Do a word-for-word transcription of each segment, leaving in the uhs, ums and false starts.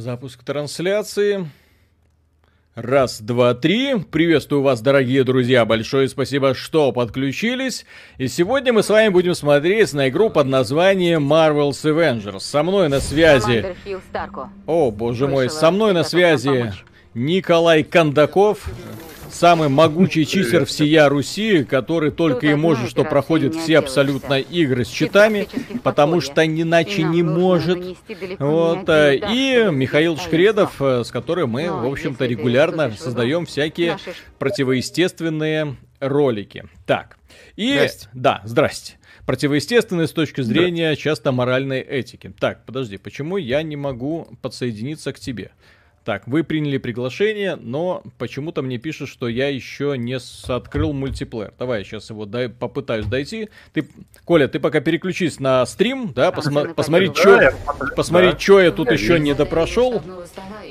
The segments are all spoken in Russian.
Запуск трансляции. Раз, два, три. Приветствую вас, дорогие друзья. Большое спасибо, что подключились. И сегодня мы с вами будем смотреть на игру под названием Marvel's Avengers. Со мной на связи... О, боже мой. Со мной на связи Николай Кондаков. Самый могучий читер всея Руси, который только и может, что проходит все абсолютно игры с читами, потому что иначе не может. Вот. И Михаил Шкредов, с которым мы, в общем-то, регулярно создаем всякие противоестественные ролики. Так. И... Здрасте. Да, здрасте. Противоестественные с точки зрения да. часто моральной этики. Так, подожди, почему я не могу подсоединиться к тебе? Так, вы приняли приглашение, но почему-то мне пишут, что я еще не открыл мультиплеер. Давай я сейчас его дай, попытаюсь дойти. Ты, Коля, ты пока переключись на стрим, да, посма посмотри, что я тут еще не допрошел.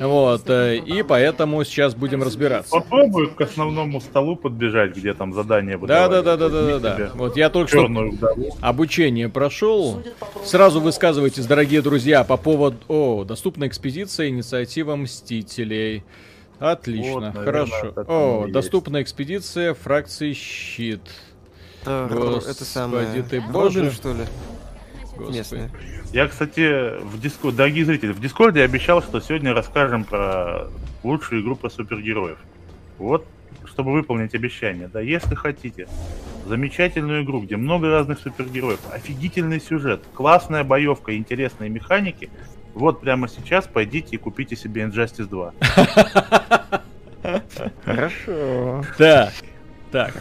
Вот, и поэтому сейчас будем разбираться. Попробую к основному столу подбежать, где там задание выдавали. Да-да-да-да-да-да. Вот я только что обучение прошел. Сразу высказывайтесь, дорогие друзья, по поводу... О, доступна экспедиция, инициатива Мстителей. Мстителей. Отлично, вот, хорошо. О, доступная экспедиция фракции Щит. Да, Господи, это самое... ты боже, Боже, что ли? Господи. Я, кстати, в дискорде, дорогие зрители, в дискорде обещал, что сегодня расскажем про лучшую игру про супергероев. Вот, чтобы выполнить обещание, да, если хотите, замечательную игру, где много разных супергероев, офигительный сюжет, классная боевка, интересные механики. Вот прямо сейчас пойдите и купите себе Инжастис два. Хорошо. Так. Так.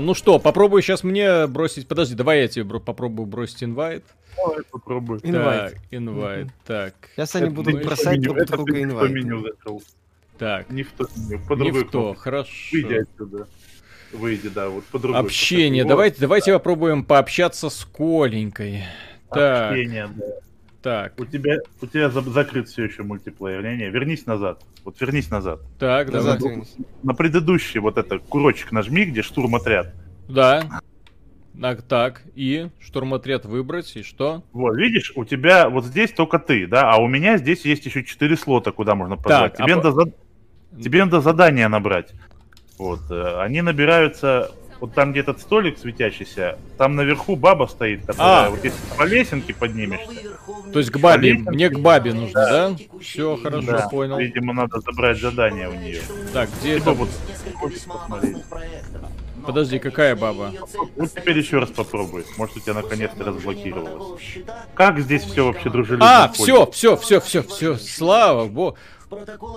Ну что, попробую сейчас мне бросить. Подожди, давай я тебе попробую бросить инвайт. Давай попробую. Инвайт. Инвайт. Так. Сейчас они будут бросать друг друга инвайт. Так. Не в то меню. По другой кнопке. Хорошо. Выйди отсюда. Выйди, да, вот по другой. Общение. Давайте, давайте попробуем пообщаться с Коленькой. Так. Общение, да. Так. У тебя, у тебя закрыт все еще мультиплеер. Не, не, вернись назад. Вот вернись назад. Так, назад. Давай. На предыдущий вот это курочек нажми, где штурм-отряд. Да. Так, так. И штурм-отряд выбрать, и что? Вот, видишь, у тебя вот здесь только ты, да? А у меня здесь есть еще четыре слота, куда можно позвать. Так, тебе, а... надо зад... тебе надо задание набрать. Вот. Они набираются... Вот там, где этот столик светящийся, там наверху баба стоит, которая, а. вот если по лесенке поднимешься. То есть к бабе, лесенке... мне к бабе нужно, да? да? Все, хорошо, да. Понял. Видимо, надо забрать задание у нее. Так, где это? Вот... Подожди, какая баба? Вот теперь еще раз попробуй. Может, у тебя наконец-то разблокировалось. Как здесь все вообще дружелюбно? А, все, все, все, все, все, слава богу.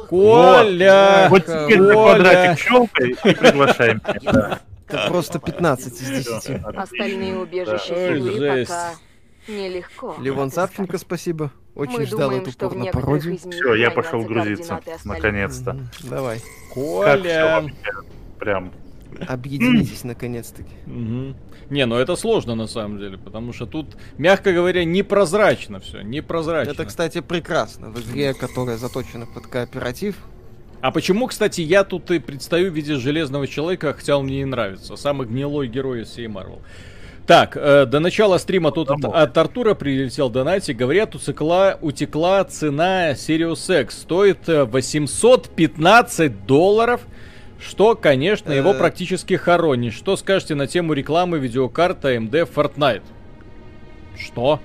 Коля! Вот теперь на квадратик щелкай и приглашай меня. Это просто пятнадцать из десяти. Остальные убежища силы пока нелегко. Левон Савченко, спасибо. Очень ждал эту порнопародию. Все, я пошел грузиться. Наконец-то. Давай. Коля. Прям. Объединитесь, наконец-таки. Не, ну это сложно на самом деле, потому что тут, мягко говоря, непрозрачно все. Непрозрачно. Это, кстати, прекрасно. В игре, которая заточена под кооператив. А почему, кстати, я тут и предстаю в виде Железного Человека, хотя он мне не нравится. Самый гнилой герой из всей Марвел. Так, э, до начала стрима тут от, от Артура прилетел донатик. Говорят, уцекла, утекла цена Sirius X. Стоит восемьсот пятнадцать долларов, что, конечно, его практически хоронит. Что скажете на тему рекламы видеокарт эй эм ди Fortnite? Что?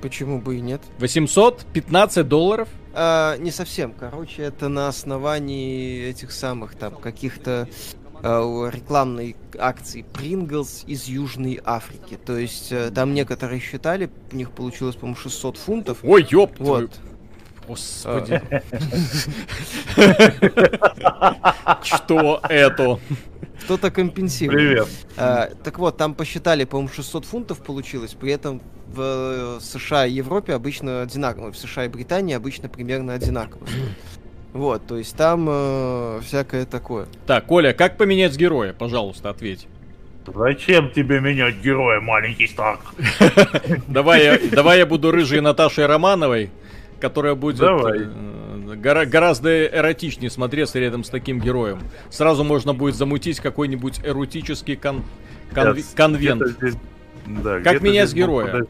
Почему бы и нет? восемьсот пятнадцать долларов? А, не совсем, короче, это на основании этих самых там каких-то э, рекламной акций Pringles из Южной Африки. То есть э, там некоторые считали, у них получилось, по-моему, шестьсот фунтов. Ой, ёпт! Вот. Господи. Что это? Кто-то компенсирует. Привет. Так вот, там посчитали, по-моему, шестьсот фунтов получилось, при этом в США и Европе обычно одинаково, в США и Британии обычно примерно одинаково. Вот, то есть там э, всякое такое. Так, Коля, как поменять героя? Пожалуйста, ответь. Зачем тебе менять героя, маленький Старк? Давай я буду рыжей Наташей Романовой, которая будет гораздо эротичнее смотреться рядом с таким героем. Сразу можно будет замутить какой-нибудь эротический конвент. Да, как меня с героя?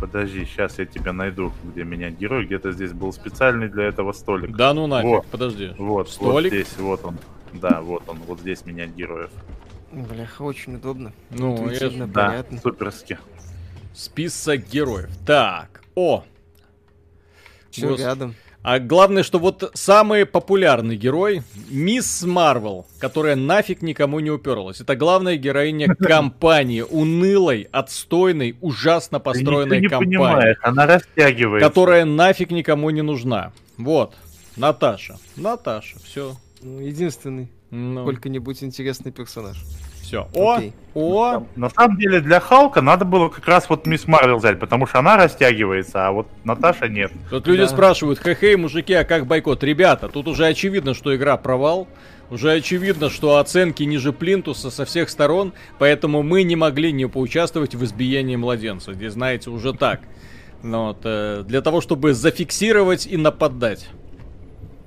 Подожди, сейчас я тебя найду, где меня герой. Где-то здесь был специальный для этого столик. Да ну нафиг, вот, подожди. Вот, столик? Вот здесь, вот он. Да, вот он, вот здесь меня героев. Бляха, очень удобно. Ну, это я... понятно. Да, суперски. Список героев. Так, о. Все Гос... рядом. А главное, что вот самый популярный герой, Мисс Марвел, которая нафиг никому не уперлась. Это главная героиня компании, унылой, отстойной, ужасно построенной компании. Она растягивает. Которая нафиг никому не нужна. Вот, Наташа. Наташа, все. Единственный, ну. сколько-нибудь интересный персонаж. Все. О, о. На самом деле для Халка надо было как раз вот Мисс Марвел взять, потому что она растягивается, а вот Наташа нет. Тут люди да. спрашивают, хе-хей, мужики, а как бойкот? Ребята, тут уже очевидно, что игра провал, уже очевидно, что оценки ниже плинтуса со всех сторон, поэтому мы не могли не поучаствовать в избиении младенца. Здесь, знаете, уже так. Вот, э, для того, чтобы зафиксировать и нападать.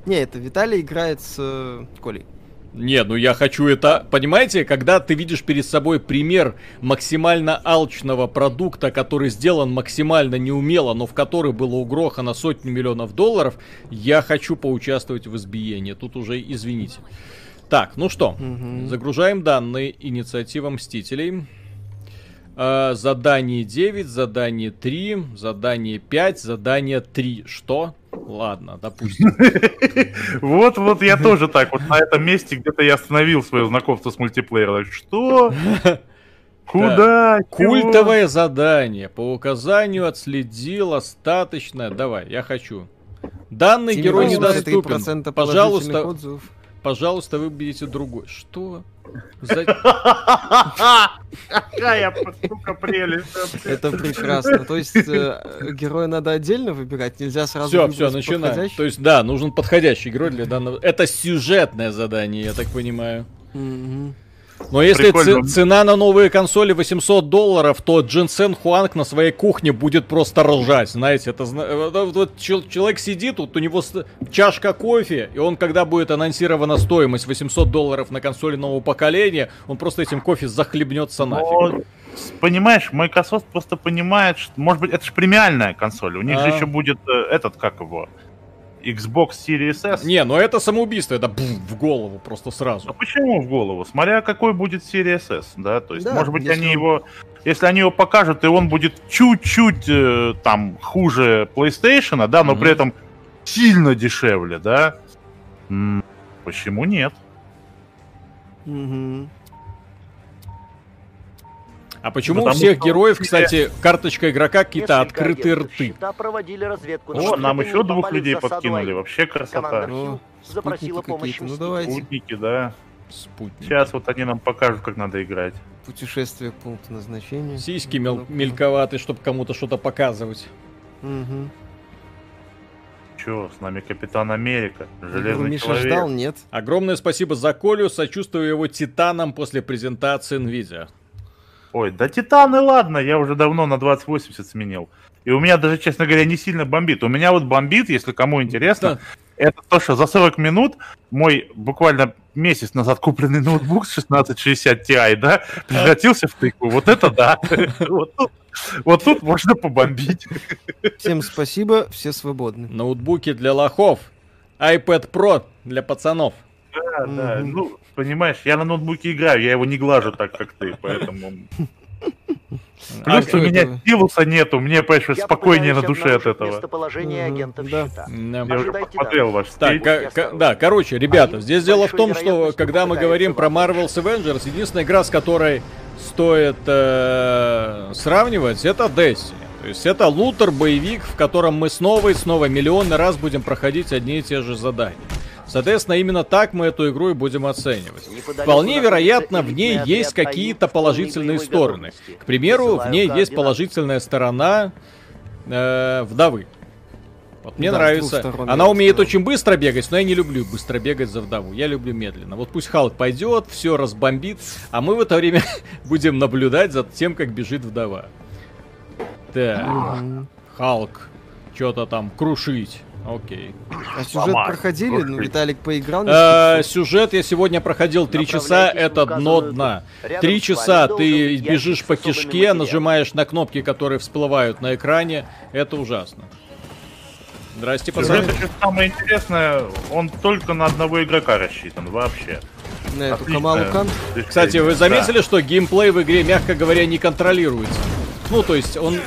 Не, это Виталий играет с э, Колей. Не, ну я хочу это... Понимаете, когда ты видишь перед собой пример максимально алчного продукта, который сделан максимально неумело, но в который было угрохано сотни миллионов долларов, я хочу поучаствовать в избиении. Тут уже извините. Так, ну что, угу. загружаем данные. Инициатива Мстителей. Э, задание девять, задание три, задание пять, задание три. Что? Ладно, допустим. Вот-вот я тоже так. Вот на этом месте где-то я остановил свое знакомство с мультиплеером. Что? Куда? Культовое задание. По указанию отследил остаточное. Давай, я хочу. Данный герой недоступен. Пожалуйста, пожалуйста, выберите другой. Что? Какая штука прелесть. Это прекрасно. То есть героя надо отдельно выбирать, нельзя сразу. Все, все, начинаем. То есть да, нужен подходящий герой для данного. Это сюжетное задание, я так понимаю. Но если цена на новые консоли восемьсот долларов, то Джинсен Хуанг на своей кухне будет просто ржать. Знаете, это вот человек сидит, вот у него чашка кофе, и он, когда будет анонсирована стоимость восемьсот долларов на консоли нового поколения, он просто этим кофе захлебнется нафиг. Понимаешь, Microsoft просто понимает, что, может быть, это же премиальная консоль, у них же еще будет этот, как его... Xbox Series S. Не, но это самоубийство, это бум, в голову просто сразу. А почему в голову? Смотря какой будет Series S, да, то есть, да, может быть, если... они его, если они его покажут, и он будет чуть-чуть э, там хуже PlayStation, да, но mm-hmm. при этом сильно дешевле, да. М-м, почему нет? Mm-hmm. А почему Потому у всех героев, кстати, карточка игрока какие-то открытые рты? О, нам еще двух людей подкинули, вообще красота. О, запросила помощь. Ну давайте. Спутники, да. Спутники. Сейчас вот они нам покажут, как надо играть. Путешествие к пункту назначения. Сиськи мел- мельковаты, чтобы кому-то что-то показывать. Угу. Че, с нами Капитан Америка, Железный Миша человек. Ждал, нет? Огромное спасибо за Колю, сочувствую его титанам после презентации Nvidia. Ой, да титаны, ладно, я уже давно на двадцать восемьдесят сменил. И у меня даже, честно говоря, не сильно бомбит. У меня вот бомбит, если кому интересно, да. это то, что за сорок минут мой буквально месяц назад купленный ноутбук с шестнадцать шестьдесят Ti, да, превратился в тыкву. Вот это да. Вот тут можно побомбить. Всем спасибо, все свободны. Ноутбуки для лохов, iPad Pro для пацанов. Да, да, ну... Понимаешь, я на ноутбуке играю, я его не глажу так, как ты, поэтому... Плюс а у меня стилуса нету, мне, понимаешь, спокойнее на душе от этого. Местоположение агентов да. щита. Да. Я уже посмотрел ваш так, к- да, короче, ребята, Они здесь дело в том, что когда мы говорим про Marvel's Avengers, единственная игра, с которой стоит э- сравнивать, это Destiny. То есть это лутер-боевик, в котором мы снова и снова миллионы раз будем проходить одни и те же задания. Соответственно, именно так мы эту игру и будем оценивать. Вполне вероятно, в ней есть какие-то положительные стороны. К примеру, в ней есть положительная сторона э, вдовы. Вот мне да, нравится. Она умеет очень быстро бегать, но я не люблю быстро бегать за вдову. Я люблю медленно. Вот пусть Халк пойдет, все разбомбит, а мы в это время будем наблюдать за тем, как бежит вдова. Так, Халк, что-то там крушить. Окей. А сюжет Помас. проходили? Ну, Виталик поиграл. Э, сюжет я сегодня проходил три часа, это дно дна. Три часа ты бежишь по кишке, нажимаешь на кнопки, которые всплывают на экране. Это ужасно. Здрасте, пацаны. Сюжет, самое интересное, он только на одного игрока рассчитан, вообще. На эту Камалу Кан. Кстати, вы заметили, да. что геймплей в игре, мягко говоря, не контролируется? Ну, то есть он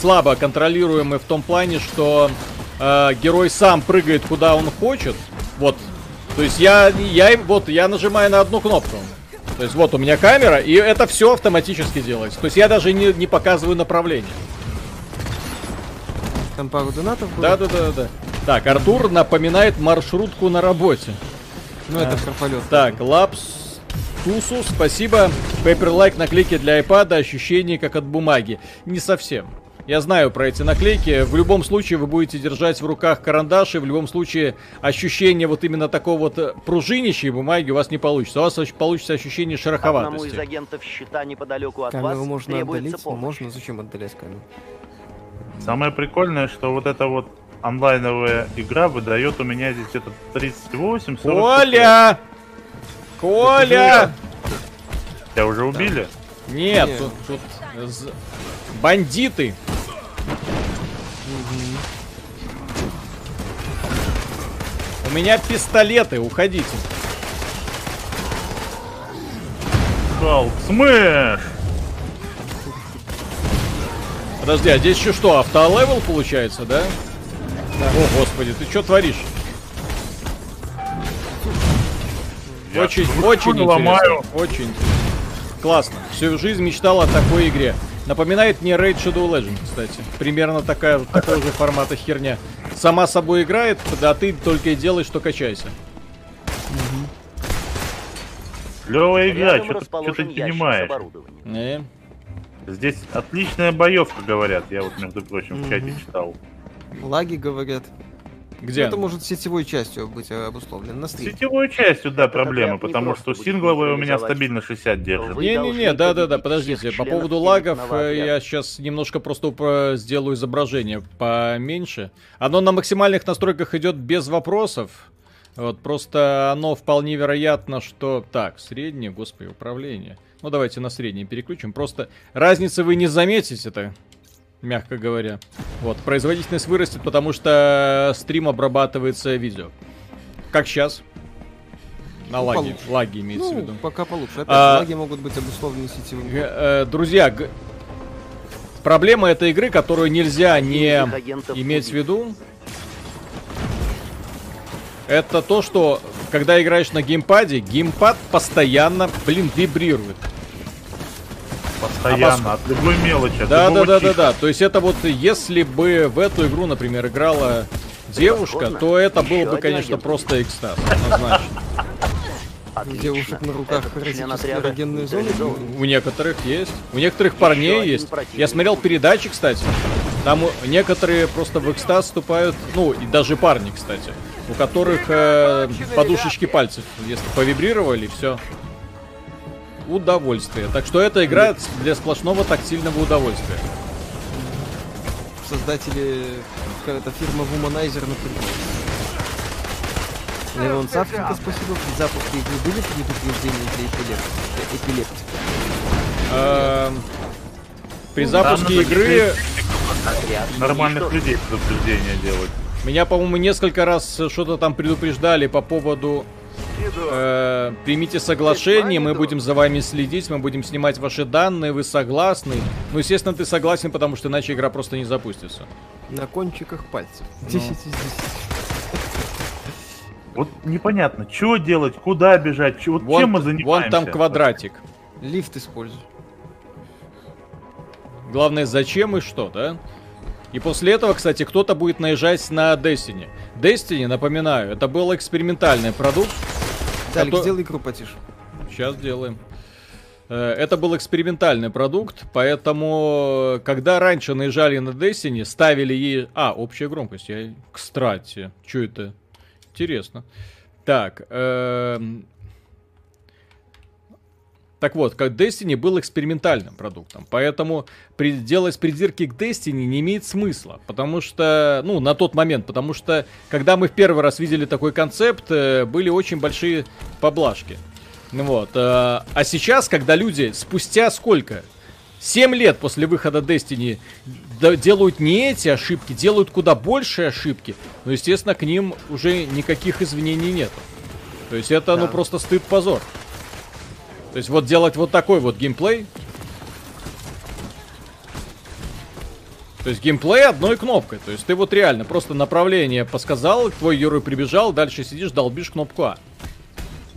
слабо контролируемый в том плане, что э, герой сам прыгает, куда он хочет. Вот. То есть я, я, вот, я нажимаю на одну кнопку. То есть вот у меня камера, и это все автоматически делается. То есть я даже не, не показываю направление. Там пару донатов было? Да, да, да, да. Так, Артур напоминает маршрутку на работе. Ну, а, это про полет. Так, Лапс Тусу, спасибо. Пейперлайк наклейки для айпада, ощущение как от бумаги. Не совсем. Я знаю про эти наклейки. В любом случае вы будете держать в руках карандаш, и в любом случае ощущение вот именно такого вот пружинищей бумаги у вас не получится. У вас получится ощущение шероховатости. Одному из агентов щита неподалеку от камеру вас можно отдалить? Помощь. Можно? Зачем отдалять камеру? Самое прикольное, что вот это вот онлайновая игра выдает у меня здесь это тридцать восемь. Коля! Коля! Тебя уже убили? Да. Нет, Нет, тут, тут бандиты. Угу. У меня пистолеты, уходите. Халк смэш! Подожди, а здесь еще что, автолевел получается, да? Да. О, господи, ты что творишь? Я очень, очень интересно. Ломаю. Очень классно. Всю жизнь мечтал о такой игре. Напоминает мне Raid Shadow Legends, кстати. Примерно такая, такого же формата херня. Сама собой играет, да ты только и делаешь, что качайся. Клевая игра, что-то ты понимаешь. Не. Здесь отличная боевка, говорят. Я вот, между прочим, mm-hmm. в чате читал. Лаги, говорят. Где? Это может сетевой частью быть обусловлено. На стриме. Сетевой частью, да, проблема, потому что сингловая у меня стабильно шестьдесят держит. Не-не-не, да-да-да, подождите. По поводу лагов я сейчас немножко просто сделаю изображение поменьше. Оно на максимальных настройках идет без вопросов. Вот, просто оно вполне вероятно, что... Так, среднее, господи, управление. Ну, давайте на среднее переключим. Просто разницы вы не заметите-то, мягко говоря. Вот, производительность вырастет, потому что стрим обрабатывается видео. Как сейчас. На ну, лаги. Получше. Лаги имеется ну, в виду. Пока получше. Опять а, лаги могут быть обусловлены сетевыми. Э, э, друзья, г... проблема этой игры, которую нельзя не иметь в виду... Это то, что, когда играешь на геймпаде, геймпад постоянно, блин, вибрирует. Постоянно, а от любой мелочи. Да, да, да, да, да. То есть это вот, если бы в эту игру, например, играла девушка, то это было бы, конечно, просто экстаз. Однозначно. Девушек на руках эрогенную зону? У некоторых есть. У некоторых парней есть. Я смотрел передачи, кстати. Там некоторые просто в экстаз вступают, ну, и даже парни, кстати, у которых э, подушечки пальцев, если повибрировали, все. Удовольствие. Так что эта игра для сплошного тактильного удовольствия. Создатели, какая-то фирма Womanizer, например. Леон Савченко, спасибо. Запуски игры были предупреждения для эпилептика? Эпилептика. При запуске игры... Нормальных людей предупреждения делают. Меня, по-моему, несколько раз что-то там предупреждали по поводу э, примите соглашение, мы будем за вами следить, мы будем снимать ваши данные, вы согласны? Ну, естественно, ты согласен, потому что иначе игра просто не запустится. На кончиках пальцев. десять из десяти. Вот непонятно, что делать, куда бежать, чего, вон, чем мы занимаемся. Вон там квадратик. Лифт используй. Главное, зачем и что, да? И после этого, кстати, кто-то будет наезжать на Destiny. Destiny, напоминаю, это был экспериментальный продукт. Далек, который... сделай игру потише. Сейчас делаем. Это был экспериментальный продукт, поэтому, когда раньше наезжали на Destiny, ставили ей... А, общая громкость. Я... Кстати, что это? Интересно. Так, э... Так вот, как Destiny был экспериментальным продуктом, поэтому делать придирки к Destiny не имеет смысла, потому что, ну, на тот момент, потому что, когда мы в первый раз видели такой концепт, были очень большие поблажки. Вот. А сейчас, когда люди спустя сколько? семь лет после выхода Destiny делают не эти ошибки, делают куда больше ошибки, но, естественно, к ним уже никаких извинений нет. То есть это, да. ну, просто стыд-позор. То есть вот делать вот такой вот геймплей. То есть геймплей одной кнопкой. То есть ты вот реально просто направление подсказал, твой герой прибежал, дальше сидишь, долбишь кнопку А.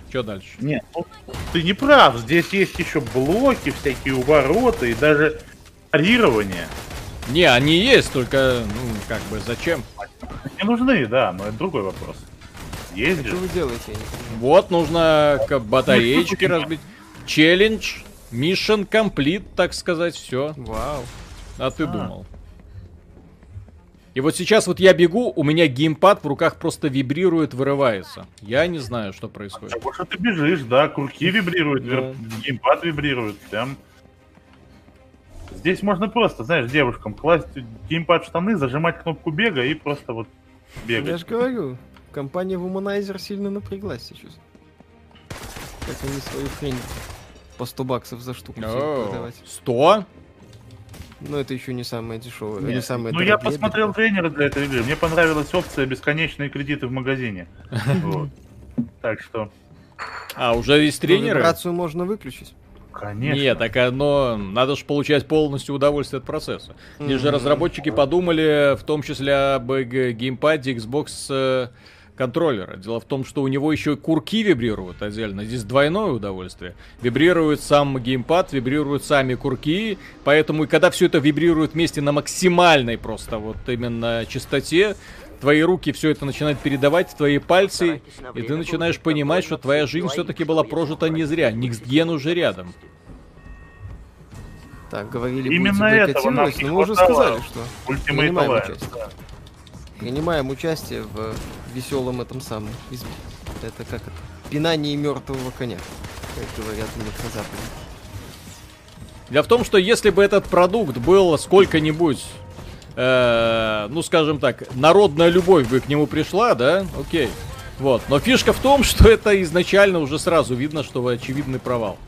Что дальше? Нет, ну, ты не прав. Здесь есть еще блоки, всякие увороты и даже парирование. Не, они есть, только, ну, как бы, зачем? Они нужны, да, но это другой вопрос. Есть же. Что вы делаете? Вот, нужно батареечки разбить. Челлендж, миссион комплит, так сказать, все. Вау. А ты а. думал. И вот сейчас вот я бегу, у меня геймпад в руках просто вибрирует, вырывается. Я не знаю, что происходит. Потому что ты бежишь, да, курки вибрируют, да. геймпад вибрирует. Прям. Здесь можно просто, знаешь, девушкам класть геймпад в штаны, зажимать кнопку бега и просто вот бегать. Я же говорю, компания Womanizer сильно напряглась сейчас. Как они свою хрень по сто баксов за штуку продавать. сто? Но это еще не самое дешевое. Нет, не самое ну я посмотрел битва. Тренера для этой игры. Мне понравилась опция бесконечные кредиты в магазине. Так что. А, уже есть тренеры? Вибрацию можно выключить. Конечно. Нет, так оно. Надо же получать полностью удовольствие от процесса. Здесь же разработчики подумали, в том числе об геймпаде Xbox контроллера. Дело в том, что у него еще курки вибрируют отдельно. Здесь двойное удовольствие. Вибрирует сам геймпад, вибрируют сами курки. Поэтому, и когда все это вибрирует вместе на максимальной просто вот именно частоте, твои руки все это начинают передавать в твои пальцы, и ты начинаешь понимать, что твоя жизнь все-таки была прожита не зря. Никсген уже рядом. Так, говорили, именно этого нам не хватало. Уже сказали, что Ultimate принимаем участие в веселом этом самом. Из... Это как это? Пинание мертвого коня, как говорят у них на Западе. Дело в том, что если бы этот продукт был сколько-нибудь, э, ну скажем так, народная любовь бы к нему пришла, да, окей. Вот. Но фишка в том, что это изначально уже сразу видно, что очевидный провал.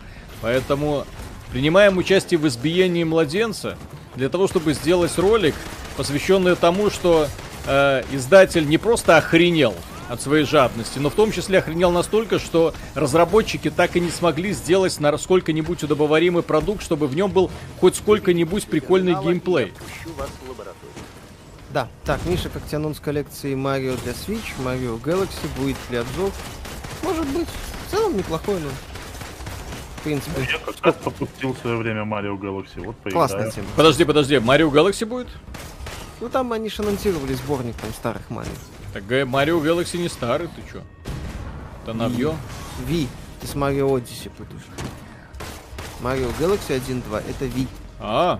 Поэтому принимаем участие в избиении младенца для того, чтобы сделать ролик, посвященный тому, что... Э, издатель не просто охренел от своей жадности, но в том числе охренел настолько, что разработчики так и не смогли сделать на сколько-нибудь удобоваримый продукт, чтобы в нем был хоть сколько-нибудь прикольный геймплей. Да, так, Миша, как тебе анонс коллекции Mario для Switch, Mario Galaxy, будет ли обзор? Может быть, в целом неплохой, но... В принципе. Я как раз попустил в свое время Mario Galaxy, вот поиграю. Классная тема. Подожди, подожди, Mario Galaxy будет? Ну там они же анонсировали сборник там старых Марио. Так Марио Galaxy не старый, ты чё? Это навьё? Ви, ты с Марио Odyssey путаешь. Марио Galaxy один два, это Ви. А,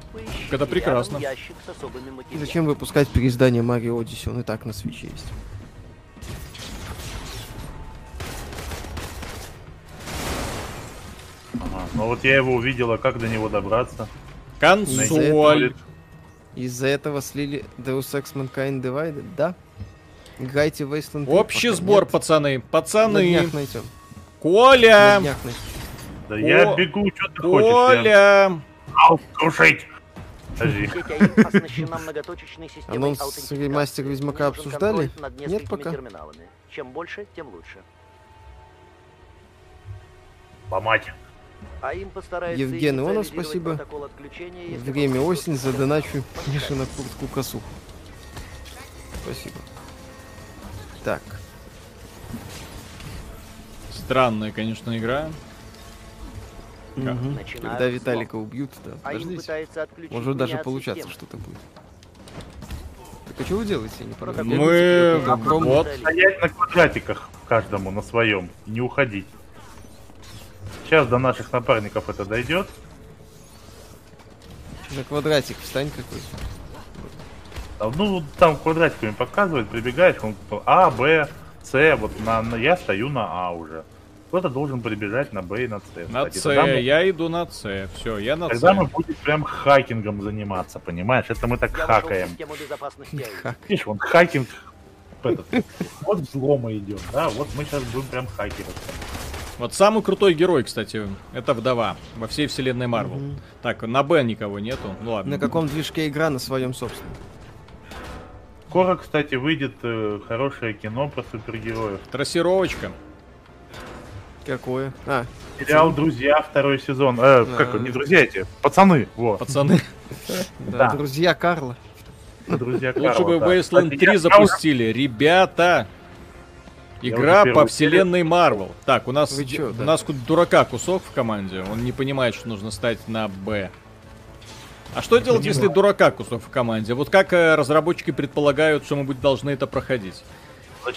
это прекрасно. И зачем выпускать переиздание Марио Odyssey, он и так на Switch есть. Ага, ну вот я его увидела, как до него добраться. Консоль. Из-за этого слили Deus Ex Mankind Divided, да? Гайте Wasteland. Общий сбор, нет. пацаны, пацаны. Коля! Да О... я бегу, что ты хочешь? Коля! Ау, крушить! Анонс ремастер Ведьмака обсуждали? Нет пока. Чем больше, тем лучше. Ломать. А им Евген Ионов, спасибо. Время осень, задоначу Миша на куртку косуху. Спасибо. Так. Странная, конечно, игра. Угу. Когда Виталика убьют, да, подождите. Может даже получаться что-то будет. Так а что вы делаете? Не пора. Мы... Вот. Стоять на квадратиках каждому на своем. Не уходить. Сейчас до наших напарников это дойдет. На квадратик встань какой-то. Ну, там квадратиками показывает, прибегаешь, он А, Б, С, вот на, на, я стою на А уже. кто-то должен прибежать на Б и на С. На С, мы... я иду на С, все, я на С. Тогда мы будем прям хакингом заниматься, понимаешь? Это мы так я хакаем. Видишь, вон хакинг. Вот взлома идем, да, вот мы сейчас будем прям хакериться. Вот самый крутой герой, кстати, это вдова во всей вселенной Марвел. Mm-hmm. Так, на Б никого нету, ну ладно. На каком движке игра, на своем собственном. Скоро, кстати, выйдет э, хорошее кино про супергероев. Трассировочка. Какое? А. Сериал «Пацаны». «Друзья» второй сезон. Э, а, как, не «Друзья» эти, «Пацаны». Вот. «Пацаны». Да. «Друзья Карла». «Друзья Карла». Лучше бы Wasteland три запустили. Ребята, игра по вселенной Марвел. Так, у нас у нас дурака кусок в команде. Он не понимает, что нужно стать на Б. А что делать, если дурака кусок в команде? Вот как разработчики предполагают, что мы будем должны это проходить?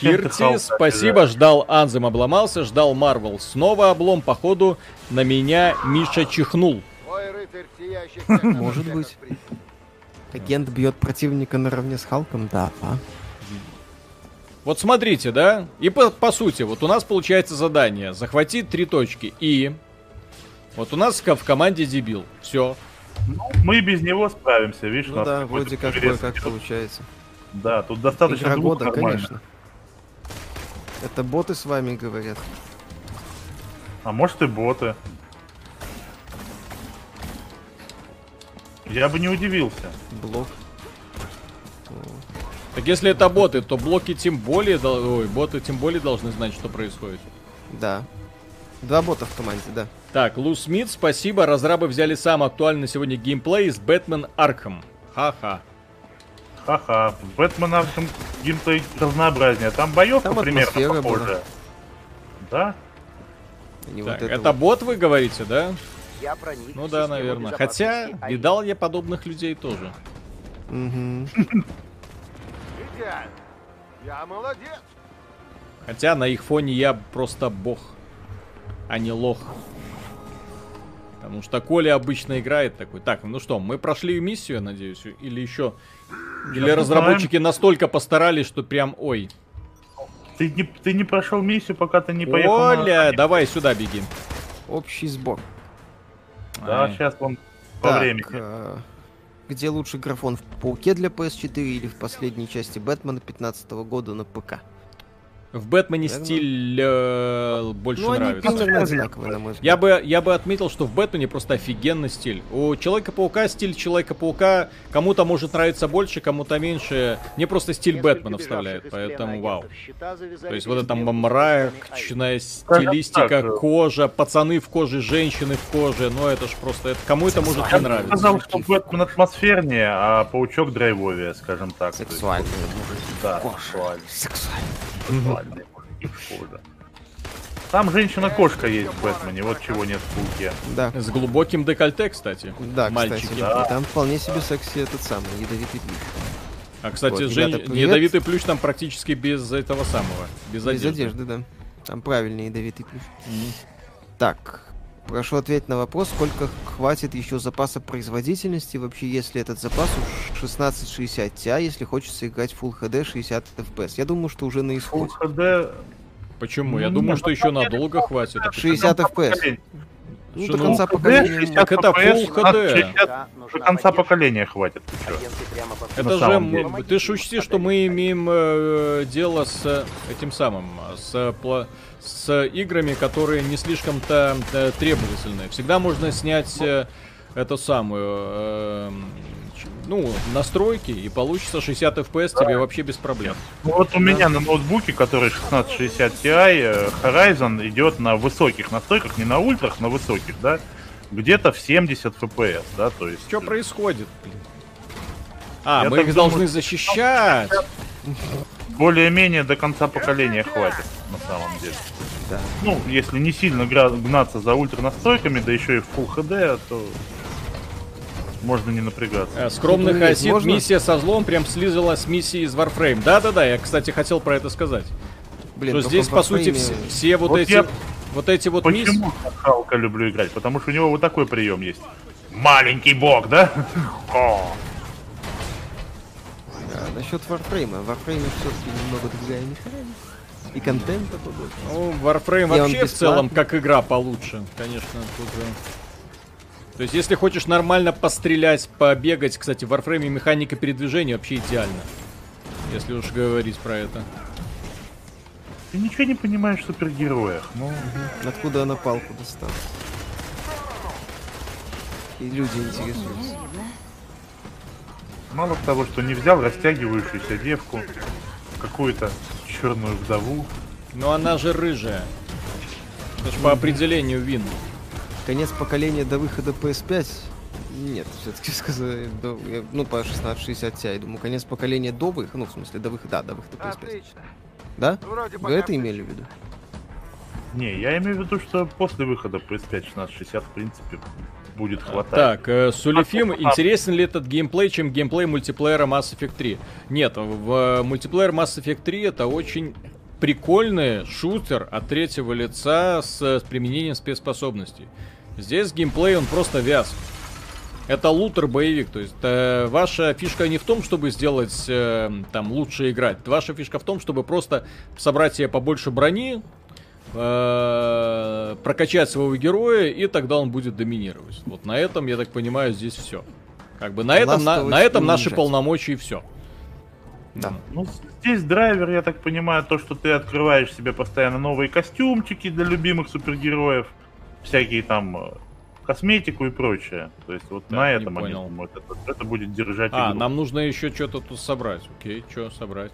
Кирти, спасибо, ждал Анзем, обломался, ждал Марвел. Снова облом, походу, на меня Миша чихнул. Может быть. Агент бьет противника наравне с Халком, да. Вот смотрите, да? И по, по сути, вот у нас получается задание. Захватить три точки. И вот у нас в команде дебил. Все. Ну, мы без него справимся, видишь? Ну да, вроде как, как получается. Да, тут достаточно игра года, конечно. Это боты с вами говорят. А может и боты. Я бы не удивился. Блок. Так если это боты, то блоки тем более... Ой, боты тем более должны знать, что происходит. Да. Два бота в команде, да. Так, Лу Смит, спасибо. Разрабы взяли самый актуальный сегодня геймплей из Batman Arkham. Ха-ха. Ха-ха. В Batman Arkham геймплей разнообразнее. Там боевка там примерно похожая. Да? Так, вот это вот. Бот, вы говорите, да? Я проник, ну да, наверное. Хотя, видал я подобных людей тоже. Я молодец. Хотя на их фоне я просто бог, а не лох. Потому что Коля обычно играет такой. Так, ну что, мы прошли миссию, надеюсь, или еще... Или я разработчики знаю. Настолько постарались, что прям ой. Ты не, ты не прошел миссию, пока ты не поехал. Коля, на... давай сюда беги. Общий сбор. Да, а. Сейчас он по так, времени. А... Где лучше графон, в Пауке для пэ эс четыре или в последней части Бэтмена пятнадцатого года на ПК? В Бэтмене Бэтмен? Стиль э, больше ну, нравится. Они примерно одинаковые, на мой взгляд. Я бы, я бы отметил, что в Бэтмене просто офигенный стиль. У Человека-паука стиль Человека-паука кому-то может нравиться больше, кому-то меньше. Мне просто стиль Бэтмена вставляет, поэтому вау. То есть вот это там мрачная стилистика, кожа, пацаны в коже, женщины в коже. Ну это ж просто, это, кому это может не нравиться. Я сказал, что Бэтмен атмосфернее, а Паучок драйвовее, скажем так. Сексуальный. Да, сексуальный. Сексуальный. Там женщина-кошка есть в Бэтмене, вот чего нет в Пауке. Да. С глубоким декольте, кстати. Да, мальчики. Кстати, да. Там вполне себе секси этот самый ядовитый плющ. А кстати, вот, жен... ребята, ядовитый плющ там практически без этого самого, без, без одежды. одежды, да. Там правильный ядовитый плющ. Mm-hmm. Так, прошу ответить на вопрос, сколько хватит еще запаса производительности вообще, если этот запас шестнадцать шестьдесят ти, если хочется играть в Full эйч ди шестьдесят эф пи эс. Я думаю, что уже на исходе. Full эйч ди... Почему? Я ну, думаю, что еще надолго хватит. шестьдесят эф пи эс. Ну, до конца поколения. Так это Full эйч ди. До конца поколения хватит. Это же... Ты же учти, что мы имеем дело с этим самым... С... с играми, которые не слишком-то требовательные. Всегда можно снять э, эту самую э, ну, настройки, и получится шестьдесят эф пи эс да. Тебе вообще без проблем. Ну, вот у меня на ноутбуке, который шестнадцать шестьдесят ти, Horizon идет на высоких настройках, не на ультрах, на высоких, да, где-то в семьдесят эф пи эс, да, то есть... Что происходит, блин? А, я мы их думаю, должны защищать! Более-менее до конца поколения хватит, на самом деле. Да. Ну, если не сильно гнаться за ультра настройками, да еще и в Full эйч ди, то можно не напрягаться. Скромный хасид, можно? Миссия со злом прям слизала с миссии из Warframe. Да-да-да, я, кстати, хотел про это сказать. Блин, что здесь, по сути, все, все вот, вот эти я... вот эти вот миссии... Почему я Халка люблю играть? Потому что у него вот такой прием есть. Маленький бог, да? А, насчет Warframe. Warframe все-таки немного другая механика. И контента побольше. Ну, Warframe вообще в целом как игра получше, конечно. Тоже. То есть, если хочешь нормально пострелять, побегать, кстати, в Warframe механика передвижения вообще идеальна. Если уж говорить про это. Ты ничего не понимаешь в супергероях. Ну, угу. Откуда она палку достала? И люди интересуются. Мало того, что не взял растягивающуюся девку, какую-то черную вдову. Но она же рыжая. Это же по определению вин. Конец поколения до выхода пэ эс пять? Нет, все-таки сказали, до, я, ну по шестнадцать шестьдесят ти, я думаю, конец поколения до выхода, ну в смысле до выхода, да, до выхода пэ эс пять. Отлично. Да? Вроде вы это имели в виду? Не, я имею в виду, что после выхода пэ эс пять шестнадцать шестьдесят в принципе будет хватать. Так, э, Сулифим, интересен ли этот геймплей, чем геймплей мультиплеера Масс Эффект три? Нет, в э, мультиплеер Масс Эффект три это очень прикольный шутер от третьего лица с, с применением спецспособностей. Здесь геймплей, он просто вяз. Это лутер-боевик, то есть э, ваша фишка не в том, чтобы сделать э, там лучше играть. Ваша фишка в том, чтобы просто собрать себе побольше брони, э, прокачать своего героя, и тогда он будет доминировать. Вот на этом, я так понимаю, здесь все. Как бы на этом, на, на этом наши полномочия и все. Да. Ну, здесь драйвер, я так понимаю, то, что ты открываешь себе постоянно новые костюмчики для любимых супергероев, всякие там косметику и прочее. То есть вот да, на этом они думают, это, это будет держать а, игру. Нам нужно еще что-то тут собрать. Окей, что собрать?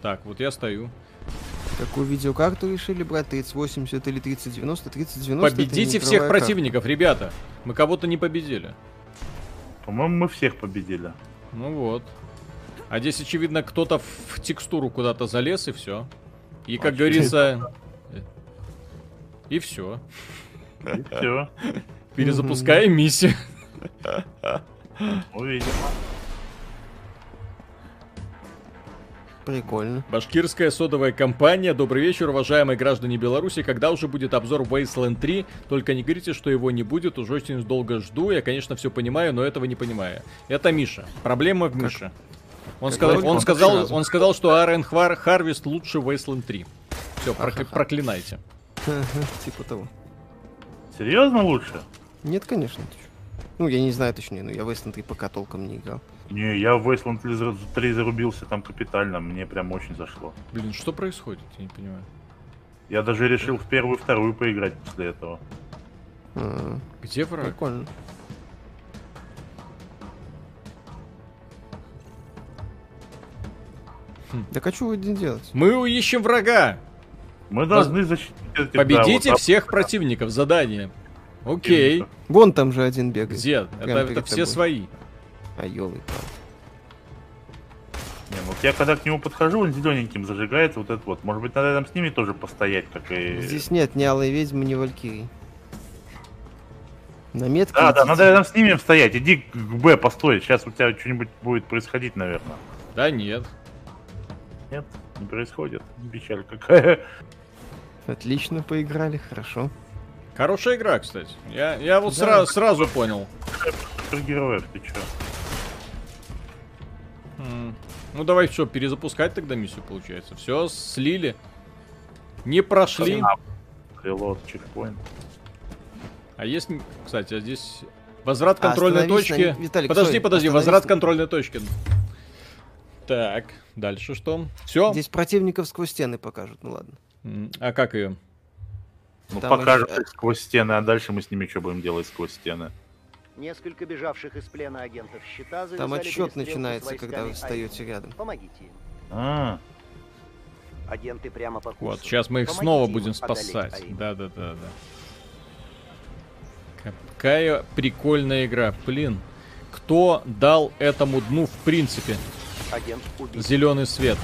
Так, вот я стою. Какую видеокарту решили брать? тридцать восемьдесят или тридцать девяносто? тридцать девяносто. Победите всех карта. Противников, ребята. Мы кого-то не победили. По-моему, мы всех победили. Ну вот. А здесь, очевидно, кто-то в текстуру куда-то залез, и все. И, как очевидно. говорится... И все. И все. Перезапускаем миссию. Увидим. Прикольно. Башкирская содовая компания. Добрый вечер, уважаемые граждане Беларуси. Когда уже будет обзор Wasteland три? Только не говорите, что его не будет. Уже очень долго жду. Я, конечно, все понимаю, но этого не понимаю. Это Миша. Проблема в Мише. Он сказал, он, сказал, он сказал, что Iron Harvest лучше Wasteland три. Все, проклинайте. Типа того. Серьезно лучше? Нет, конечно. Ну, я не знаю точнее, но я в Wasteland три пока толком не играл. Не, я в Wasteland три зарубился там капитально, мне прям очень зашло. Блин, что происходит? Я не понимаю. Я даже решил в первую и вторую поиграть после этого. А-а-а. Где враг? Прикольно. Хм. Так а что вы будете делать? Мы ищем врага! Мы должны Воз... защитить... Победите да, вот, всех а... противников, задание. Окей. Вон там же один бегает. Где? Это, это все тобой. Свои. А елы. Не, вот я когда к нему подхожу, он зелененьким зажигается, вот это вот. Может быть, надо там с ними тоже постоять, как и... Здесь нет ни Алой Ведьмы, ни Валькирии. На метке да, идите. Да, надо рядом с ними стоять. Иди к Б, постой, сейчас у тебя что-нибудь будет происходить, наверное. Да нет. Нет, не происходит. Печаль какая. Отлично поиграли, хорошо. Хорошая игра, кстати. Я, я вот да. сра сразу понял. Супергероев, ты чё? М-м. Ну давай все, перезапускать тогда миссию получается. Все, слили. Не прошли. Релот, чекпоинт. А есть, кстати, а здесь... Возврат контрольной а, точки. На... Виталик, подожди, стой, подожди, возврат на... контрольной точки. Так, дальше что? Все. Здесь противников сквозь стены покажут, ну ладно. А как ее? Ну, там покажут их сквозь стены, а дальше мы с ними что будем делать сквозь стены? Несколько бежавших из плена агентов щита завязали. Там отсчет начинается, когда вы встаете рядом. Помогите им. А. Агенты прямо по курсу. Вот, сейчас мы их Помогите снова будем спасать. Да-да-да. Какая прикольная игра. Блин, кто дал этому дну в принципе? Агент убит. Зеленый свет.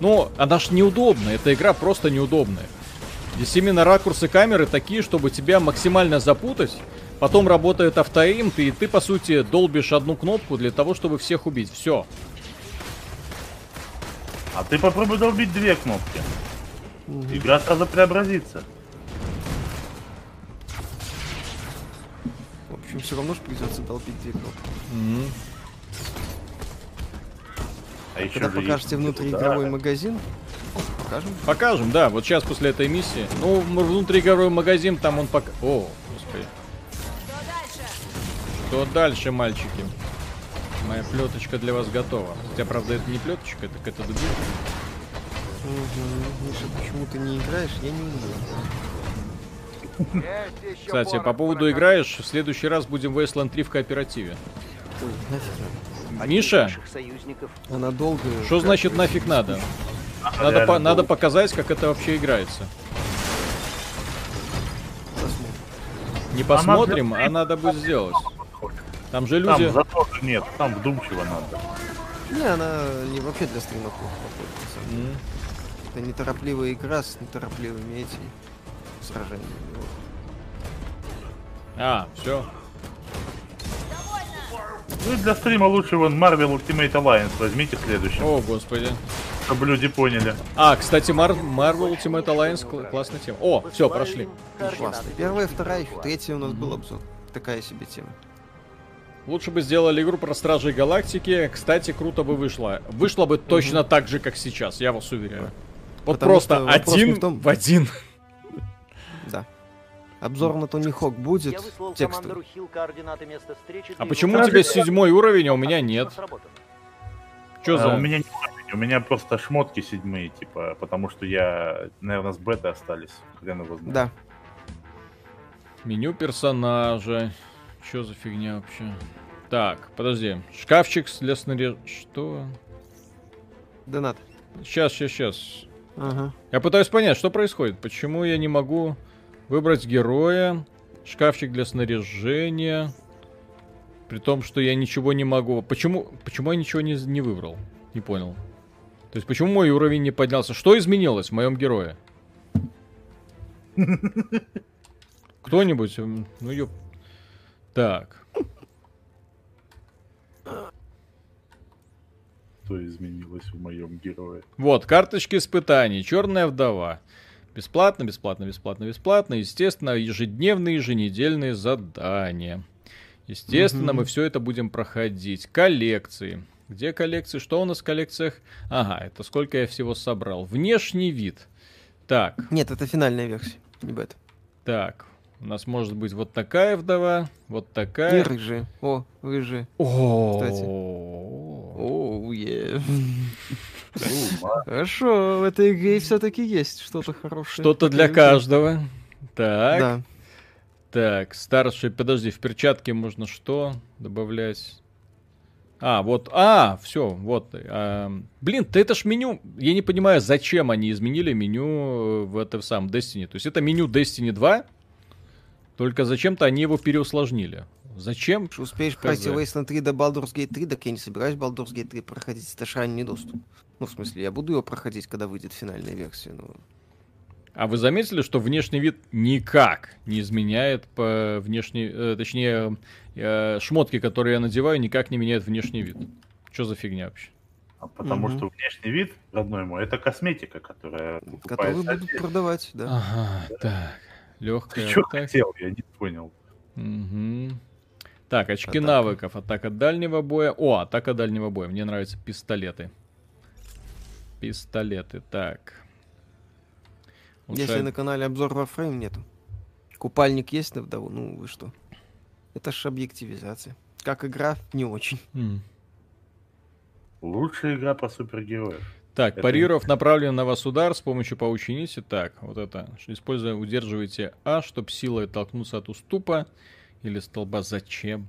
Но она ж неудобная, эта игра просто неудобная. Здесь именно ракурсы камеры такие, чтобы тебя максимально запутать. Потом работает автоэйм, и ты по сути долбишь одну кнопку для того, чтобы всех убить. Все. А ты попробуй долбить две кнопки. Игра сразу преобразится. В общем, все равно же придется долбить две кнопки. Mm-hmm. А когда покажете внутриигровой магазин? Покажем? Покажем, да. Вот сейчас после этой миссии. Ну, внутриигровой магазин там он пока... О, господи. Что дальше, мальчики? Моя плеточка для вас готова. Хотя, правда, это не плеточка, так это дубинка. Угу. Миша, почему ты не играешь? Я не умею. Кстати, по поводу играешь, в следующий раз будем в Wasteland три в кооперативе. Ой, нафиг. Миша? Она долго... Что значит нафиг надо? Надо, по надо показать, как это вообще играется. Не посмотрим, а надо будет сделать. Там же люди... Там затора нет, там вдумчиво надо. Не, она не вообще для стримов походит. Mm. Это неторопливая игра с неторопливыми этими сражениями. А, все. Ну для стрима лучше вон Marvel Ultimate Alliance возьмите следующий. О, господи. Чтобы люди поняли. А, кстати, Mar Marvel Ultimate Alliance кл классная тема. О, все, прошли. Классно. Первая, вторая, третья у нас mm. был обзор. Такая себе тема. Лучше бы сделали игру про Стражей Галактики. Кстати, круто бы вышло. Вышло бы точно угу. так же, как сейчас, я вас уверяю. Вот потому просто один в, том... в один. Да. Обзор на Тони Хок будет. Текстовый. А почему у тебя седьмой уровень, а у меня нет? Чё за... А, у меня не уровень, у меня просто шмотки седьмые, типа, потому что я, наверное, с бета остались. Хрен его знает. Да. Меню персонажа. Что за фигня вообще? Так, подожди. Шкафчик для снаряжения. Что? Донат. Сейчас, сейчас, сейчас. Ага. Я пытаюсь понять, что происходит. Почему я не могу выбрать героя? Шкафчик для снаряжения. При том, что я ничего не могу. Почему, почему я ничего не, не выбрал? Не понял. То есть, почему мой уровень не поднялся? Что изменилось в моем герое? Кто-нибудь? Ну, ёп. Так. Что изменилось в моем герое? Вот, карточки испытаний. Черная вдова. Бесплатно, бесплатно, бесплатно, бесплатно. Естественно, ежедневные, еженедельные задания. Естественно, угу. мы все это будем проходить. Коллекции. Где коллекции? Что у нас в коллекциях? Ага, это сколько я всего собрал. Внешний вид. Так. Нет, это финальная версия. Не бета. Так. У нас может быть вот такая вдова, вот такая. И рыжие. О, рыжие. О, кстати. О, е. Хорошо, в этой игре все-таки есть что-то хорошее. Что-то для каждого. Так. Так, старший, подожди, в перчатке можно что добавлять? А, вот, а, все, вот. Блин, ты это ж меню, я не понимаю, зачем они изменили меню в этом самом Destiny. То есть это меню Destiny два. Только зачем-то они его переусложнили. Зачем? Что успеешь пройти Wasteland три до Baldur's Gate три, так я не собираюсь Baldur's Gate три проходить, это же ранний доступ. Ну, в смысле, я буду его проходить, когда выйдет финальная версия. Но... А вы заметили, что внешний вид никак не изменяет по внешней... Э, точнее, э, шмотки, которые я надеваю, никак не меняют внешний вид. Что за фигня вообще? А потому угу. что внешний вид, родной мой, это косметика, которая... Которую будут продавать, да. Ага, да. так... Легкая. Ты что хотел? Я не понял. Угу. Так, очки атака. навыков. Атака дальнего боя. О, атака дальнего боя. Мне нравятся пистолеты. Пистолеты, так. Улучшает... Если на канале обзор Warframe нету. Купальник есть на вдову? Ну вы что? Это ж объективизация. Как игра? Не очень. М. Лучшая игра по супергероям. Так, это... париров направлен на вас удар с помощью паучьей нити. Так, вот это. Используя, удерживайте А, чтобы силой толкнуться от уступа или столба. Зачем?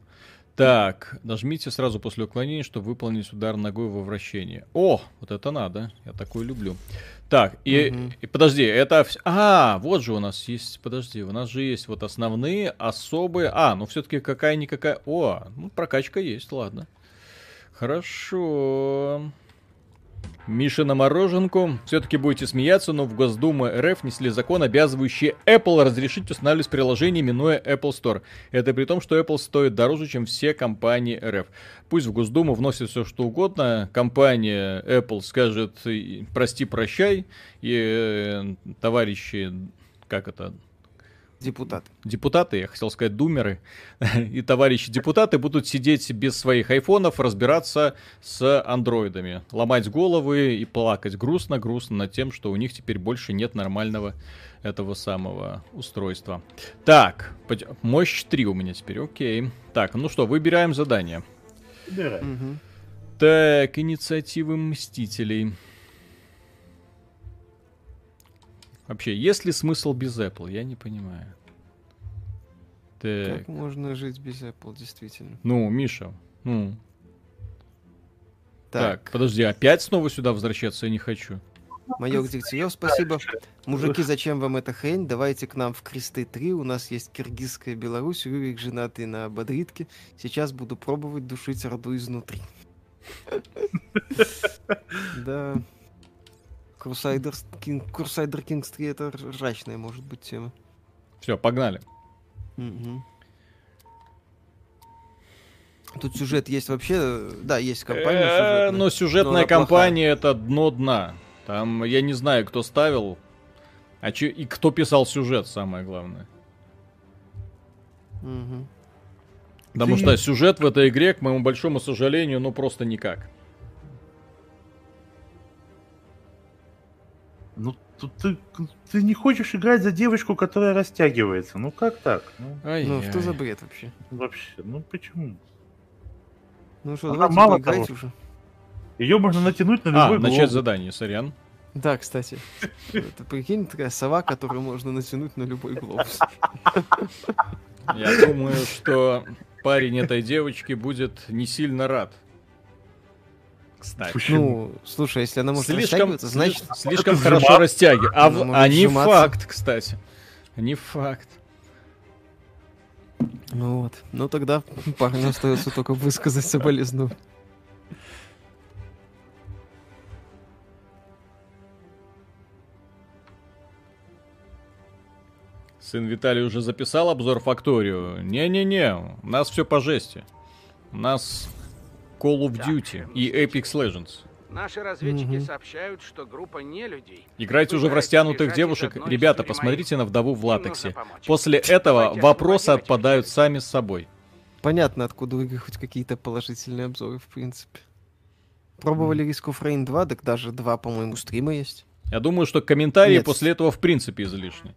Так, нажмите сразу после уклонения, чтобы выполнить удар ногой во вращении. О, вот это надо. Я такое люблю. Так, и, угу. и подожди, это... А, вот же у нас есть... Подожди, у нас же есть вот основные, особые... А, ну все-таки какая-никакая... О, ну прокачка есть, ладно. Хорошо... Миша на мороженку. Все-таки будете смеяться, но в Госдуму РФ внесли закон, обязывающий Apple разрешить устанавливать приложение, именуя Apple Store. Это при том, что Apple стоит дороже, чем все компании РФ. Пусть в Госдуму вносят все что угодно, компания Apple скажет прости-прощай, и э, товарищи, как это... Депутаты. Депутаты, я хотел сказать, думеры и товарищи депутаты будут сидеть без своих айфонов, разбираться с андроидами, ломать головы и плакать грустно-грустно над тем, что у них теперь больше нет нормального этого самого устройства. Так, мощь три у меня теперь, окей. Так, ну что, выбираем задание. Выбираем. Угу. Так, инициативы Мстителей. Вообще, есть ли смысл без Apple? Я не понимаю. Так. Как можно жить без Apple, действительно? Ну, Миша, ну. Так. так, подожди, опять снова сюда возвращаться я не хочу. Майор Дегтярев, спасибо. Мужики, зачем вам эта хрень? Давайте к нам в Кресты три. У нас есть киргизская Беларусь. Рюрик женатый на Бодритке. Сейчас буду пробовать душить Орду изнутри. Да. Crusader Kings три — это ржачная, может быть, тема. Все, погнали. Угу. Тут сюжет есть вообще. Да, есть компания сюжетная. Но сюжетная компания — это дно дна. Там я не знаю, кто ставил, а че, и кто писал сюжет, самое главное. Угу. Потому Ты... что сюжет в этой игре, к моему большому сожалению, ну просто никак. Ну, ты, ты не хочешь играть за девочку, которая растягивается. Ну как так? Ну, ну что за бред вообще? Вообще, ну почему? Ну что, давайте мало поиграть того. Уже. Ее можно натянуть на любой а, голову. Начать задание, сорян. Да, кстати. Это, прикинь, такая сова, которую можно натянуть на любой глобус. Я думаю, что парень этой девочки будет не сильно рад. Кстати. Почему? Ну, слушай, если она может слишком, растягиваться, значит... Слишком хорошо растягивается. А, в... а не факт, кстати. Не факт. Ну вот. Ну тогда парню остается только высказать соболезнования. Сын Виталий уже записал обзор «Факторию». Не-не-не, у нас все по жести. У нас Call of Duty и Apex Legends. Наши разведчики угу. сообщают, что группа нелюдей... Играйте уже в растянутых девушек. Ребята, посмотрите на вдову в латексе. После этого вопросы отпадают сами с собой. Понятно, откуда вы хоть какие-то положительные обзоры, в принципе. Пробовали Risk of Rain два, так даже два, по-моему, стрима есть. Я думаю, что комментарии Нет. после этого в принципе излишни.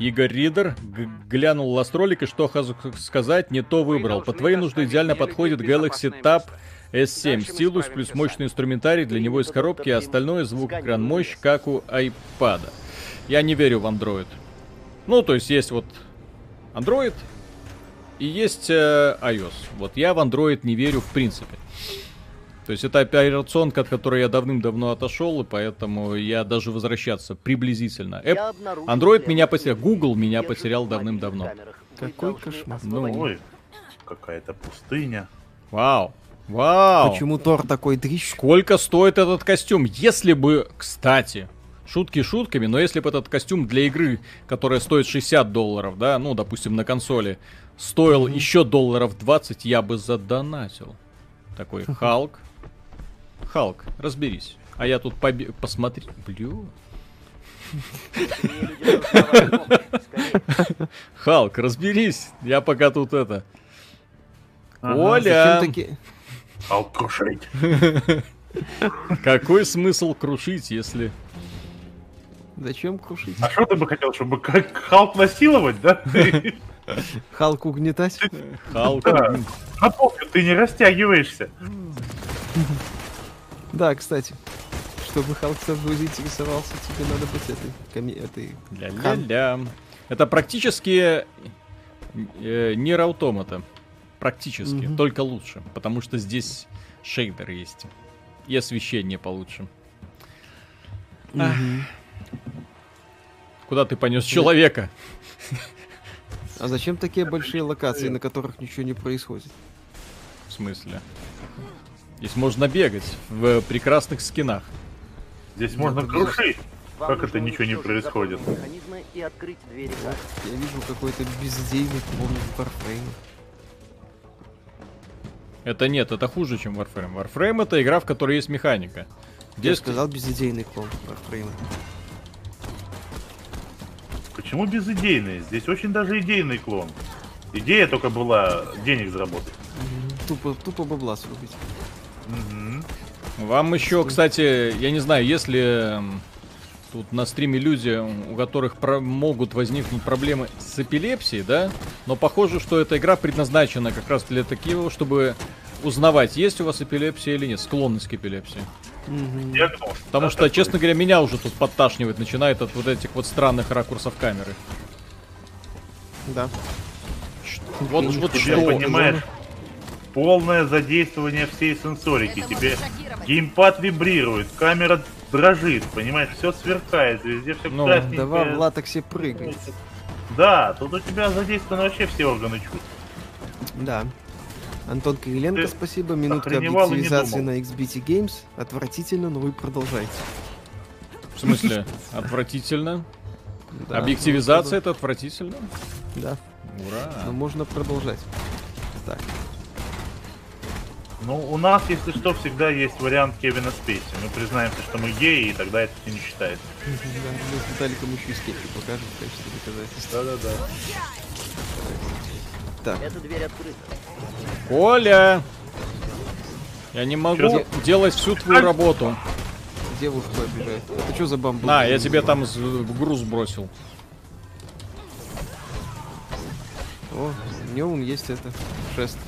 Игорь Ридер г- глянул ластролик и что хочу сказать, не то выбрал. По твоей нужде идеально подходит Galaxy Tab эс семь. Стилус плюс мощный инструментарий для него из коробки, а остальное звук, экран, мощь, как у iPad. Я не верю в Android. Ну, то есть есть вот Android и есть э, iOS. Вот я в Android не верю в принципе. То есть это операционка, от которой я давным-давно отошел, и поэтому я даже возвращаться приблизительно. App... Android меня потерял, Google меня потерял давным-давно. Какой кошмар. Ну... Ой, какая-то пустыня. Вау, вау. Почему Тор такой дрищ? Сколько стоит этот костюм? Если бы, кстати, шутки шутками, но если бы этот костюм для игры, которая стоит шестьдесят долларов, да, ну, допустим, на консоли, стоил mm-hmm. еще долларов двадцать, я бы задонатил. Такой Халк. Халк, разберись. А я тут побе... посмотри... Блю. Халк, разберись. Я пока тут это... Оля! Халк крушить. Какой смысл крушить, если... Зачем крушить? А что ты бы хотел, чтобы Халк насиловать, да? Халк угнетать? Халк угнетать. Напомню, ты не растягиваешься. Да, кстати, чтобы Халк с тобой заинтересовался, тебе надо быть этой... Коми... этой... Ля-ля-ля. Это практически э, нейроавтомата. Практически, угу. только лучше. Потому что здесь шейдер есть. И освещение получше. Угу. Куда ты понес человека? А зачем такие большие локации, на которых ничего не происходит? В смысле? Здесь можно бегать в прекрасных скинах. Здесь можно крушить. Как это ничего не происходит? Я вижу какой-то бездейный клон в Warframe. Это нет, это хуже, чем Warframe. Warframe — это игра, в которой есть механика. Здесь... Я сказал безидейный клон Warframe. Почему безидейные? Здесь очень даже идейный клон. Идея только была денег заработать. Тупо, тупо бабла срубить. Угу. Вам еще, кстати, я не знаю, если тут на стриме люди, у которых про- могут возникнуть проблемы с эпилепсией, да? Но похоже, что эта игра предназначена как раз для такого, чтобы узнавать, есть у вас эпилепсия или нет, склонность к эпилепсии. Угу. Потому да, что, честно говоря, меня уже тут подташнивает, начинает от вот этих вот странных ракурсов камеры. Да. Вот, ну, вот что, понимаешь, полное задействование всей сенсорики. Тебе геймпад вибрирует, камера дрожит, понимаешь, все сверкает, везде все ну, красненькое. Давай в латексе прыгать. Да, тут у тебя задействованы вообще все органы чувств. Да. Антон Кириленко, ты спасибо. Минутка объективизации на икс би ти Games. Отвратительно, но вы продолжайте. В смысле? Отвратительно? Да, объективизация — это отвратительно? Да. Ура. Но можно продолжать. Так. Ну, у нас, если что, всегда есть вариант Кевина Спейси. Мы признаемся, что мы геи, и тогда это не считается. Мы с Виталиком еще и скетчи покажем в качестве доказательства. Да-да-да. Так. Эта дверь открыта. Коля! Я не могу Чё? делать всю твою работу. Девушка обижает. Это что за бамбук? На, я тебе там груз бросил. О, у него он есть это, шест.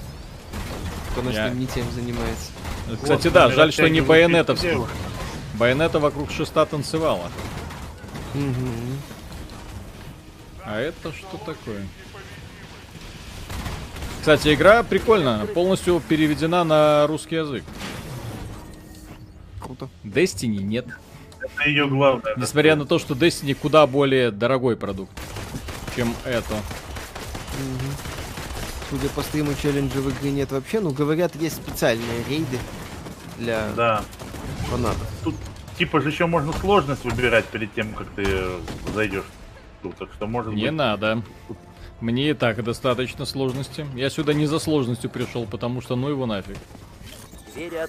Кто я... не тем занимается. Кстати, вот, да, жаль, что не байонетов. Байонета вокруг шеста танцевала. Угу. А это что такое? Кстати, игра прикольно, полностью переведена на русский язык. Круто. Destiny нет. Это ее главное. Несмотря это... на то, что Destiny куда более дорогой продукт, чем это. Угу. Судя по стриму, челленджа в игре нет вообще, но говорят, есть специальные рейды для да. фанатов. Тут типа же еще можно сложность выбирать перед тем, как ты зайдешь. Так что может Не быть... надо. Мне и так достаточно сложности. Я сюда не за сложностью пришел, потому что ну его нафиг.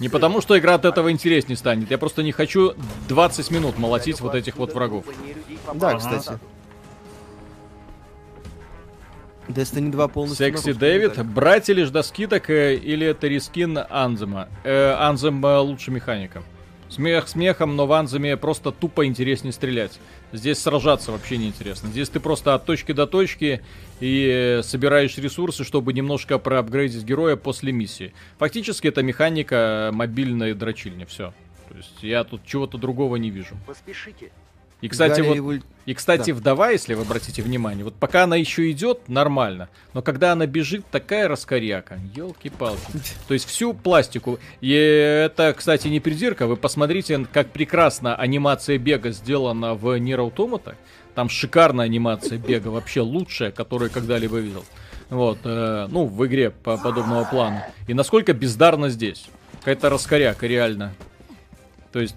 Не потому что игра от этого интереснее станет. Я просто не хочу двадцать минут молотить вот этих вот врагов. Да, кстати. Destiny два полностью. Секси Дэвид. Брать или ж до скидок, или это рискин Анзема. Анзем лучше механика. Смех смехом, но в Анземе просто тупо интереснее стрелять. Здесь сражаться вообще неинтересно. Здесь ты просто от точки до точки и собираешь ресурсы, чтобы немножко проапгрейдить героя после миссии. Фактически это механика мобильной дрочильни. Все. То есть я тут чего-то другого не вижу. Поспешите. И, кстати, Галия вот, и, кстати да. вдова, если вы обратите внимание, вот пока она еще идет, нормально. Но когда она бежит, такая раскоряка. Ёлки-палки. То есть всю пластику. И это, кстати, не придирка. Вы посмотрите, как прекрасно анимация бега сделана в Нир Automata. Там шикарная анимация бега, вообще лучшая, которую я когда-либо видел. Вот, э, ну, в игре по подобного плана. И насколько бездарно здесь. Какая-то раскоряка, реально. То есть...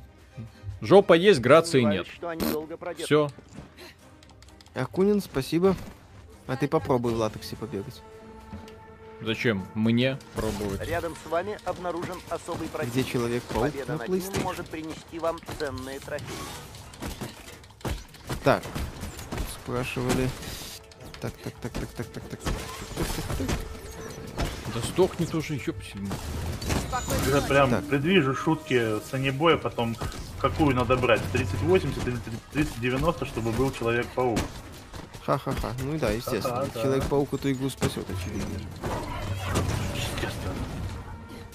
Жопа есть, грации нет. Все. Акунин, спасибо. А ты попробуй в латексе побегать. Зачем? Мне пробовать. Рядом с вами обнаружен особый противник. Где Человек-паук? На PlayStation может принести вам ценные трофеи. Так. Спрашивали. Так, так, так, так, так, так, так, так, так. Да сдохнет уже, еще посильнее. Я прям так. предвижу шутки с Анибоя, потом какую надо брать, тридцать восемьдесят или тридцать девяносто, чтобы был Человек-паук. Ха-ха-ха, ну да, естественно, да, Человек-паук да. эту игру спасет, очевидно. Естественно.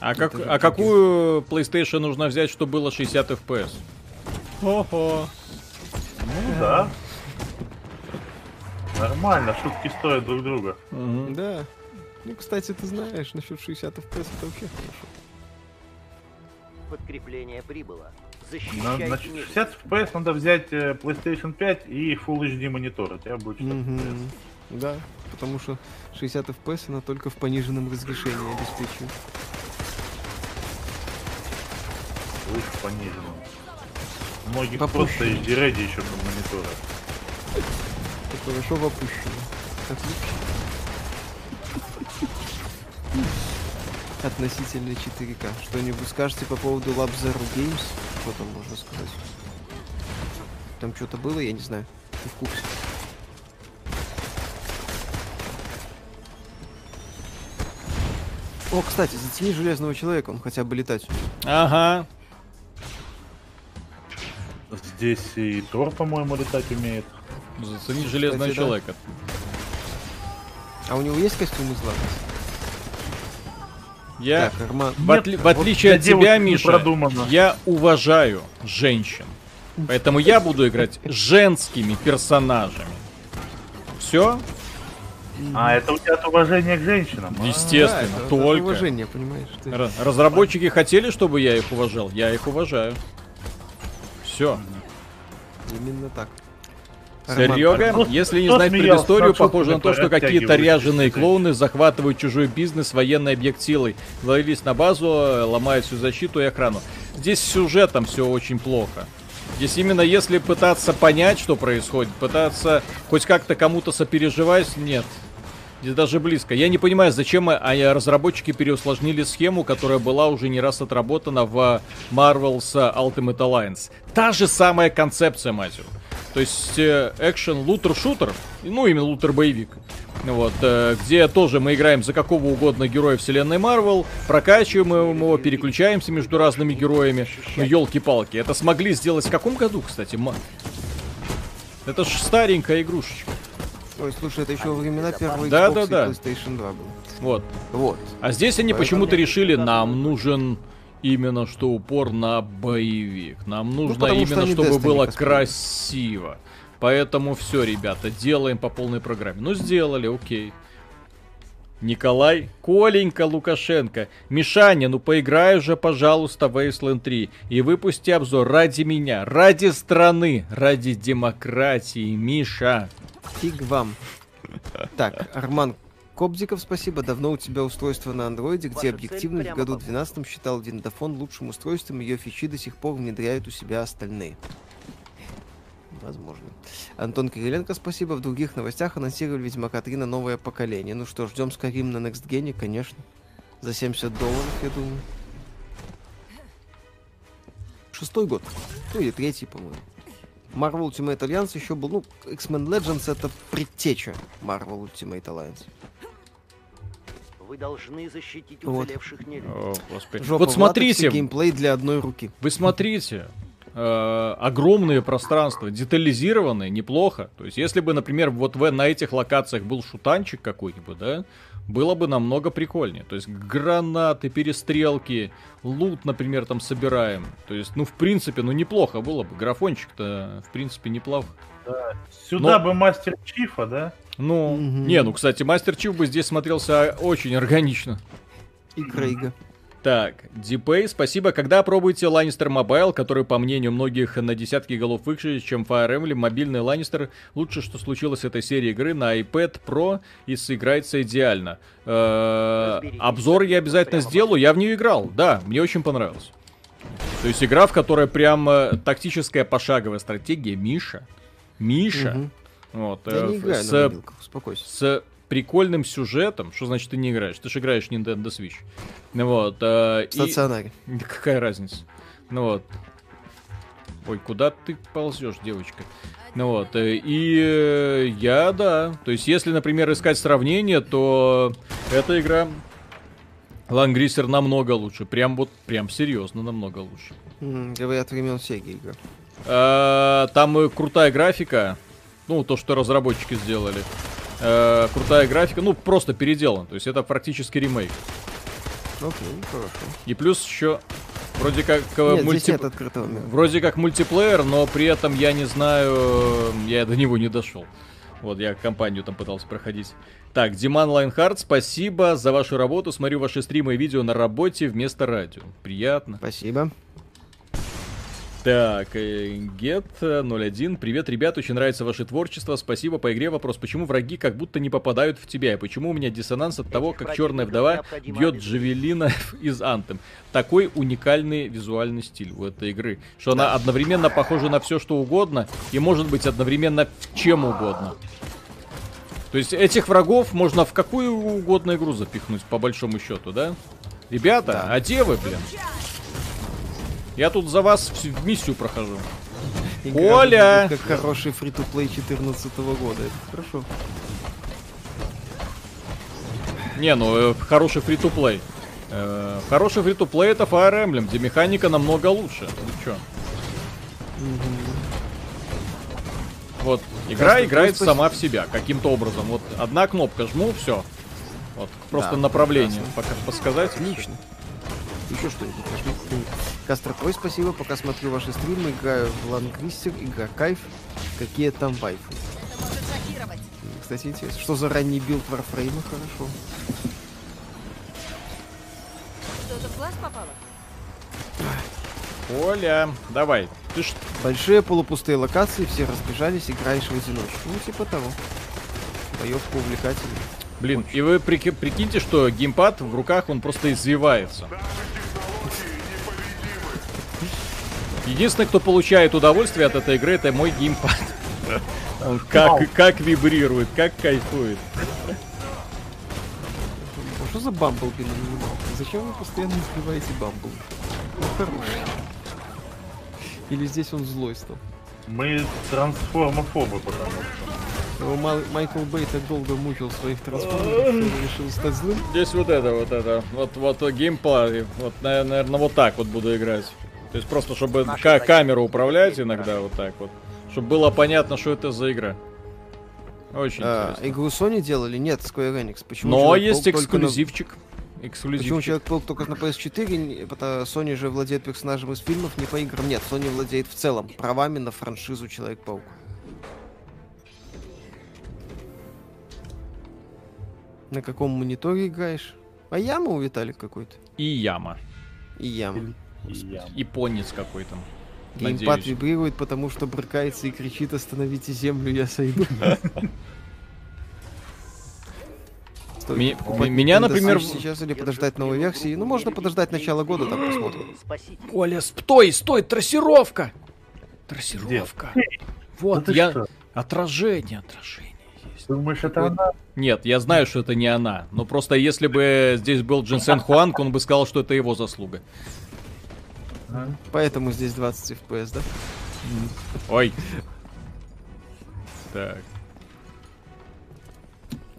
А, как, а какую PlayStation нужно взять, чтобы было шестьдесят эф пи эс? О-хо. Ну да. Нормально, шутки стоят друг друга. Угу. Да. Ну, кстати, ты знаешь, насчет шестьдесят эф пи эс это вообще хорошо. Подкрепление прибыло. Защищайте. На шестьдесят эф пи эс надо взять PlayStation пять и Full эйч ди монитор. У тебя будет шестьдесят эф пи эс. Да, потому что шестьдесят эф пи эс она только в пониженном разрешении обеспечивает. Лучше в пониженном. Многие просто эйч ди-реди еще на монитора. Это хорошо в опущенном. Отлично. Относительно четыре ка. Что-нибудь скажете по поводу Lab Zero Games? Что там можно сказать? Там что-то было, я не знаю. Ты в курсе? О, кстати, затяни Железного Человека, он хотя бы летать. Ага. Здесь и Тор, по-моему, летать умеет. Зацени Железного кстати, Человека. Да. А у него есть костюм из латекса? Я, да, карман... в, отли... Нет, в отличие вот от тебя, Миша, я уважаю женщин. Поэтому я буду играть женскими персонажами. Все? А, это у тебя от уважения к женщинам? Естественно, а, да, это, только. Это уважение, понимаешь? Ты... Разработчики хотели, чтобы я их уважал? Я их уважаю. Все. Именно так. Серега, если не знать предысторию, похоже на то, что какие-то ряженые клоуны захватывают чужой бизнес, военный объект силой. Завелись на базу, ломают всю защиту и охрану. Здесь с сюжетом все очень плохо. Здесь именно если пытаться понять, что происходит, пытаться хоть как-то кому-то сопереживать, нет. Здесь даже близко. Я не понимаю, зачем разработчики переусложнили схему, которая была уже не раз отработана в Marvel's Ultimate Alliance. Та же самая концепция, мать его. То есть экшен лутер-шутер, ну именно лутер-боевик. Вот, где тоже мы играем за какого угодно героя вселенной Marvel, прокачиваем его, переключаемся между разными героями. Ну, елки-палки, это смогли сделать в каком году, кстати? Это ж старенькая игрушечка. Ой, слушай, это еще во времена первого Xbox да, да, да. и плейстейшн два был. Вот. Вот. А здесь они почему-то решили, нам нужен именно что упор на боевик. Нам нужно ну, именно, что чтобы было красиво. Поэтому все, ребята, делаем по полной программе. Ну, сделали, окей. Николай, Коленька Лукашенко. Мишаня, ну поиграй уже, пожалуйста, в Wasteland три. И выпусти обзор ради меня, ради страны, ради демократии, Миша. Фиг вам. Так, Арман Кобзиков, спасибо. Давно у тебя устройство на андроиде, где объективность в году двенадцатом считал Виндафон лучшим устройством, ее фичи до сих пор внедряют у себя остальные. Возможно. Антон Кириленко, спасибо. В других новостях анонсировали Ведьмака три на новое поколение. Ну что, ждем Скарим на Next Gen, конечно. За семьдесят долларов, я думаю. Шестой год. Ну или третий, по-моему. Marvel Ultimate Alliance еще был, ну, X-Men Legends это предтеча Marvel Ultimate Alliance. Вы должны защитить уцелевших вот. Нелюдей. Вот смотрите. Геймплей для одной руки. Вы смотрите. Э, огромные пространства, детализированные, неплохо. То есть, если бы, например, вот в, на этих локациях был шутанчик какой-нибудь, да, было бы намного прикольнее. То есть, гранаты, перестрелки, лут, например, там собираем. То есть, ну, в принципе, ну, неплохо было бы. Графончик-то, в принципе, неплохо. Да. Сюда Но... бы Мастер Чифа, да? Ну, mm-hmm. не, ну, кстати, Мастер Чиф бы здесь смотрелся очень органично. И Крейга. Так, Дипэй, спасибо. Когда пробуете Lannister Mobile, который, по мнению многих, на десятки голов выше, чем Fire Emblem, мобильный Lannister, лучше, что случилось с этой серией игры на iPad Pro и сыграется идеально. Обзор я обязательно сделаю, я в нее играл, да, мне очень понравилось. То есть игра, в которой прям тактическая пошаговая стратегия, Миша, Миша, вот, с... прикольным сюжетом, что значит ты не играешь? Ты же играешь в Nintendo Switch. Вот. Э, Стационарь. И... Какая разница? Ну вот. Ой, куда ты ползешь, девочка? Ну вот. И э, я, да. То есть, если, например, искать сравнение, то эта игра Лангрисер намного лучше. Прям вот, прям серьезно намного лучше. Говорят, времен Сеги игра. Э, там крутая графика. Ну, то, что разработчики сделали. Э, крутая графика, ну просто переделан, то есть это практически ремейк. Окей, хорошо. И плюс еще вроде как нет, мульти... нет открытого, нет. Вроде как мультиплеер, но при этом я не знаю, я до него не дошел. Вот я компанию там пытался проходить. Так, Диман Лайнхард, спасибо за вашу работу, смотрю ваши стримы и видео на работе вместо радио, приятно. Спасибо. Так, Get ноль один. Привет, ребят, очень нравится ваше творчество. Спасибо по игре. Вопрос, почему враги как будто не попадают в тебя? И почему у меня диссонанс от того, как черная вдова бьет Джавелина из Anthem? Такой уникальный визуальный стиль у этой игры. Что она одновременно похожа на все, что угодно. И может быть одновременно в чем угодно. То есть этих врагов можно в какую угодно игру запихнуть, по большому счету, да? Ребята, да. А где вы, блин? Я тут за вас в миссию прохожу. Игра Оля! Как хороший фри-то-плей четырнадцатого года. Это хорошо. Не, ну, хороший фри-то-плей. Э, хороший фри-то-плей это Fire Emblem, где механика намного лучше. Ну чё? Mm-hmm. Вот, игра Just играет спасибо. сама в себя каким-то образом. Вот одна кнопка жму, все. Вот, просто да, направление пока подсказать. Отлично. Еще что-нибудь нажму. Кастрокой, спасибо, пока смотрю ваши стримы, играю в Ланкристер, игра кайф. Какие там вайфы? Кстати, интересно, что за ранний билд Warframe, хорошо. Что-то в глаз попало? Оля, давай. Ты ж... Большие полупустые локации, все разбежались, играешь в одиночку. Ну, типа того. Боевка увлекательная. Блин, очень. И вы прики прикиньте, что геймпад в руках, он просто извивается. Единственный, кто получает удовольствие от этой игры, это мой геймпад. Он как, как вибрирует, как кайфует. А что за Бамблби нанимал? Зачем вы постоянно избиваете Бамблби? Или здесь он злой стал? Мы трансформофобы, потому что... Майкл Бэй так долго мучил своих трансформеров, решил стать злым. Здесь вот это, вот это. Вот, вот геймплей. Вот, наверное, вот так вот буду играть. То есть просто, чтобы ка камеру управлять иногда вот так вот. Чтобы было понятно, что это за игра. Очень а, интересно. Игру Sony делали? Нет, Square Enix. Почему Но есть эксклюзивчик. На... эксклюзивчик. Почему Человек-паук только на пи эс четыре? Потому что Sony же владеет персонажем из фильмов, не по играм. Нет, Sony владеет в целом правами на франшизу Человек-паук. На каком мониторе играешь? А яма у Виталик какой-то? И яма. И яма. Японец какой-то. Геймпад надеюсь. Вибрирует, потому что брыкается и кричит: «Остановите землю, я сойду». Меня, например... Сейчас или подождать новой версии? Ну, можно подождать начала года, там посмотрим. Оля, стой, стой, трассировка! Трассировка. Вот, я... Отражение, отражение. Думаешь, это она? Нет, я знаю, что это не она. Но просто если бы здесь был Джинсен Хуанг, он бы сказал, что это его заслуга. Поэтому здесь двадцать эф пи эс, да? Ой. Так.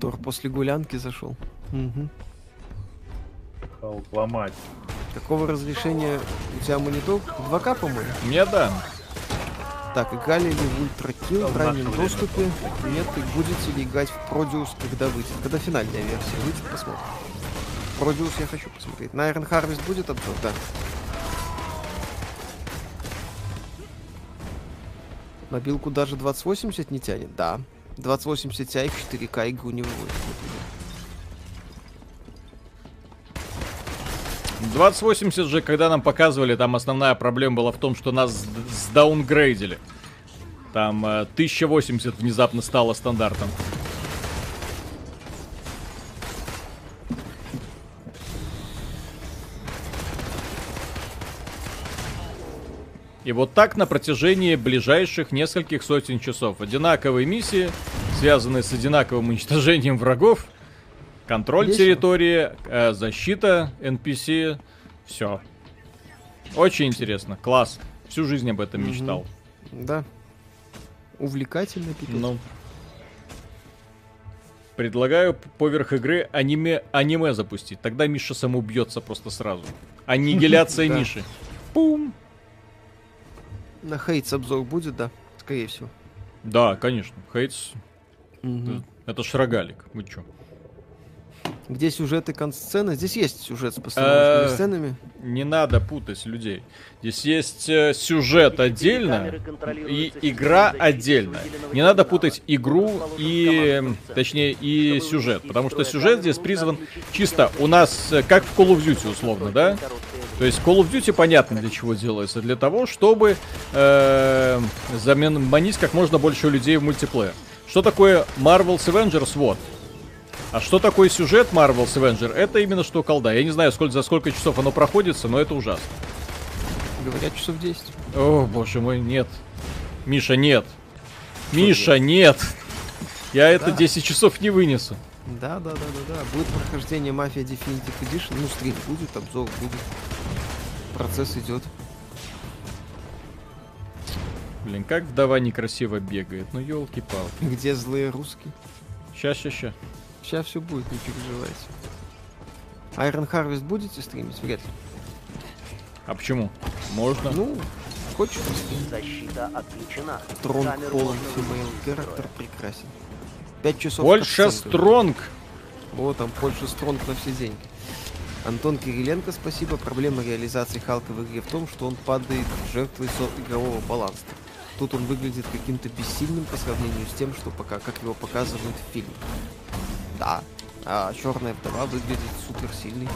Тор после гулянки зашел. Угу. Халк ломать. Какого разрешения у тебя монитор? два ка, по-моему? Мне да. Так, играли ли в ультракил в раннем доступе? Нет, и будете ли играть в Продиус, когда выйдет? Когда финальная версия выйдет, посмотрим. Продиус я хочу посмотреть. На Iron Harvest будет обзор, да. Мобилку даже двадцать восемьдесят не тянет, да. двадцать восемьдесят ти ай в четыре ка игру не выводит. двадцать восемьдесят же, когда нам показывали, там основная проблема была в том, что нас сдаунгрейдили. Там э, тысяча восемьдесят внезапно стало стандартом. И вот так на протяжении ближайших нескольких сотен часов. Одинаковые миссии, связанные с одинаковым уничтожением врагов, контроль Есть территории, э, защита, эн пи си, все. Очень интересно, класс. Всю жизнь об этом мечтал. Mm-hmm. Да. Увлекательно, пипец. Ну. Предлагаю поверх игры аниме, аниме запустить. Тогда Миша самоубьется просто сразу. Аннигиляция Миши. Пум! На Хейтс обзор будет, да? Скорее всего. Да, конечно. Хейтс. Угу. Это ж рогалик. Вы чё? Где сюжет и концсцена? Здесь есть сюжет с постановочными сценами. Не надо путать людей. Здесь есть э, сюжет отдельно и игра отдельно. Не надо путать игру и... Точнее, и сюжет. Потому что сюжет здесь призван чисто у нас, как в Call of Duty условно, да? То есть Call of Duty понятно для чего делается. Для того, чтобы э, заманить как можно больше людей в мультиплеер. Что такое Marvel's Avengers? Вот. А что такое сюжет Marvel's Avenger? Это именно что колда. Я не знаю, сколько, за сколько часов оно проходится, но это ужасно. Говорят, часов десять. О, боже мой, нет. Миша, нет. Что Миша, есть? Нет. Я да. это десять часов не вынесу. Да, да, да, да, да. Будет прохождение Mafia Definitive Edition. Ну, стрим будет, обзор будет. Процесс идет. Блин, как вдова некрасиво бегает. Ну, елки-палки. Где злые русские? Ща, ща, ща. Сейчас все будет, не переживайте. Iron Harvest будете стримить? Вряд ли. А почему? Можно. Ну, хочешь? Защита отключена. Стронг полон фимейл. Характер прекрасен. Пять часов. Польша Стронг! О, там Польша Стронг на все деньги. Антон Кириленко, спасибо. Проблема реализации Халка в игре в том, что он падает жертвой игрового баланса. Тут он выглядит каким-то бессильным по сравнению с тем, что пока, как его показывают в фильме. Да. А черная вдова выглядит суперсильной.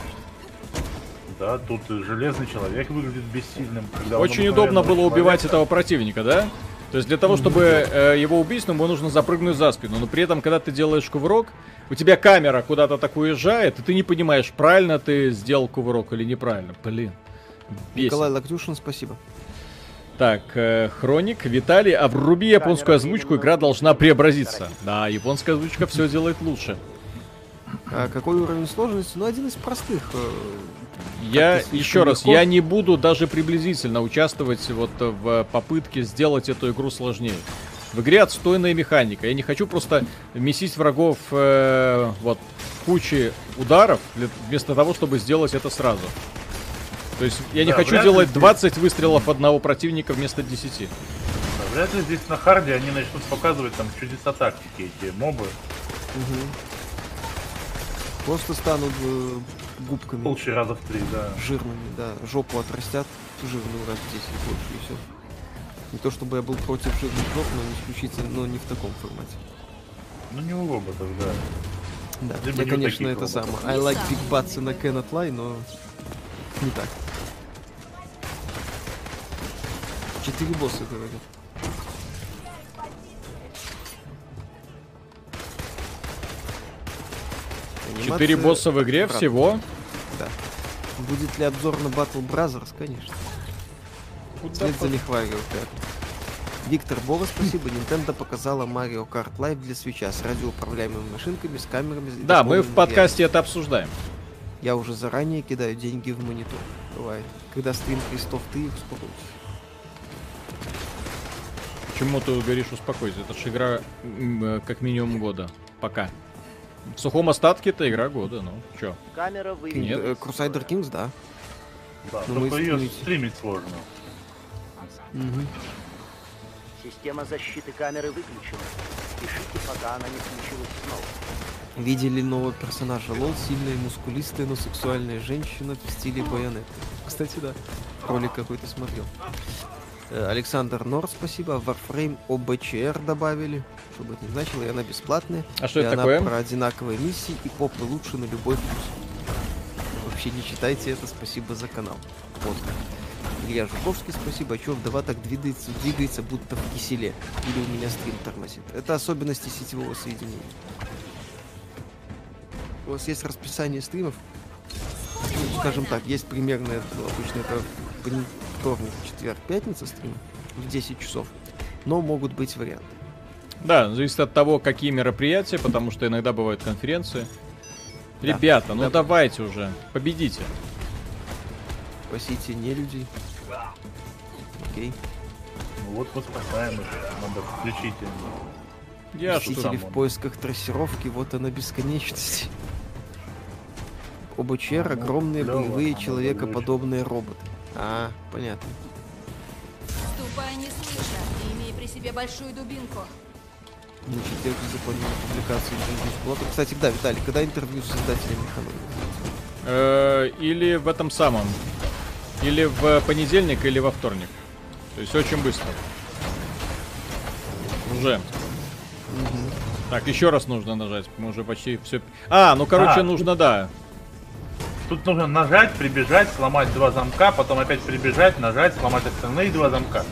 Да, тут железный человек выглядит бессильным. Когда очень удобно было человека. Убивать этого противника, да? То есть для того, чтобы э, его убить, ему нужно запрыгнуть за спину. Но при этом, когда ты делаешь кувырок, у тебя камера куда-то так уезжает, и ты не понимаешь, правильно ты сделал кувырок или неправильно. Блин, бесит. Николай Лактюшин, спасибо. Так, э, Хроник, Виталий, а вруби японскую озвучку, игра должна преобразиться. Да, японская озвучка все делает лучше. А какой уровень сложности? Ну, один из простых... Я, еще раз, я не буду даже приблизительно участвовать вот в попытке сделать эту игру сложнее. В игре отстойная механика. Я не хочу просто месить врагов э, вот кучи ударов, для, вместо того, чтобы сделать это сразу. То есть я не да, хочу делать двадцать здесь... выстрелов одного противника вместо десяти. Да, вряд ли здесь на харде они начнут показывать там чудеса тактики, эти мобы. Угу. Просто станут э, губками. Лучше раза в три, да. Жирными, да. Жопу отрастят, жирную раз в десять больше, и все. Не то чтобы я был против жирных жоп, но не исключительно, но не в таком формате. Ну не у лоба тогда. Да, да. Я, конечно, это самое. I like big butts and I cannot lie, но не так. Четыре босса, говорят. Четыре босса в игре всего. Да. Будет ли обзор на Battle Brothers? Конечно. Вслед за Лихварио пять. Виктор Бова, спасибо. Nintendo показала Mario Kart Live для Switch'а с радиоуправляемыми машинками, с камерами. Да, мы в подкасте это обсуждаем. Я уже заранее кидаю деньги в монитор. Бывает. Когда стрим Христов, ты их успокойся. Почему ты говоришь успокойся? Это же игра как минимум года. Пока. В сухом остатке это игра года, ну чё? Камера выйдет. Crusader Kings, да. Да, но только ее стримить сложно. Угу. Система защиты камеры выключена. Пишите, пока она не включилась снова. Видели нового персонажа Лол, сильная, мускулистая, но сексуальная женщина в стиле Байонетты. Кстати, да, ролик какой-то смотрел. Александр Нор, спасибо. Warframe о бэ че эр добавили, чтобы это не значило, и она бесплатная. А что это такое? Про одинаковые миссии и попы лучше на любой вкус. Вообще не читайте это, спасибо за канал. Вот. Илья Жуковский, спасибо. А чё вдова так двигается, двигается, будто в киселе? Или у меня стрим тормозит? Это особенности сетевого соединения. У вас есть расписание стримов? Ну, скажем так, есть примерное, обычно это вторник, четверг, пятница стрим в десять часов, но могут быть варианты. Да, зависит от того, какие мероприятия, потому что иногда бывают конференции. Да. Ребята, ну да. Давайте уже, победите. Спасите не людей. Окей. Ну вот мы спасаем их, надо включить. Я что в поисках трассировки, вот она бесконечность. о бэ че эр огромные боевые человекоподобные роботы. А, понятно. Ступай неслышно и имей при себе большую дубинку. На четверг запланирована публикация интервью с пилотом. Кстати, да, Виталий, когда интервью с создателями канала? Или в этом самом. Или в понедельник, или во вторник. То есть очень быстро. Уже. Угу. Так, еще раз нужно нажать. Мы уже почти все... А, ну короче, а. нужно, да. Тут нужно нажать, прибежать, сломать два замка, потом опять прибежать, нажать, сломать остальные два замка.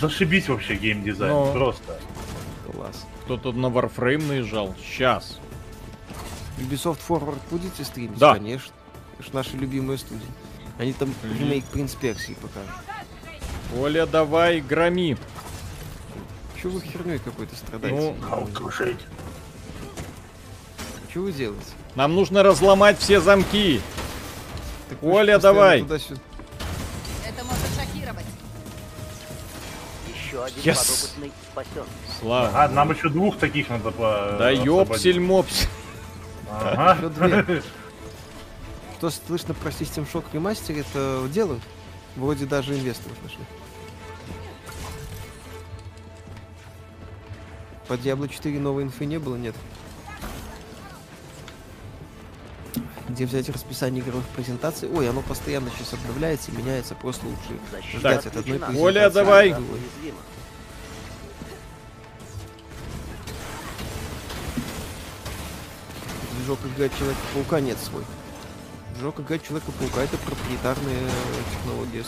Зашибись вообще геймдизайн, но... просто. Класс. Кто тут на Warframe наезжал? Сейчас. Ubisoft Forward будете стримить? Да. Конечно. Это ж наши любимые студии. Они там ремейк по инспекции покажут. Оля, давай, громи. Чего вы херней какой-то страдаете? Ну, крушить. Что вы делаете? Нам нужно разломать все замки. Так, Оля, давай. Это можно шокировать. Еще один подопытный спасен. Слава. А, нам еще двух таких надо по... Да ёпсель-мопсель. Ага. Что слышно про System Shock Remaster, это делают. Вроде даже инвесторов нашли. По Diablo четыре новой инфы не было, нет. Где взять расписание игровых презентаций? Ой, оно постоянно сейчас обновляется и меняется, просто лучше ждать так, от одной презентации. Оля, давай! Движок играть Человека-паука нет свой. Движок играть Человека-паука — это проприетарная технология.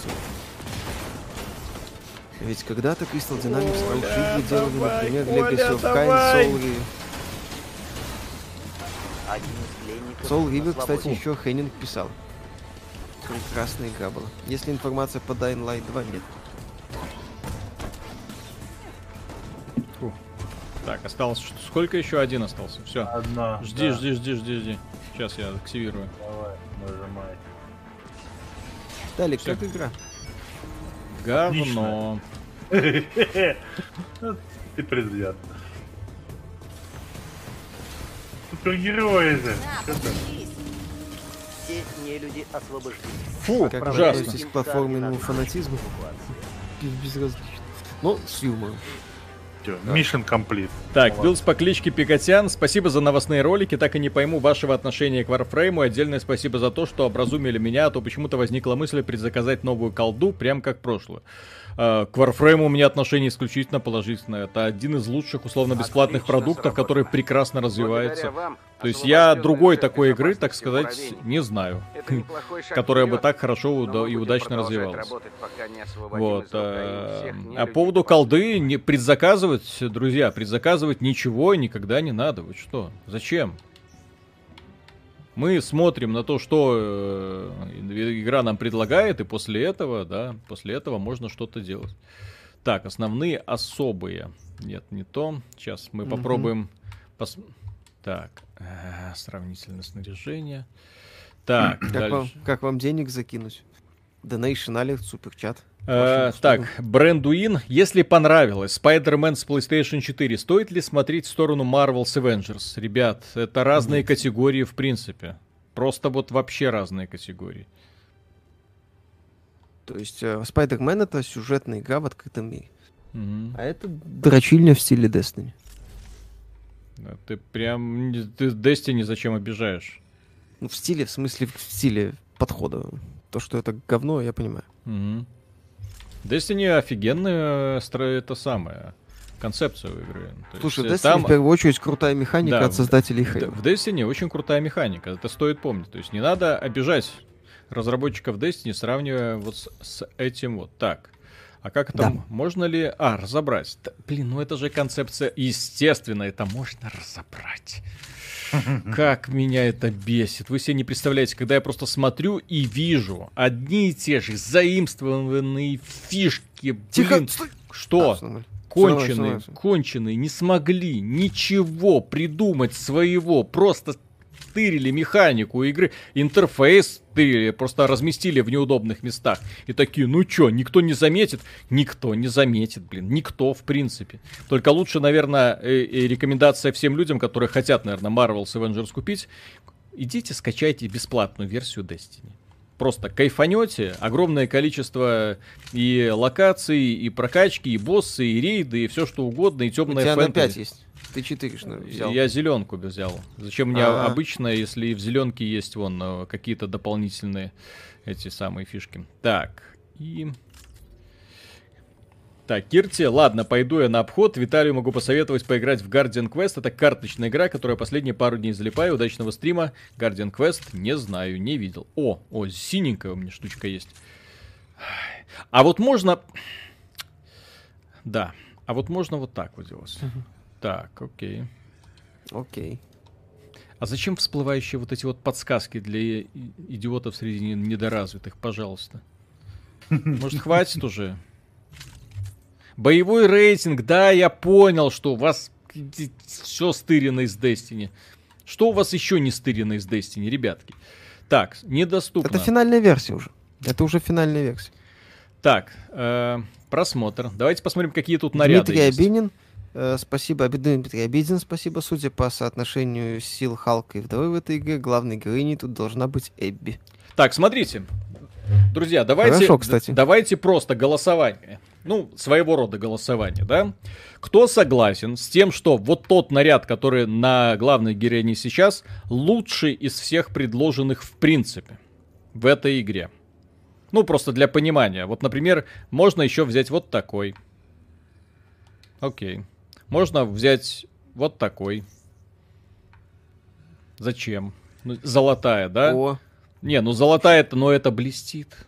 Ведь когда-то Crystal Dynamics проушили и делали, например, Legacy of Kain, Soul River, кстати, еще Хеннинг писал. Прекрасная игра была. Если информация по Dying Light два, нет. Фу. Так, осталось... Сколько еще? Один остался. Все. Одна. Жди, да. жди, жди, жди, жди. Сейчас я активирую. Давай, нажимай. Далее, как игра? Говно. Ты предвзят. Супергерои же. Все нелюди освобождены. Фу, как ужасно. С платформенного фанатизма. Безразлично. Но с юмором. Мишен комплит. Так, Билл с по кличке Пикатян. Спасибо за новостные ролики. Так и не пойму вашего отношения к Warframe. Отдельное спасибо за то, что образумили меня, а то почему-то возникла мысль предзаказать новую колду, прям как прошлую. К Warframe у меня отношение исключительно положительное. Это один из лучших условно-бесплатных продуктов, который прекрасно развивается. То есть я другой такой игры, так сказать, не знаю, которая бы так хорошо и удачно развивалась. Вот. А поводу колды не предзаказывать, друзья, предзаказывать ничего никогда не надо. Вы что? Зачем? Мы смотрим на то, что игра нам предлагает, и после этого, да, после этого можно что-то делать. Так, основные особые. Нет, не то. Сейчас мы [S2] Mm-hmm. [S1] Попробуем... Пос... Так, э-э, сравнительное снаряжение. Так, как, дальше. Вам, как вам денег закинуть? Donation alert, суперчат. Э, так, Брэндуин. Если понравилось Spider-Man с PlayStation четыре, стоит ли смотреть в сторону Marvel's Avengers? Ребят, это разные mm-hmm. категории в принципе. Просто вот вообще разные категории. То есть uh, Spider-Man — это сюжетная игра в открытом мире. Mm-hmm. А это дрочильня в стиле Destiny. Да, ты прям... Ты Destiny зачем обижаешь? Ну, в стиле, в смысле, в стиле подхода. То, что это говно, я понимаю. Mm-hmm. Destiny офигенная, это самое, концепция игры. То Слушай, есть, Destiny там... в первую очередь крутая механика да, от создателей Halo. В Destiny очень крутая механика, это стоит помнить. То есть не надо обижать разработчиков Destiny, сравнивая вот с, с этим вот. Так, а как там, да. можно ли... А, разобрать. Да, блин, ну это же концепция, естественно, это можно разобрать. Как меня это бесит. Вы себе не представляете, когда я просто смотрю и вижу одни и те же заимствованные фишки. Блин, тихо, что? А, конченые, конченые, не смогли ничего придумать своего. Просто тырили механику игры. Интерфейс тырили, просто разместили в неудобных местах. И такие, ну чё, никто не заметит? Никто не заметит, блин. Никто, в принципе. Только лучше, наверное, рекомендация всем людям, которые хотят, наверное, Marvel's Avengers купить. Идите, скачайте бесплатную версию Destiny. Просто кайфанете, огромное количество и локаций, и прокачки, и боссы, и рейды, и все что угодно, и темная фэнтези. У тебя на пять есть. Ты четыре, что ли, взял? Я зеленку взял. Зачем мне А-а-а. обычно, если в зеленке есть вон какие-то дополнительные эти самые фишки. Так, и... Так, Кирти, ладно, пойду я на обход. Виталию могу посоветовать поиграть в Guardian Quest. Это карточная игра, которая последние пару дней залипаю. Удачного стрима. Guardian Quest не знаю, не видел. О, о, синенькая у меня штучка есть. А вот можно... Да, а вот можно вот так вот делать. Так, окей. Окей. А зачем всплывающие вот эти вот подсказки для идиотов среди недоразвитых, пожалуйста? Может, хватит уже? Боевой рейтинг, да, я понял, что у вас все стырено из Destiny. Что у вас еще не стырено из Destiny, ребятки? Так, недоступно. Это финальная версия уже. Это уже финальная версия. Так, э, просмотр. Давайте посмотрим, какие тут наряды Дмитрий есть. Обинин. Спасибо, Обиден Дмитрий Обиден, спасибо. Судя по соотношению сил Халка и Вдовы в этой игре, главной героиней тут должна быть Эбби. Так, смотрите, друзья, давайте, Хорошо, кстати. давайте просто голосование. Ну, своего рода голосование, да? Кто согласен с тем, что вот тот наряд, который на главной героине сейчас, лучший из всех предложенных в принципе в этой игре? Ну, просто для понимания. Вот, например, можно еще взять вот такой. Окей. Можно взять вот такой. Зачем? Ну, золотая, да? О. Не, ну золотая-то, но это блестит.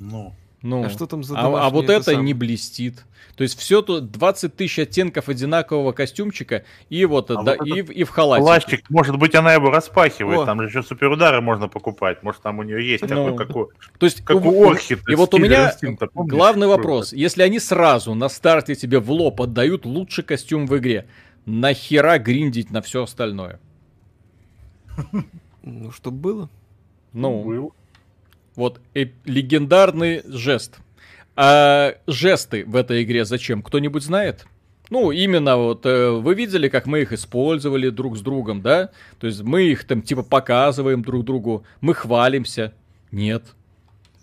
Ну... Ну, а, что там за а, а вот это, это не блестит. То есть все тут двадцать тысяч оттенков одинакового костюмчика и вот, а да, вот и, и в халате. Плащик, может быть, она его распахивает. О. Там же еще суперудары можно покупать. Может, там у нее есть ну. такой, как у, то есть, как у, у Орхи. И вот у меня инстинкта, помнишь, главный вопрос. Если они сразу на старте тебе в лоб отдают лучший костюм в игре, нахера гриндить на все остальное? Ну, чтоб было. Ну, было. Вот э- легендарный жест. А жесты в этой игре зачем? Кто-нибудь знает? Ну, именно вот э, вы видели, как мы их использовали друг с другом, да? То есть мы их там типа показываем друг другу, мы хвалимся. Нет.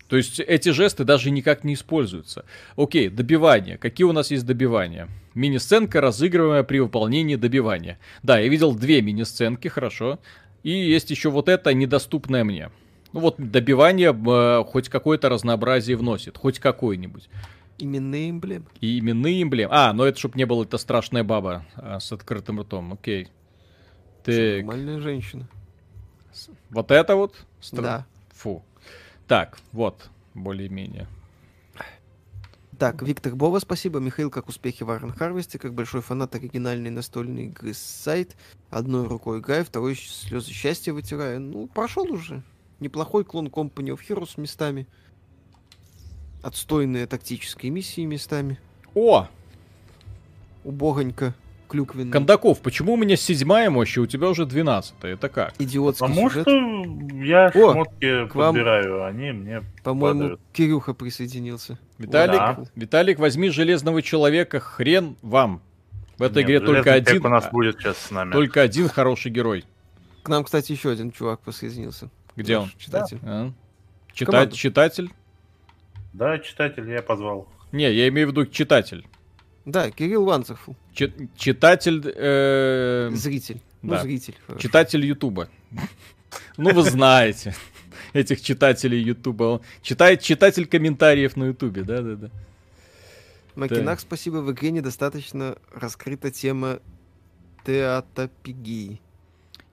То есть эти жесты даже никак не используются. Окей, добивание. Какие у нас есть добивания? Мини-сценка, разыгрываемая при выполнении добивания. Да, я видел две мини-сценки, хорошо. И есть еще вот это, недоступное мне. Ну вот добивание э, хоть какое-то разнообразие вносит, хоть какое-нибудь. Именные эмблемы. И именные эмблемы. А, но это чтобы не было, это страшная баба э, с открытым ртом, окей. Так. Нормальная женщина. Вот это вот? Стра... Да. Фу. Так, вот, более-менее. Так, Виктор Бова, спасибо. Михаил, как успехи в Iron Harvest, как большой фанат оригинальной настольной игры «Сайт». Одной рукой играю, второй слезы счастья вытираю. Ну, прошел уже. Неплохой клон Company of Heroes местами. Отстойные тактические миссии местами. О! Убогонько клюквенный. Кондаков, почему у меня седьмая мощь, а у тебя уже двенадцатая? Это как? Идиотский Потому сюжет. Потому что я шмотки О, подбираю, вам... они мне По-моему, падают. Кирюха присоединился. Виталик, да. Виталик, возьми Железного Человека, хрен вам. В этой Нет, игре только один... у нас будет сейчас с нами. Только один хороший герой. К нам, кстати, еще один чувак присоединился. Где он? Читатель. Да. А? Чита- читатель? Да, читатель я позвал. Не, я имею в виду читатель. Да, Кирилл Ванцев. Чи- читатель... Э- зритель. Да. Ну, зритель. Читатель Ютуба. Ну, вы знаете этих читателей Ютуба. Читает читатель комментариев на Ютубе, да-да-да. Макинах, спасибо. В игре недостаточно раскрыта тема театопигии.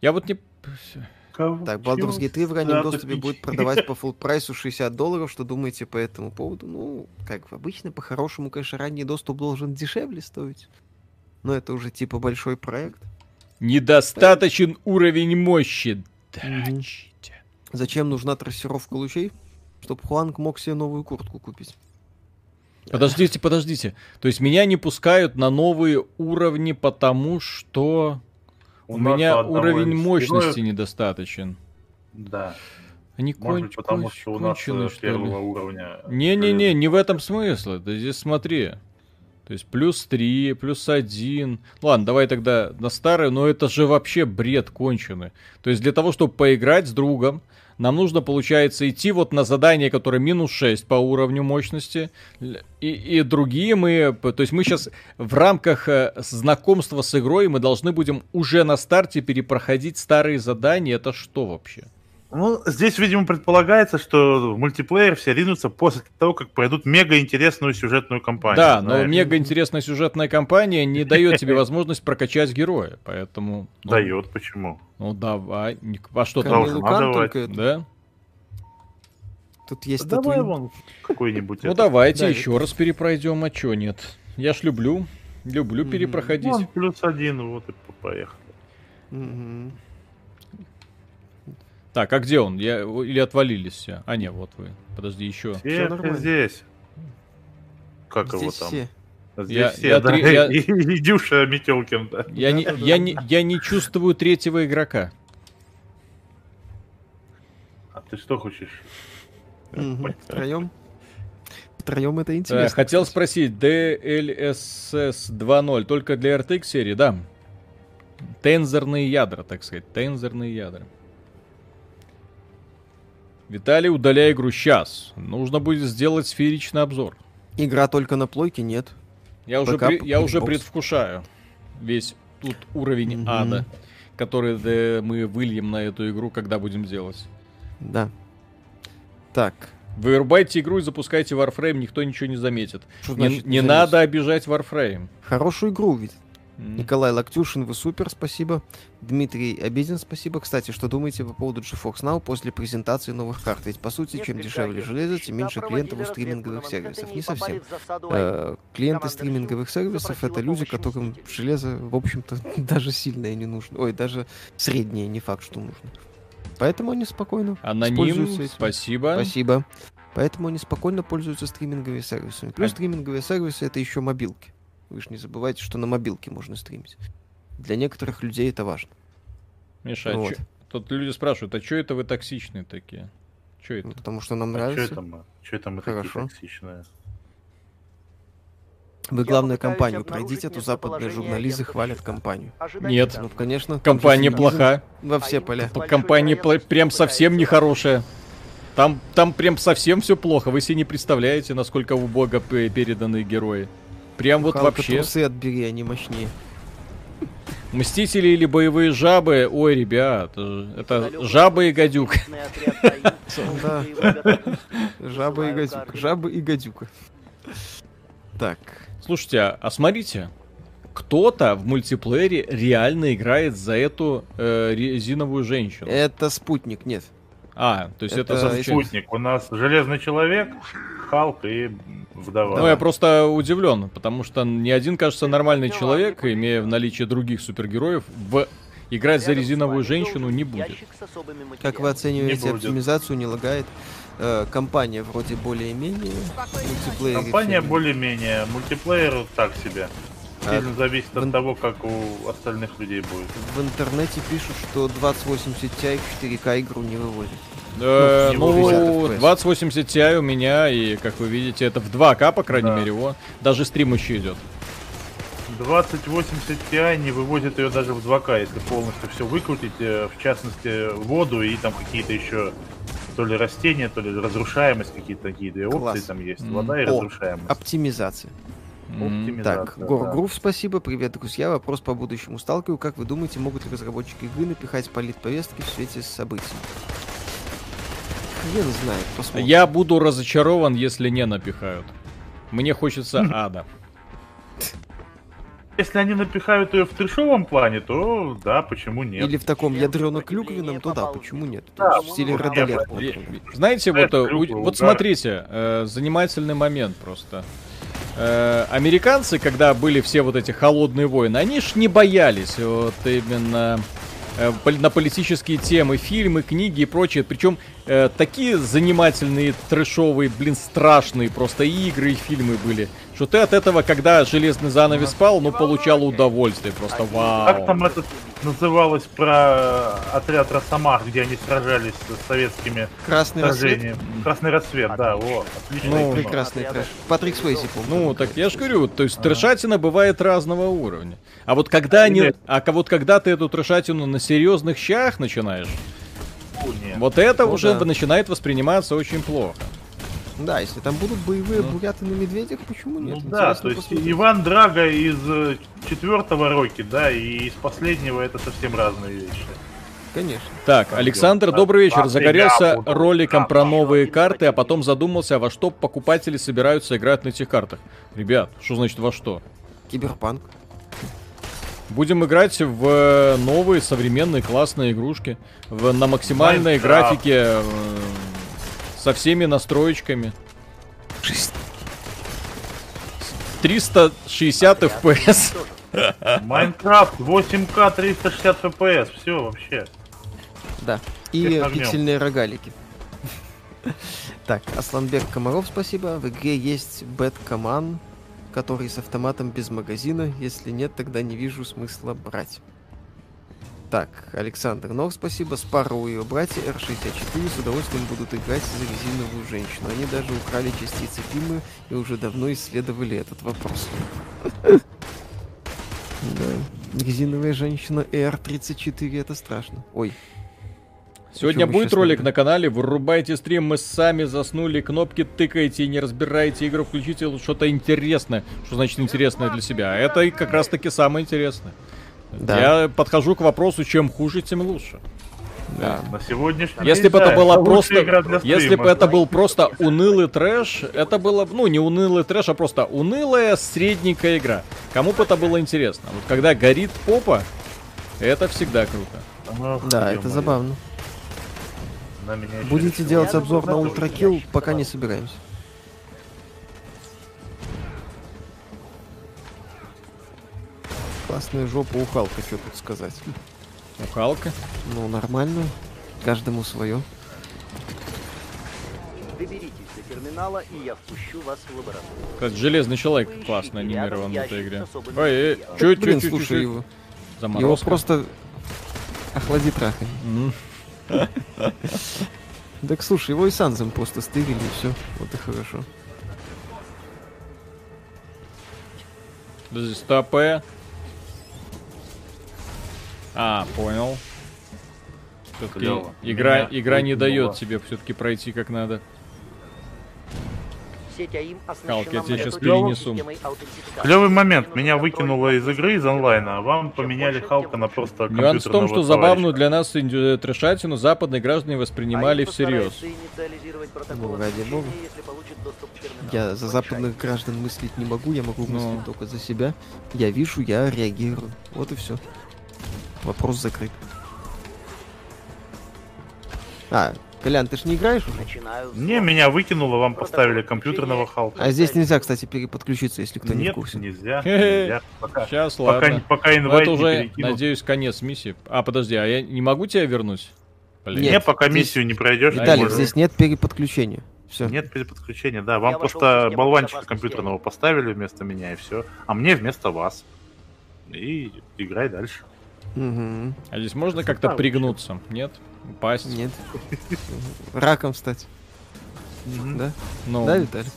Я вот не... Кого? Так, Baldur's Gate три в раннем доступе будет продавать по full прайсу шестьдесят долларов. Что думаете по этому поводу? Ну, как обычно, по-хорошему, конечно, ранний доступ должен дешевле стоить. Но это уже типа большой проект. Недостаточен так. уровень мощи. Mm-hmm. Зачем нужна трассировка лучей? Чтобы Хуанг мог себе новую куртку купить. Подождите, подождите. То есть меня не пускают на новые уровни, потому что... У, у меня уровень мощности героев... недостаточен. Да. Они кончены, потому что у нас кончены, первого ли? Уровня... Не-не-не, не в этом смысле. Ты здесь смотри. То есть плюс три, плюс один. Ладно, давай тогда на старый, но это же вообще бред конченый. То есть для того, чтобы поиграть с другом, нам нужно, получается, идти вот на задание, которое минус шесть по уровню мощности. И, и другие мы... То есть мы сейчас в рамках знакомства с игрой мы должны будем уже на старте перепроходить старые задания. Это что вообще? Ну, здесь, видимо, предполагается, что в мультиплеер все ринутся после того, как пройдут мега-интересную сюжетную кампанию. Да, знаешь? Но мега-интересная сюжетная кампания не дает тебе возможность прокачать героя, поэтому... Дает, почему? Ну, давай. А что там? Да? Тут есть татуин. Давай вон какой-нибудь. Ну, давайте еще раз перепройдем, а чё нет? Я ж люблю, люблю перепроходить. Вон плюс один, вот и поехали. Так, а где он? Я... Или отвалились все? А, не, вот вы. Подожди, еще. Все здесь. Как здесь его там? Все. Здесь я, все, я, да. Три, я... И Дюша Метелкин, да. Я, да, не, да, я, да. Не, я не чувствую третьего игрока. А ты что хочешь? Втроем? втроем это интересно. Хотел спросить, ди эл эс эс два ноль только для эр ти экс серии, да? Тензорные ядра, так сказать, тензорные ядра. Виталий, удаляй игру сейчас. Нужно будет сделать сферичный обзор. Игра только на плойке, нет. Я уже, при, я уже предвкушаю весь тут уровень mm-hmm. ада, который да, мы выльем на эту игру, когда будем делать. Да. Так. Вырубайте игру и запускайте Warframe, никто ничего не заметит. Что не значит, не, не надо обижать Warframe. Хорошую игру ведь. Mm. Николай Локтюшин, вы супер, спасибо. Дмитрий Обедин, спасибо. Кстати, что думаете по поводу GeForce Now после презентации новых карт? Ведь, по сути, Нет, чем дешевле железо, тем меньше клиентов у стриминговых сервисов. Не, не совсем. Э, клиенты стриминговых сервисов — это люди, которым железо, в общем-то, даже сильное не нужно. Ой, даже среднее не факт, что нужно. Поэтому они спокойно используются. Спасибо. Спасибо. Поэтому они спокойно пользуются стриминговыми сервисами. Плюс а... стриминговые сервисы — это еще мобилки. Вы же не забывайте, что на мобилке можно стримить. Для некоторых людей это важно. Миша, вот. А чё... тут люди спрашивают, а чё это вы токсичные такие? Чё это? Ну, потому что нам а нравится. Чё это мы, чё это мы Хорошо. такие токсичные? Вы, главное, компанию пройдите, а то западные журналисты хвалят компанию. Нет. Ну, конечно. Компания плоха. Во все поля. Компания пл- прям совсем нехорошая. Там, там прям совсем все плохо. Вы себе не представляете, насколько убого переданы герои. Прям вот вообще. Трусы отбери, они мощнее. Мстители или боевые жабы? Ой, ребят, это жабы и гадюк. Жабы и гадюк. Жабы и гадюка. Так. Слушайте, а, а смотрите, кто-то в мультиплеере реально играет за эту э, резиновую женщину. Это спутник, нет. А, то есть это, это спутник. У нас Железный Человек, Халк и Вдова. Ну, я просто удивлен, потому что ни один, кажется, нормальный человек, имея в наличии других супергероев, в... играть за резиновую женщину не будет. Как вы оцениваете, не оптимизацию не лагает? Э, компания вроде более-менее. Компания более-менее. Мультиплеер так себе. А сильно зависит в... от того, как у остальных людей будет. В интернете пишут, что двадцать восемьдесят Ти Ай в четыре К игру не вывозит. Э, ну, ну двадцать восемьдесят Ти Ай у меня, и, как вы видите, это в два К, по крайней да. мере, его. Даже стрим еще идет. двадцать восемьдесят Ти Ай не вывозит ее даже в два К, если полностью все выкрутить, в частности, воду и там какие-то еще то ли растения, то ли разрушаемость, какие-то такие две опции там есть. Mm-hmm. Вода и О, разрушаемость. Оптимизация. Mm-hmm. Так, Горгруф, спасибо, привет, друзья. Вопрос по будущему сталкиваю. Как вы думаете, могут ли разработчики игры напихать политповестки в свете событий? Хрен знает, посмотрим. Я буду разочарован, если не напихают. Мне хочется ада. Если они напихают ее в трешовом плане, то да, почему нет? Или в таком ядрёно-клюквенном, то да, почему нет? Да, в стиле Родолер. Знаете, вот, вот смотрите, занимательный момент просто. Американцы, когда были все вот эти холодные войны, они ж не боялись вот именно на политические темы, фильмы, книги и прочее. Причем э, такие занимательные, трэшовые, блин, страшные просто игры и фильмы были, что ты от этого, когда железный занавес пал, ну, получал удовольствие просто, вау. Как там это называлось про отряд Росомах, где они сражались с советскими Красный сражениями? Рассвет? Красный рассвет, да, о, отличный. Ну, прекрасный трэш. Патрик Суэйси, помню. Ну, так я же говорю, то есть а. трэшатина бывает разного уровня. А вот когда они, Или... а вот когда ты эту трэшатину на серьезных щах начинаешь, Нет. вот это ну, уже да. начинает восприниматься очень плохо. Да, если там будут боевые ну. буряты на медведях, почему нет? Ну, да, то есть посмотреть. Иван Драго из четвертого Рокки, да, и из последнего это совсем разные вещи. Конечно. Так, Александр, добрый вечер. Загорелся роликом про новые карты, а потом задумался, во что покупатели собираются играть на этих картах. Ребят, что значит во что? Киберпанк. Будем играть в новые, современные, классные игрушки. В, на максимальной Майнкрафт. графике, э, со всеми настроечками. триста шестьдесят эф пи эс. Майнкрафт восемь К триста шестьдесят эф пи эс. Все вообще. Да. И пиксельные рогалики. Так, Асланбек Комаров, спасибо. В игре есть Бэткоман, который с автоматом без магазина. Если нет, тогда не вижу смысла брать. Так, Александр Нор, спасибо. Спарроу и его братья эр шестьдесят четыре с удовольствием будут играть за резиновую женщину. Они даже украли частицы фильма и уже давно исследовали этот вопрос. Да, резиновая женщина эр тридцать четыре, это страшно. Ой. Сегодня будет ролик на канале, вырубайте стрим, мы сами заснули, кнопки тыкаете, не разбираете игру, включите что-то интересное. Что значит интересное для себя? А это как раз таки самое интересное. Да. Я подхожу к вопросу, чем хуже, тем лучше. Да. На сегодняшний если бы это была просто, если бы это был просто унылый трэш, это было, ну не унылый трэш, а просто унылая средненькая игра. Кому бы это было интересно? Вот когда горит попа, это всегда круто. Да, это забавно. Будете делать обзор на ультракилл, пока не собираемся. Классная жопа у Халка, что тут сказать. У Халка? Ну, нормально. Каждому свое. Доберитесь до терминала, и я впущу вас в лабораторию. Как железный человек классно анимирован в этой игре. Ой, чуть-чуть, слушай его. Заморозка. Его просто охлади трахами. Так слушай, его и Санзом просто стырили, и все. Вот и хорошо. Здесь ТП. А, понял. Все-таки игра, игра не дает тебе все-таки пройти как надо. Халк, я тебя сейчас перенесу. Клевый момент. Меня выкинуло из игры, из онлайна, а вам поменяли Халка на просто компьютерного товарища. Нюанс в том, что забавную для нас трешатину западные граждане воспринимали всерьез. Ну, ради бога. Я за западных граждан мыслить не могу, я могу мыслить Но... только за себя. Я вижу, я реагирую. Вот и все. Вопрос закрыт. А, Колян, ты ж не играешь уже? Не, меня выкинуло, вам поставили компьютерного Халка. А здесь нельзя, кстати, переподключиться, если кто не в курсе. Нет, нельзя, нельзя. Пока, сейчас, пока, ладно. Пока инвайт не перекину. Надеюсь, конец миссии. А, подожди, а я не могу тебя вернуть? Блин. Нет, пока здесь... миссию не пройдешь. Виталик, здесь нет переподключения. Все. Нет переподключения, да. Вам я просто болванчика компьютерного поставили вместо меня, и все. А мне вместо вас. И играй дальше. Угу. А здесь можно как-то пригнуться? Нет? Упасть? Нет. Раком стать. Да? Ну. Да, Виталий?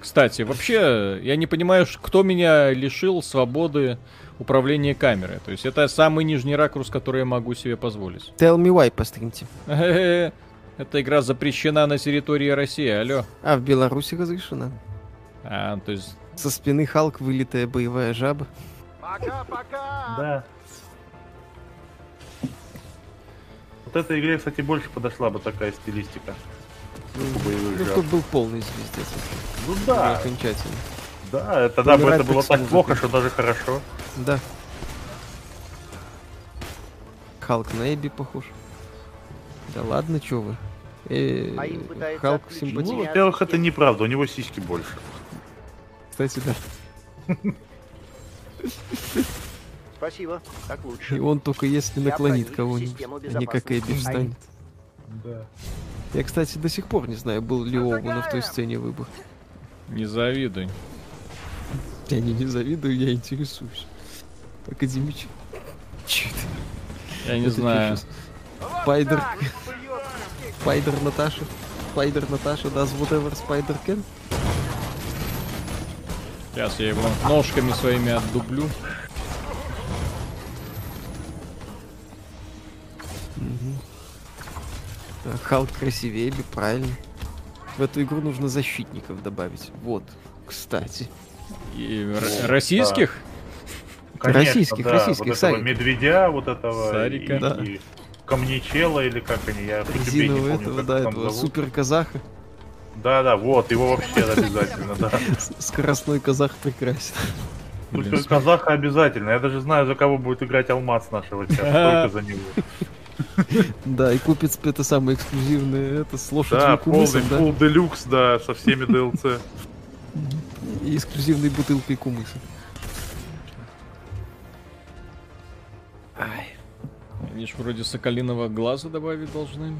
Кстати, вообще, я не понимаю, кто меня лишил свободы управления камерой. То есть это самый нижний ракурс, который я могу себе позволить. Tell me why постримьте. Эта игра запрещена на территории России, алё. А в Беларуси разрешена. А, то есть... Со спины Халк вылитая боевая жаба. Пока-пока! Да. Вот этой игре, кстати, больше подошла бы такая стилистика. Ну, чтобы был полный звездец. Ну да. Окончательно. Да, тогда бы это было так плохо, что даже хорошо. Да. Халк на Эбби похож. Да ладно, чё вы. Халк симпатичный. Ну, во-первых, это неправда, у него сиськи больше. Кстати, да. Спасибо, так лучше. И он только если наклонит кого-нибудь, а не как Эбби встанет. Да. Я, кстати, до сих пор не знаю, был ли Огуна в той сцене выбор. Не завидуй. Я не, не завидую, я интересуюсь. Академич. Че это? Я не знаю. Пайдер. Пайдер Наташа. Пайдер Наташа, does whatever spider can. Сейчас я его ножками своими отдублю. Угу. Халк красивее, правильно. В эту игру нужно защитников добавить. Вот, кстати. И вот, российских? Да. Конечно, российских, да. Российских, вот этого медведя, вот этого. Сарика. И, да. И камнечела, или как они, я не помню, этого, да, этого супер казаха. Да-да, вот, его вообще обязательно, да. Скоростной казах прекрасен. Слушай, казаха обязательно. Я даже знаю, за кого будет играть Алмаз нашего сейчас, только за него. Да, и купит это самое эксклюзивное, это с лошадью кумысом, да? Да, полный делюкс, да, со всеми ди эл си. И эксклюзивной бутылкой кумыса. Они ж вроде соколиного глаза добавить должны.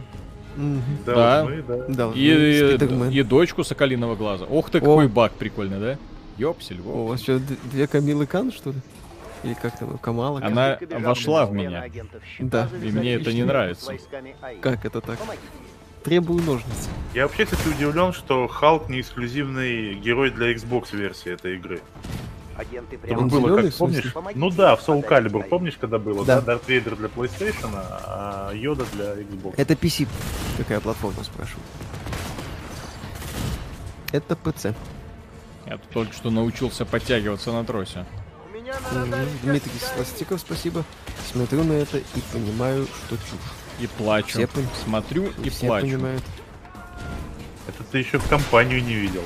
Mm-hmm. Да, да. Мы, да. И, и, и дочку соколиного глаза. Ох ты, О. какой баг прикольный, да? Ёпсель. О, у вас что, две Камилы Кан, что ли? Или как там, Камала? Она вошла в меня. Да. И мне это не нравится. Как это так? Требую ножницы. Я вообще, кстати, удивлен, что Халк не эксклюзивный герой для Xbox версии этой игры. Чтобы было, зеленый, как помнишь? Ну да, в Soul Calibur, помнишь, когда было? Да. Дарт Вейдер для PlayStation, а Йода для Xbox. Это пи си. Какая платформа, спрашиваю? Это пэ цэ. Я только что научился подтягиваться на тросе. Дмитрий Сластиков, спасибо. Смотрю на это и понимаю, что чушь. И плачу. Все Смотрю и все плачу. Понимают. Это ты еще в компанию не видел.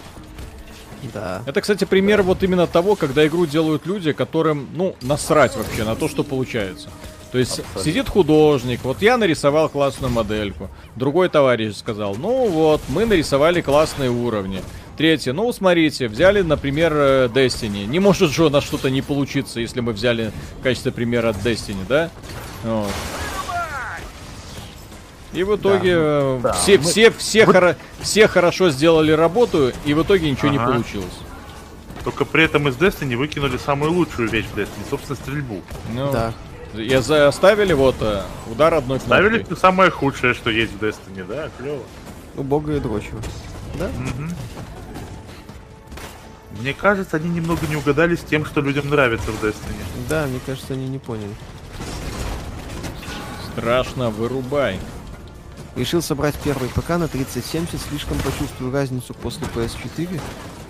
Да. Это, кстати, пример да. вот именно того, когда игру делают люди, которым, ну, насрать вообще на то, что получается. То есть Абсолютно. сидит художник, вот я нарисовал классную модельку. Другой товарищ сказал, ну вот, мы нарисовали классные уровни. Третье, ну смотрите, взяли, например, Destiny. Не может же у нас что-то не получиться, если мы взяли в качестве примера от Destiny, да? Вот. И в итоге да, да, все, мы... все, все, мы... хоро... все хорошо сделали работу, и в итоге ничего ага. не получилось. Только при этом из Destiny выкинули самую лучшую вещь в Destiny, собственно, стрельбу. Ну, да. Я заставили вот удар одной кнопкой. Ставили самое худшее, что есть в Destiny, да? Клево. Убогое дрочево. Да? Угу. Мне кажется, они немного не угадали с тем, что людям нравится в Destiny. Да, мне кажется, они не поняли. Страшно, вырубай. Решил собрать первый ПК на тридцать семьдесят, слишком почувствую разницу после пэ эс четыре.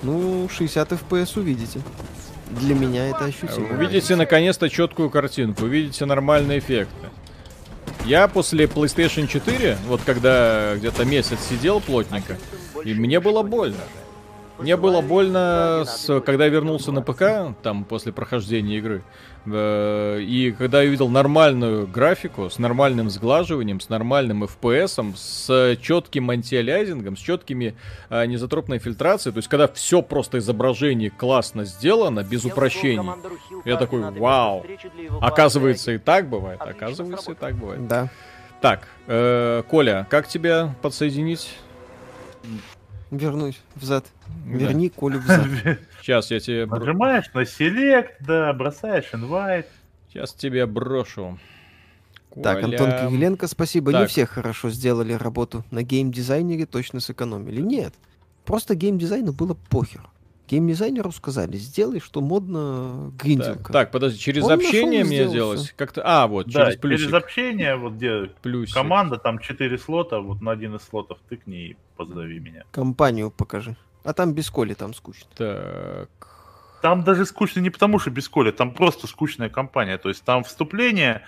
Ну, шестьдесят эф пи эс увидите. Для меня это ощутимо. Увидите наконец-то четкую картинку, увидите нормальные эффекты. Я после PlayStation четыре, вот когда где-то месяц сидел плотненько, и мне было больно. Мне было больно, с, когда я вернулся на ПК, там, после прохождения игры, э, и когда я видел нормальную графику, с нормальным сглаживанием, с нормальным эф пи эс, с четким антиалиазингом, с четкими э, низотропной фильтрацией, то есть когда все просто изображение классно сделано, без упрощений, я такой, вау, оказывается и так бывает, оказывается и так бывает. Да. Так, э, Коля, как тебя подсоединить? Вернусь взад. Верни да. Колю взад. Сейчас я тебе... Бро... Нажимаешь на селект, да, бросаешь инвайт. Сейчас тебя брошу. Коля... Так, Антон Кириленко, спасибо. Так. Не все хорошо сделали работу. На геймдизайнере точно сэкономили. Нет, просто геймдизайну было похер. Геймдизайнеру сказали, сделай, что модно, гринделка. Так, так, подожди, через Он общение мне делать? Как-то... А, вот, да, через плюсик. Через общение, вот где плюсик. Команда, там четыре слота, вот на один из слотов тыкни и... Позови меня. Компанию покажи. А там без Коли, там скучно. Так. Там даже скучно не потому, что без Коли, там просто скучная компания. То есть там вступление,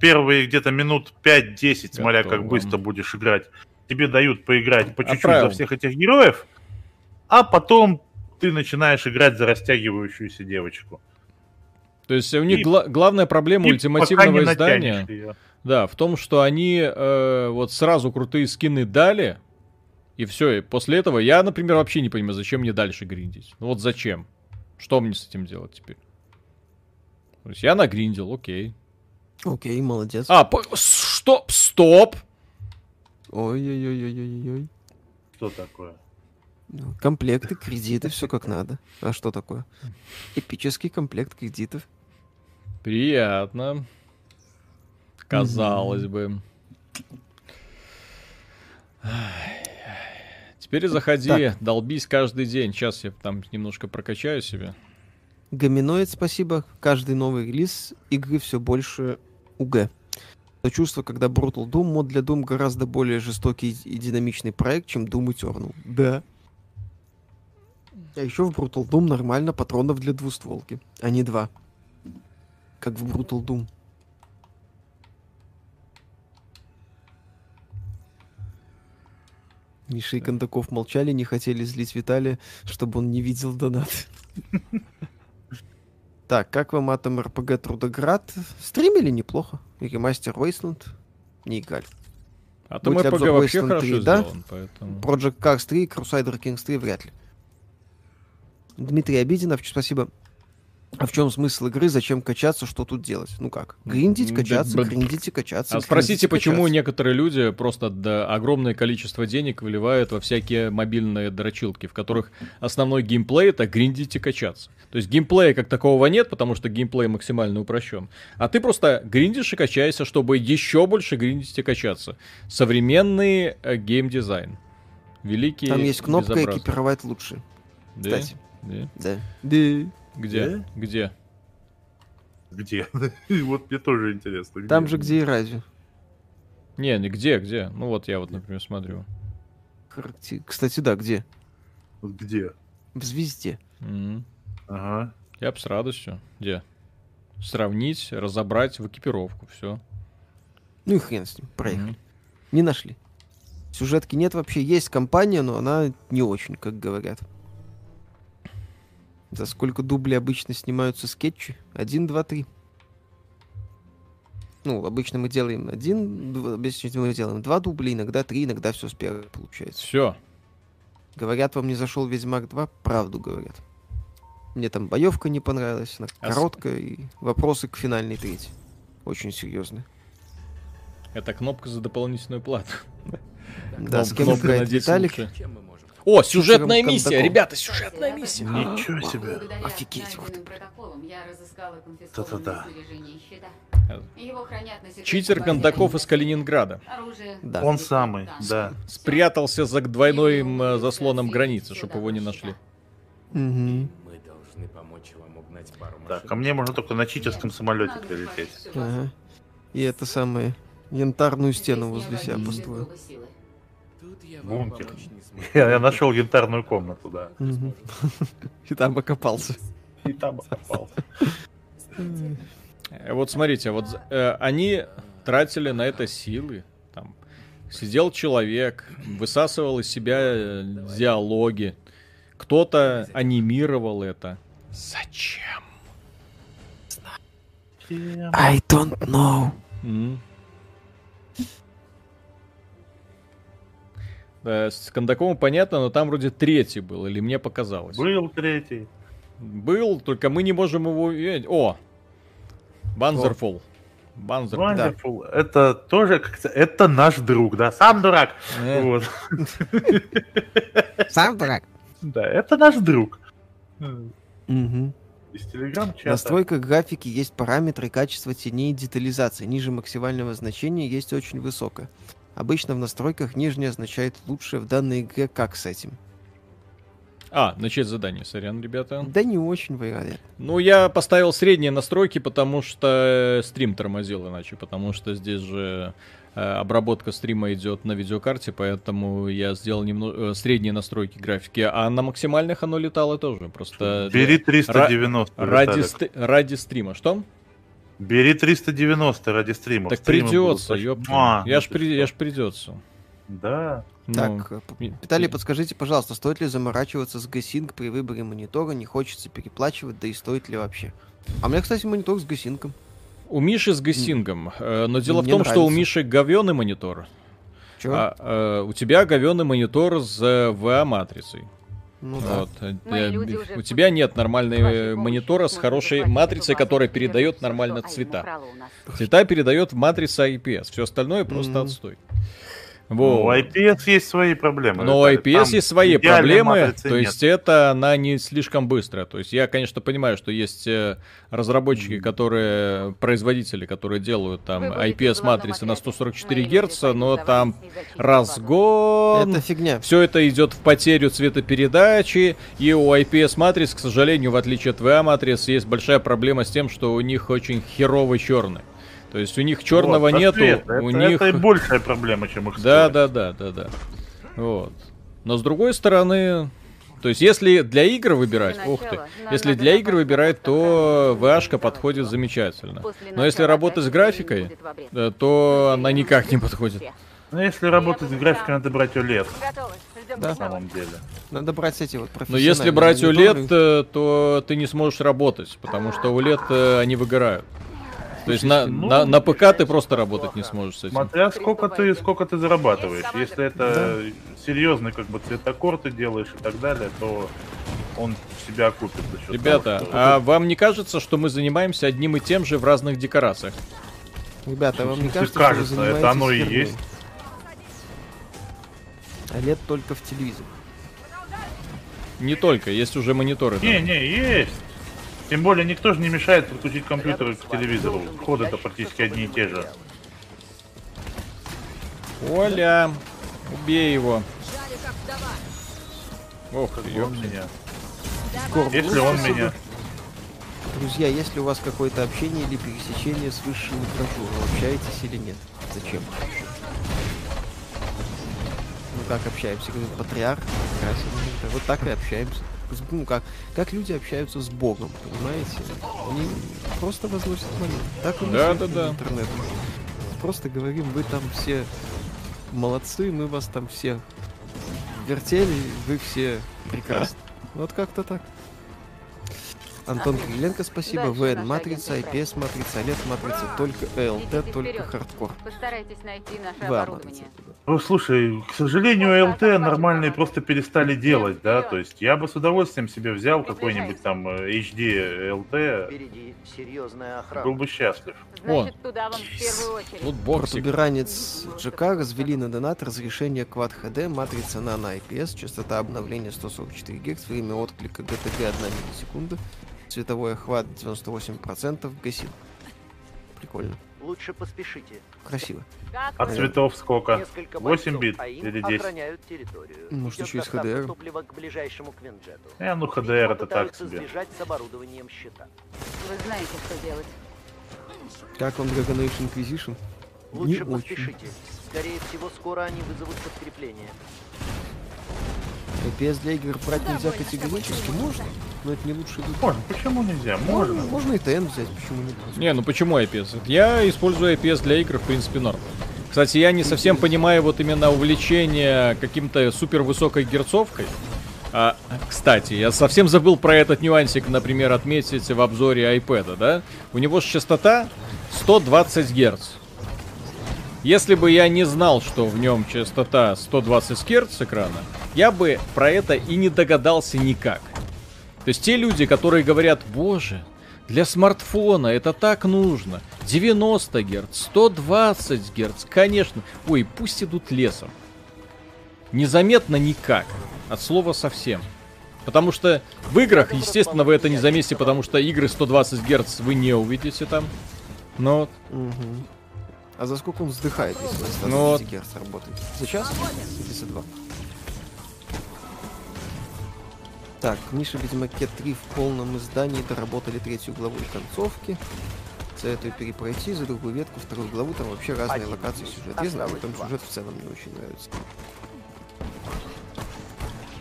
первые где-то минут пять-десять, смотря как быстро будешь играть, тебе дают поиграть по чуть-чуть за всех этих героев, а потом ты начинаешь играть за растягивающуюся девочку. То есть у них и, гла- главная проблема ультимативного издания, да, в том, что они э, вот сразу крутые скины дали, и все, и после этого я, например, вообще не понимаю, зачем мне дальше гриндить. Ну вот зачем? Что мне с этим делать теперь? То есть я нагриндил, окей. Окей, молодец. А, по- что? Стоп! Ой-ой-ой-ой-ой-ой. Что такое? Комплекты, кредиты, все как надо. А что такое? Эпический комплект кредитов. Приятно. Казалось бы. Теперь заходи, так. долбись каждый день. Сейчас я там немножко прокачаю себя. Гоминоид, спасибо. Каждый новый релиз игры все больше УГ. То чувство, когда Brutal Doom, мод для Doom гораздо более жестокий и динамичный проект, чем Doom Eternal. Да. А еще в Brutal Doom нормально патронов для двустволки, а не два. Как в Brutal Doom. Миша и Кондаков молчали, не хотели злить Виталия, чтобы он не видел донат. Так, как вам Атом РПГ Трудоград? Стримили неплохо. И ремастер Wasteland не играли. Атом РПГ вообще хорошо сделан, поэтому... Project Cars три и Crusader Kings три вряд ли. Дмитрий Обиденов, спасибо. А в чем смысл игры? Зачем качаться? Что тут делать? Ну как? Гриндить, качаться, да, гриндить и качаться. А спросите, почему качаться. Некоторые люди просто огромное количество денег выливают во всякие мобильные дрочилки, в которых основной геймплей — это гриндить и качаться. То есть геймплея как такового нет, потому что геймплей максимально упрощен. А ты просто гриндишь и качаешься, чтобы еще больше гриндить и качаться. Современный геймдизайн. Великий. Там есть кнопка «Экипировать лучше». Да? Кстати. Да. Да. Да. Где? Yeah? Где? Где? Вот мне тоже интересно. Там где? Же где и разве. Не, не где, где. Ну вот я вот, например, смотрю. Кстати, да, где? Вот где? В звезде. Mm-hmm. Ага. Я бы с радостью. Где? Сравнить, разобрать в экипировку, все. Ну и хрен с ним, проехали. Mm-hmm. Не нашли. Сюжетки нет вообще. Есть компания, но она не очень, как говорят. За сколько дублей обычно снимаются скетчи? Один, два, три. Ну, обычно мы делаем один, два, обычно мы делаем два дубля, иногда три, иногда все с первого получается. Все. Говорят, вам не зашел Ведьмак два? Правду говорят. Мне там боевка не понравилась, она а короткая, с... и вопросы к финальной третьей. Очень серьезные. Это кнопка за дополнительную плату. Да, с кем играет Виталик? О, сюжетная миссия, ребята, сюжетная миссия. Ничего себе. Офигеть. Та-та-та. Читер Кондаков из Калининграда. Да. Он самый, да. Спрятался за двойным заслоном границы, чтобы его не нашли. Угу. Да, ко мне можно только на читерском самолете прилететь. Ага. И это самое, янтарную стену возле себя построил. Бункер. Я, я нашел янтарную комнату, да. И там окопался. И там окопался. Вот смотрите, вот э, они тратили на это силы. Там сидел человек, высасывал из себя диалоги. Кто-то анимировал это. Зачем? I don't know. Mm. Да, с Кондаковым понятно, но там вроде третий был, или мне показалось. Был третий. Был, только мы не можем его увидеть. О! Банзерфул. Банзерфул. Да. Это тоже как-то... Это наш друг, да? Сам дурак! Сам дурак? Да, это наш друг. Из телеграм-чата. В настройках графики есть параметры качества теней и детализации. Ниже максимального значения есть очень высокое. Обычно в настройках нижнее означает лучшее в данной игре, как с этим. А, начать задание, сорян, ребята. Да не очень выиграли. Ну, я поставил средние настройки, потому что стрим тормозил иначе, потому что здесь же э, обработка стрима идет на видеокарте, поэтому я сделал немного э, средние настройки графики, а на максимальных оно летало тоже. Просто бери триста девяносто. Ра- ради, ст- ради стрима, что? Бери триста девяносто ради стрима. Так стримы придется, ёпта. Я ж при... придется. Да. Ну. Так, Виталий, подскажите, пожалуйста, стоит ли заморачиваться с гасинг при выборе монитора? Не хочется переплачивать, да и стоит ли вообще? А у меня, кстати, монитор с гасингом. У Миши с гасингом. Н- Но дело в том, нравится. Что у Миши говёный монитор. Чего? А, а, у тебя говёный монитор с ви эй-матрицей. Ну, вот. Да. У тебя нет нормального монитора с хорошей матрицей, которая передает нормально цвета. Цвета передает в матрице ай пи эс. Все остальное просто mm-hmm. отстой. Вот. Ну, ай пи эс есть свои проблемы. Но ай пи эс там есть свои проблемы, то есть нет. Это она не слишком быстро. То есть я, конечно, понимаю, что есть разработчики, которые, производители, которые делают там ай пи эс-матрицы на сто сорок четыре герца, но там разгон, это фигня. Все это идет в потерю цветопередачи, и у ай пи эс-матриц, к сожалению, в отличие от ви эй-матриц, есть большая проблема с тем, что у них очень херово черный. То есть у них черного вот, нету, это, у это, них... Это большая проблема, чем их да, да, да, да, да. Вот. Но с другой стороны... То есть если для игр выбирать, ух ты, если для игр выбирать, то ви эй-шка подходит замечательно. Но если работать с графикой, то она никак не подходит. Ну если работать с графикой, надо брать о лед. Да. На самом деле. Надо брать эти вот профессиональные. Но если брать о лед, то ты не сможешь работать, потому что о лед они выгорают. То есть на, ну, на, на ПК ты просто работать не сможешь с этим. Смотря сколько ты, сколько ты зарабатываешь. Если это да. серьезный как бы цветокор ты делаешь и так далее, то он себя купит. Ребята, того, что... а вам не кажется, что мы занимаемся одним и тем же в разных декорациях? Ребята, вам не кажется, кажется что вы это оно и есть. о лед только в телевизор. Не только, есть уже мониторы. Не, там. не, есть. Тем более никто же не мешает подключить компьютеры к телевизору. Входы-то практически одни и те же. Оля, убей его. Ох, он меня. Скорб, если он особо... меня. Друзья, если у вас какое-то общение или пересечение с высшим микрофоном, общаетесь или нет? Зачем? Ну как общаемся? Патриарх, красивый. Вот так и общаемся. Ну как? Как люди общаются с Богом, понимаете? Они просто возносят молитву. Так у нас да, да, да. интернет. Просто говорим, вы там все молодцы, мы вас там всех вертели, вы все прекрасны. Вот как-то так. Антон Кириленко, спасибо. ВН матрица, ай пи эс матрица, лед матрица, только эл тэ, только хардкор. Постарайтесь найти наше оборудование. Ну, слушай, к сожалению, эл тэ нормальные просто перестали делать, да, то есть я бы с удовольствием себе взял какой-нибудь там эйч ди эл тэ, был бы счастлив. О, лутбокс. Протуберанец джи ка, развели на донат, разрешение Quad эйч ди, матрица Nano ай пи эс, частота обновления сто сорок четыре гигагерца, время отклика джи ти би одна миллисекунда. Цветовой охват девяносто восемь процентов гасил. Прикольно. Лучше поспешите. Красиво. А цветов сколько? восемь бит или десять? Ну что, еще из ха дэ эр? Э, ну ха дэ эр это так себе. Вы знаете, что делать. Как вам Dragon Age Inquisition? Лучше не поспешите. Очень. Скорее всего, скоро они вызовут подкрепление. ай пи эс для игр брать нельзя категорически, можно, но это не лучший выбор. Можно, почему нельзя? Можно. Можно, можно и тэ эн взять, почему нельзя? Не, ну почему ай пи эс? Я использую ай пи эс для игр, в принципе, норм. Кстати, я не совсем понимаю вот именно увлечение каким-то супер высокой герцовкой. А, кстати, я совсем забыл про этот нюансик, например, отметить в обзоре iPad, да? У него частота сто двадцать герц. Если бы я не знал, что в нем частота сто двадцать герц экрана, я бы про это и не догадался никак. То есть те люди, которые говорят, боже, для смартфона это так нужно. девяносто герц, сто двадцать герц, конечно. Ой, пусть идут лесом. Незаметно никак. От слова совсем. Потому что в играх, естественно, вы это не заметите, потому что игры сто двадцать герц вы не увидите там. Но... Угу. А за сколько он вздыхает, если сто двадцать герц работает? За час? За два. Так, Миша, видимо, Кет три в полном издании доработали третью главу и концовки. Советую перепройти за другую ветку, вторую главу, там вообще разные локации сюжета. Я знаю, там сюжет в целом не очень нравится.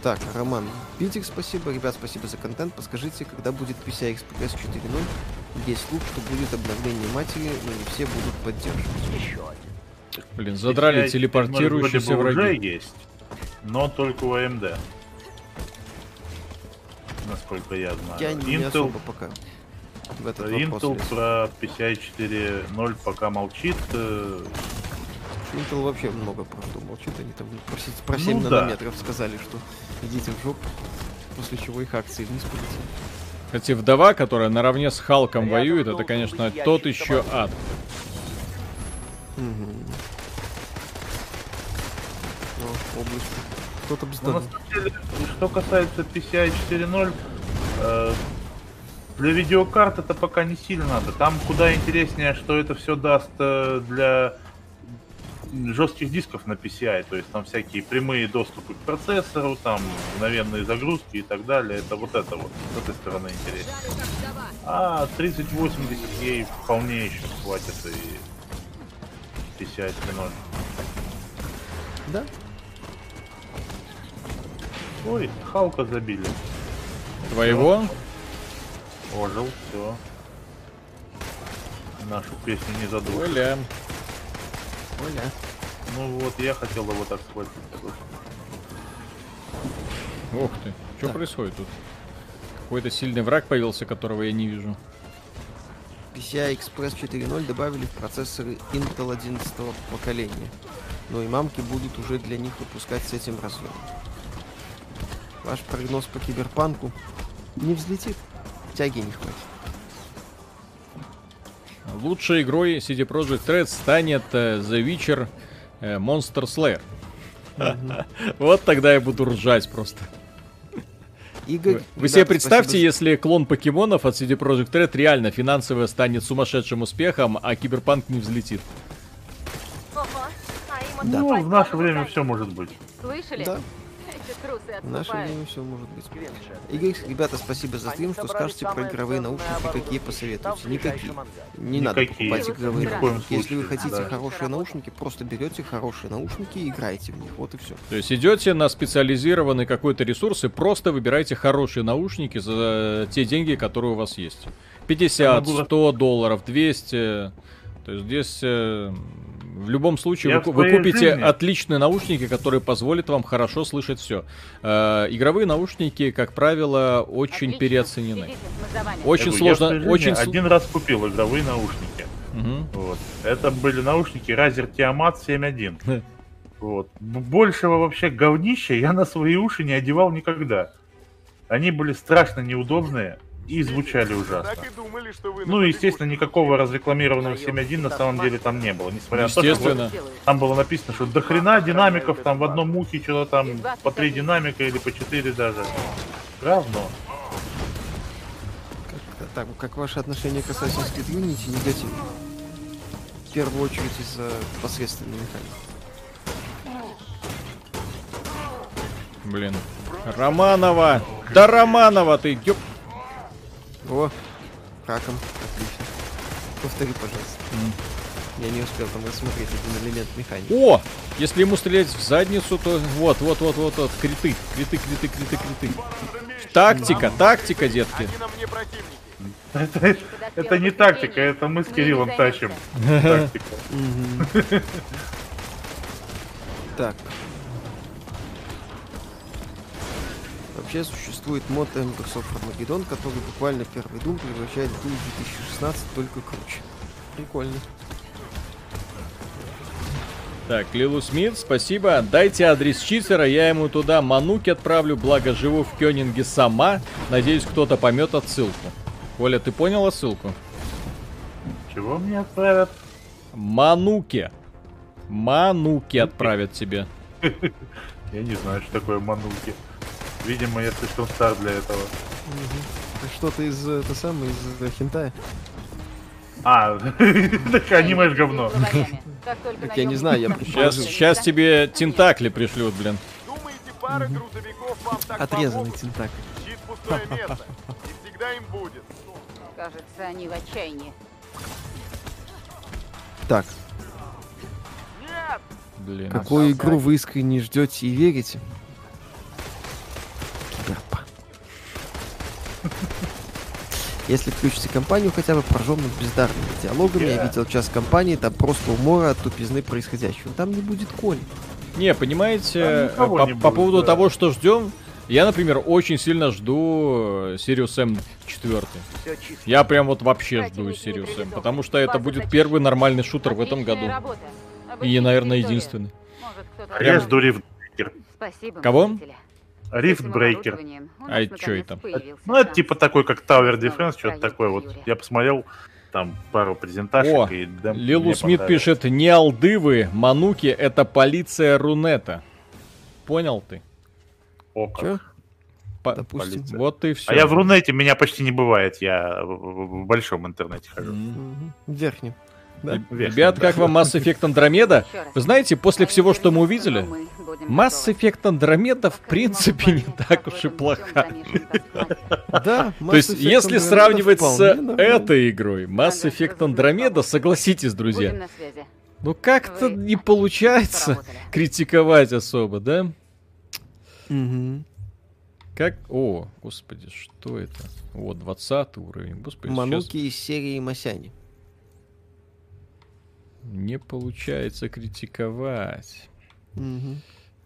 Так, Роман Питер, спасибо. Ребят, спасибо за контент. Подскажите, когда будет пи си ай экспресс четыре точка ноль? Есть слух, что будет обновление матери, но не все будут поддерживать. Еще один. Блин, задрали телепортирующиеся враги. Уже есть, но только у а эм дэ. Насколько я знаю. Я не Intel, особо пока в этот Intel про пи си ай четыре точка ноль пока молчит. Intel вообще много про что молчит. Они там про семь ну, нанометров да. сказали, что идите в жопу, после чего их акции вниз полетели. Кстати, вдова, которая наравне с Халком Рядом воюет, это, конечно, тот еще ад. Угу. Кто-то ну, что касается пи си ай четыре точка ноль, э, для видеокарт это пока не сильно надо. Там куда интереснее, что это все даст э, для жестких дисков на пи си ай, то есть там всякие прямые доступы к процессору, там мгновенные загрузки и так далее. Это вот это вот, с этой стороны интереснее. А тридцать восемьдесят ей вполне еще хватит и пи си ай четыре точка ноль. Да? Ой, Халка забили. Твоего? Все. Ожил, все. Нашу песню не задумал. Оля. Оля. Ну вот, я хотел его так схватить. Ох ты, что так. происходит тут? Какой-то сильный враг появился, которого я не вижу. пи си ай экспресс четыре точка ноль добавили в процессоры Intel одиннадцатого поколения. Но и мамки будут уже для них выпускать с этим разъемом. Ваш прогноз по киберпанку не взлетит, тяги не хватит. Лучшей игрой си ди Projekt Red станет The Witcher Monster Slayer. Mm-hmm. Вот тогда я буду ржать просто. Игорь, вы себе представьте, спасибо. Если клон покемонов от си ди Projekt Red реально финансово станет сумасшедшим успехом, а киберпанк не взлетит. Да. Ну, в наше время все может быть. Слышали? Да. В наше время все может быть. Игорь, ребята, спасибо за стрим, что скажете про игровые наушники, какие посоветуете? Никакие. Не надо покупать игровые наушники. Если вы хотите хорошие наушники, просто берете хорошие наушники и играете в них. Вот и все. То есть идете на специализированный какой-то ресурс и просто выбираете хорошие наушники за те деньги, которые у вас есть. пятьдесят, сто долларов, двести. То есть здесь... В любом случае, Я вы, вы купите жизни. отличные наушники, которые позволят вам хорошо слышать все. Э, игровые наушники, как правило, очень Отлично. переоценены. Сидите, очень Я сложно. Жизни очень... Один раз купил игровые наушники. Угу. Вот. Это были наушники Razer Tiamat семь один. Вот. Большего вообще говнища я на свои уши не одевал никогда. Они были страшно неудобные и звучали ужасно. Ну, естественно, никакого разрекламированного семь один на самом деле там не было. Несмотря на то, что там было написано, что до хрена динамиков, там в одном ухе что-то там по три динамика или по четыре даже. Равно. Как, так, как ваше отношение к Assassin's Creed Unity негативно? В первую очередь из-за посредственной механики. Блин. Романова! Да Романова ты, ёп! О, раком, отлично. Повтори, пожалуйста. Mm. Я не успел там рассмотреть один элемент механики. О! Если ему стрелять в задницу, то вот, вот, вот, вот, вот, криты, криты, криты, криты, криты. Тактика, тактика, детки. Это, это не тактика, это мы с Кириллом тащим. Тактика. Так. Вообще существует мод эм двести Армагеддон, который буквально первый Doom превращает в Doom две тысячи шестнадцать только круче. Прикольно. Так, Лилу Смит, спасибо. Дайте адрес читера, я ему туда мануки отправлю, благо живу в Кёнинге сама. Надеюсь, кто-то поймет отсылку. Коля, ты понял отсылку? Чего мне отправят? Мануки. Мануки отправят тебе. Я не знаю, что такое мануки. Видимо, я слишком стар для этого. Угу. Что-то из... Это самое, из хентая. А, так аниме ж говно. Так я не знаю, я предположил. Сейчас тебе тентакли пришлют, блин. Отрезанный тентакль. Щит пустое место. И всегда им будет. Кажется, они в отчаянии. Так. Блин. Какую игру вы искренне ждете и верите? Если включите компанию, хотя бы прожжем над бездарными диалогами. Yeah. Я видел час компании, там просто умора от тупизны происходящего. Там не будет Коли. Не, понимаете, по, не будет, по поводу да. того, что ждем, я, например, очень сильно жду Сириус эм четыре. Я прям вот вообще жду Сириус эм, потому что это будет первый нормальный шутер в этом году. И, наверное, единственный. Я жду Рифтбрейкер. Кого? Рифтбрейкер. А что это? Ну, это типа такой, как Tower Defense, что-то такое. Вот я посмотрел там пару презентаций. О, и, да, Лилу Смит пишет, не алды вы, мануки, это полиция Рунета. Понял ты? О, как. По- Допустим. Вот и все. А я в Рунете, меня почти не бывает. Я в большом интернете хожу. Mm-hmm. Верхнем. Да. Ребят, как вам Mass Effect Andromeda? Вы знаете, после всего, что мы увидели, Mass Effect Andromeda в принципе не так уж и плоха. Да, то есть, если сравнивать с этой игрой, Mass Effect Andromeda, согласитесь, друзья, ну как-то не получается критиковать особо, да? Как? О, господи, что это? О, двадцатый уровень, господи. Мануки из серии Масяни. Не получается критиковать. Угу.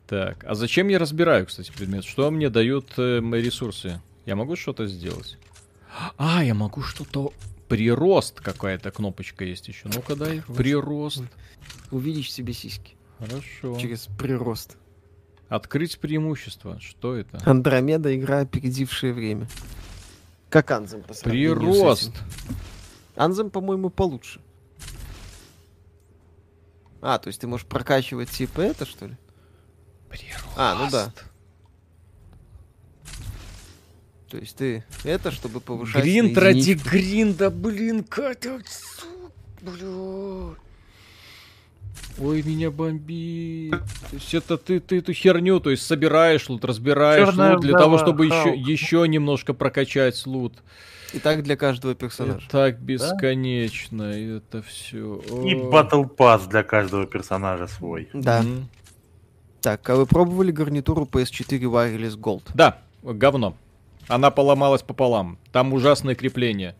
Так, а зачем я разбираю, кстати, предмет? Что мне дают э, мои ресурсы? Я могу что-то сделать? А, я могу что-то... Прирост какая-то кнопочка есть еще. Ну-ка дай. Прирост. Прирост. Увидишь себе сиськи. Хорошо. Через прирост. Открыть преимущество. Что это? Андромеда — игра, опередившая время. Как Анзем по сравнению Прирост. с этим. Анзем, по-моему, получше. А, то есть ты можешь прокачивать типа это, что ли? Прирост. А, ну да. То есть ты это, чтобы повышать... Гринд ради гринда, блин, Катя, блин. Ой, меня бомбит. То есть это ты, ты эту херню, то есть собираешь лут, разбираешь Черная лут для того, чтобы еще, еще немножко прокачать лут. И так для каждого персонажа. И так бесконечно, да? И это все. И батл пасс для каждого персонажа свой. Да. Mm-hmm. Так, а вы пробовали гарнитуру пи эс четыре Wireless Gold? Да, говно. Она поломалась пополам. Там ужасное крепление.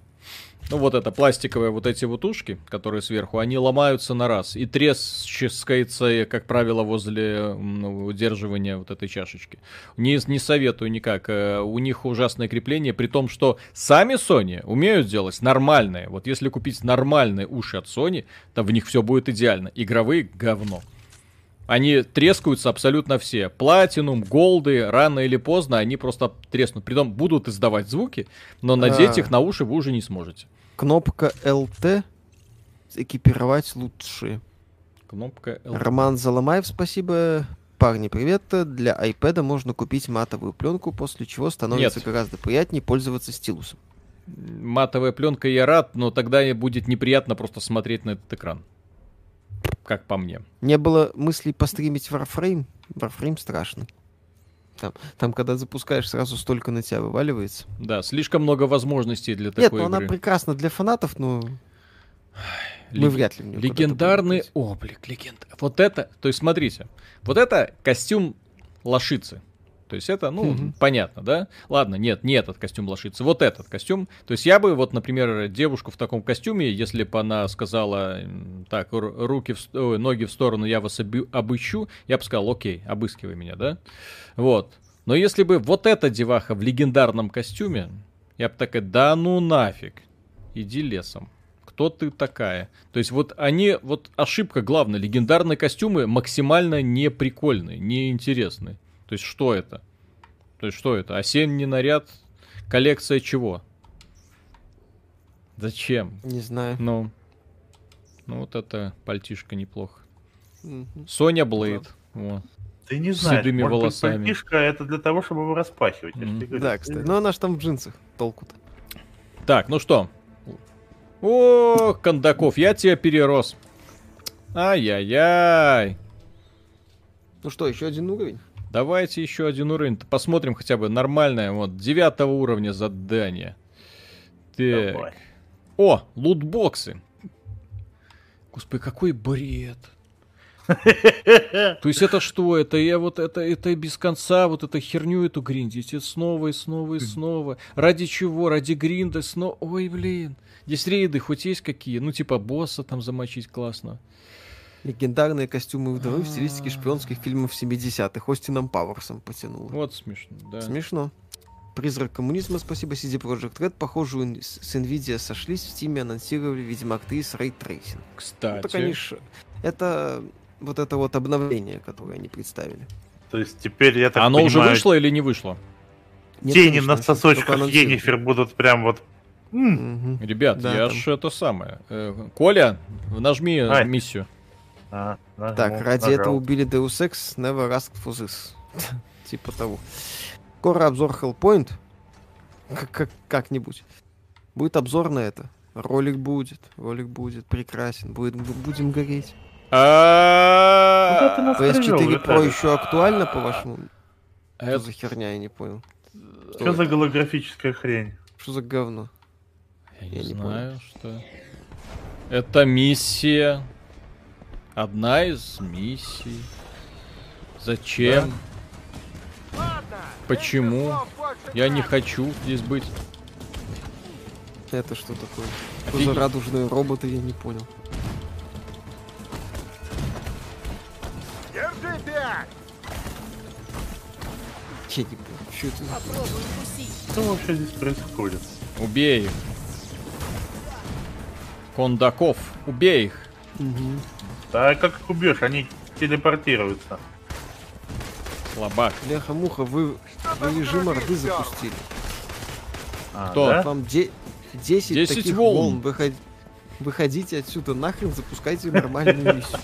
Ну вот это, пластиковые вот эти вот ушки, которые сверху, они ломаются на раз. И трескается, как правило, возле ну, удерживания вот этой чашечки. Не, не советую никак. У них ужасное крепление, при том, что сами Sony умеют делать нормальные. Вот если купить нормальные уши от Sony, то в них все будет идеально. Игровые — говно. Они трескаются абсолютно все. Платинум, голды, рано или поздно они просто треснут. Притом будут издавать звуки, но надеть а... их на уши вы уже не сможете. Кнопка эл тэ. Экипировать лучше. Кнопка эл тэ. Роман Заломаев, спасибо. Парни, привет. Для iPad можно купить матовую пленку, после чего становится Нет. гораздо приятнее пользоваться стилусом. Матовая пленка, я рад, но тогда будет неприятно просто смотреть на этот экран. Как по мне. Не было мыслей постримить Warframe. Warframe страшно. Там, там, когда запускаешь, сразу столько на тебя вываливается. Да, слишком много возможностей для такой игры. Нет, ну она прекрасна для фанатов, но... Мы вряд ли... Легендарный облик. Легенд... Вот это... То есть, смотрите. Вот это костюм лошицы. То есть это, ну, mm-hmm. понятно, да? Ладно, нет, не этот костюм лошицы, вот этот костюм. То есть я бы, вот, например, девушку в таком костюме, если бы она сказала, так, руки, в, о, ноги в сторону, я вас обыщу, я бы сказал, окей, обыскивай меня, да? Вот. Но если бы вот эта деваха в легендарном костюме, я бы такая, да ну нафиг, иди лесом. Кто ты такая? То есть вот они, вот ошибка главная, легендарные костюмы максимально неприкольные, неинтересные. То есть что это? То есть что это? Осенний наряд? Коллекция чего? Зачем? Не знаю. Ну, ну вот это пальтишко неплохо. Mm-hmm. Соня Блейд. Да. Ты не знаешь. С седыми волосами. Пальтишко это для того, чтобы его распахивать. Mm-hmm. Говорю, да, кстати. Но она же там в джинсах. Толку-то. Так, ну что? О, Кондаков, я тебя перерос. Ай-яй-яй. Ну что, еще один уровень? Давайте еще один уровень. Посмотрим хотя бы нормальное. Вот, девятого уровня задание. Так. Давай. О, лутбоксы. Господи, какой бред. То есть это что? Это я вот это, это без конца вот эту херню эту гриндить. И снова, и снова, и снова. Ради чего? Ради гринда снова. Ой, блин. Здесь рейды хоть есть какие? Ну, типа босса там замочить классно. Легендарные костюмы вдовы в стилистике шпионских фильмов семидесятых. Остином Пауэрсом потянуло. Вот смешно, да. Смешно. Призрак коммунизма, спасибо. си ди Projekt Red, похожую с Nvidia сошлись. В Steam анонсировали Ведьмак три с рейтрейсинг. Кстати. Это, конечно, это вот это вот обновление, которое они представили. То есть теперь я так Оно понимаю... уже вышло или не вышло? Нет, тени конечно, на сосочках Енифер будут прям вот... Mm. Угу. Ребят, да, я там... ж это самое. Коля, нажми Ай. миссию. А, нажму, так, ради нажал. этого убили Deus Ex, Never Ask for This. Типа того. Скоро обзор Hellpoint. Как-как-как-нибудь. Будет обзор на это. Ролик будет. Ролик будет прекрасен. Будет, будем гореть. пи эс четыре Pro еще актуально, по-вашему? Что за херня, я не понял. Что за голографическая хрень? Что за говно? Я не знаю, что... Это миссия... Одна из миссий. Зачем? Ладно, почему? Я не хочу здесь быть. Это что такое? Что за радужные роботы, я не понял. Держи пять! Я не понял. Что это? Что вообще здесь происходит? Убей их. Кондаков, убей их. Угу. Да как их убьешь, они телепортируются. Слабак. Бляха-муха, вы режим орды запустили. А, кто? Да? Вам де... десять таких волн. Выходи... Выходите отсюда нахрен, запускайте нормальную миссию.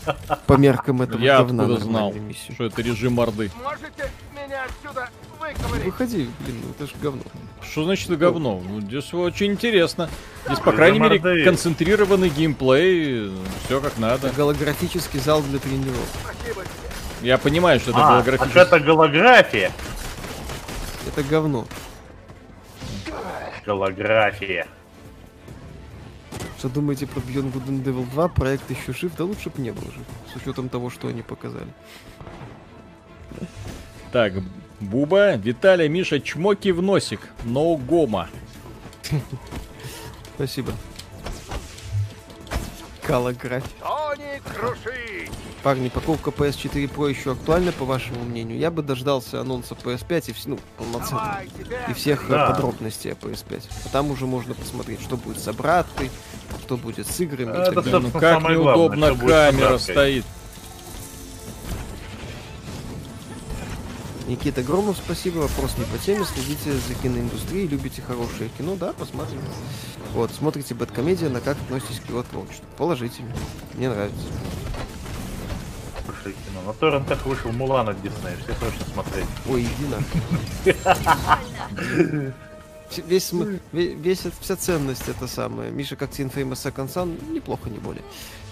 По меркам этого я говна знал, миссию. Что это режим орды. Можете меня отсюда выковырить? Выходи, блин, это же говно. Что значит говно? Ну, здесь очень интересно. Здесь, по крайней мере, орды. Концентрированный геймплей, все как надо. Это голографический зал для тренировок. Я понимаю, что это а, голографический. А это голография. Это говно. Голография. Что думаете про Beyond Good and Devil два? Проект еще жив, да лучше бы не был жив, с учетом того, что они показали. Так, Буба, Виталий, Миша, чмоки в носик, но гома. Спасибо. Голография. Парни, упаковка пи эс четыре Pro еще актуальна, по вашему мнению? Я бы дождался анонса пи эс пять и, вс... ну, полноценный. И всех да. подробностей о пи эс пять. А там уже можно посмотреть, что будет с обраткой, что будет с играми. Это, и так далее. Ну, как неудобно главное, камера стоит. Никита Громов, спасибо. Вопрос не по теме. Следите за киноиндустрией, любите хорошее кино. Да, посмотрим. Вот, смотрите Бэткомедия, на как относитесь к его творчеству. Положительно. Мне нравится. Хорошее кино. На торрентах вышел Мулан от Диснея. Все точно смотреть. Ой, иди нахуй. Весь, весь, вся ценность это самое. Миша, как тебе Infamous Second Son? Неплохо, не более.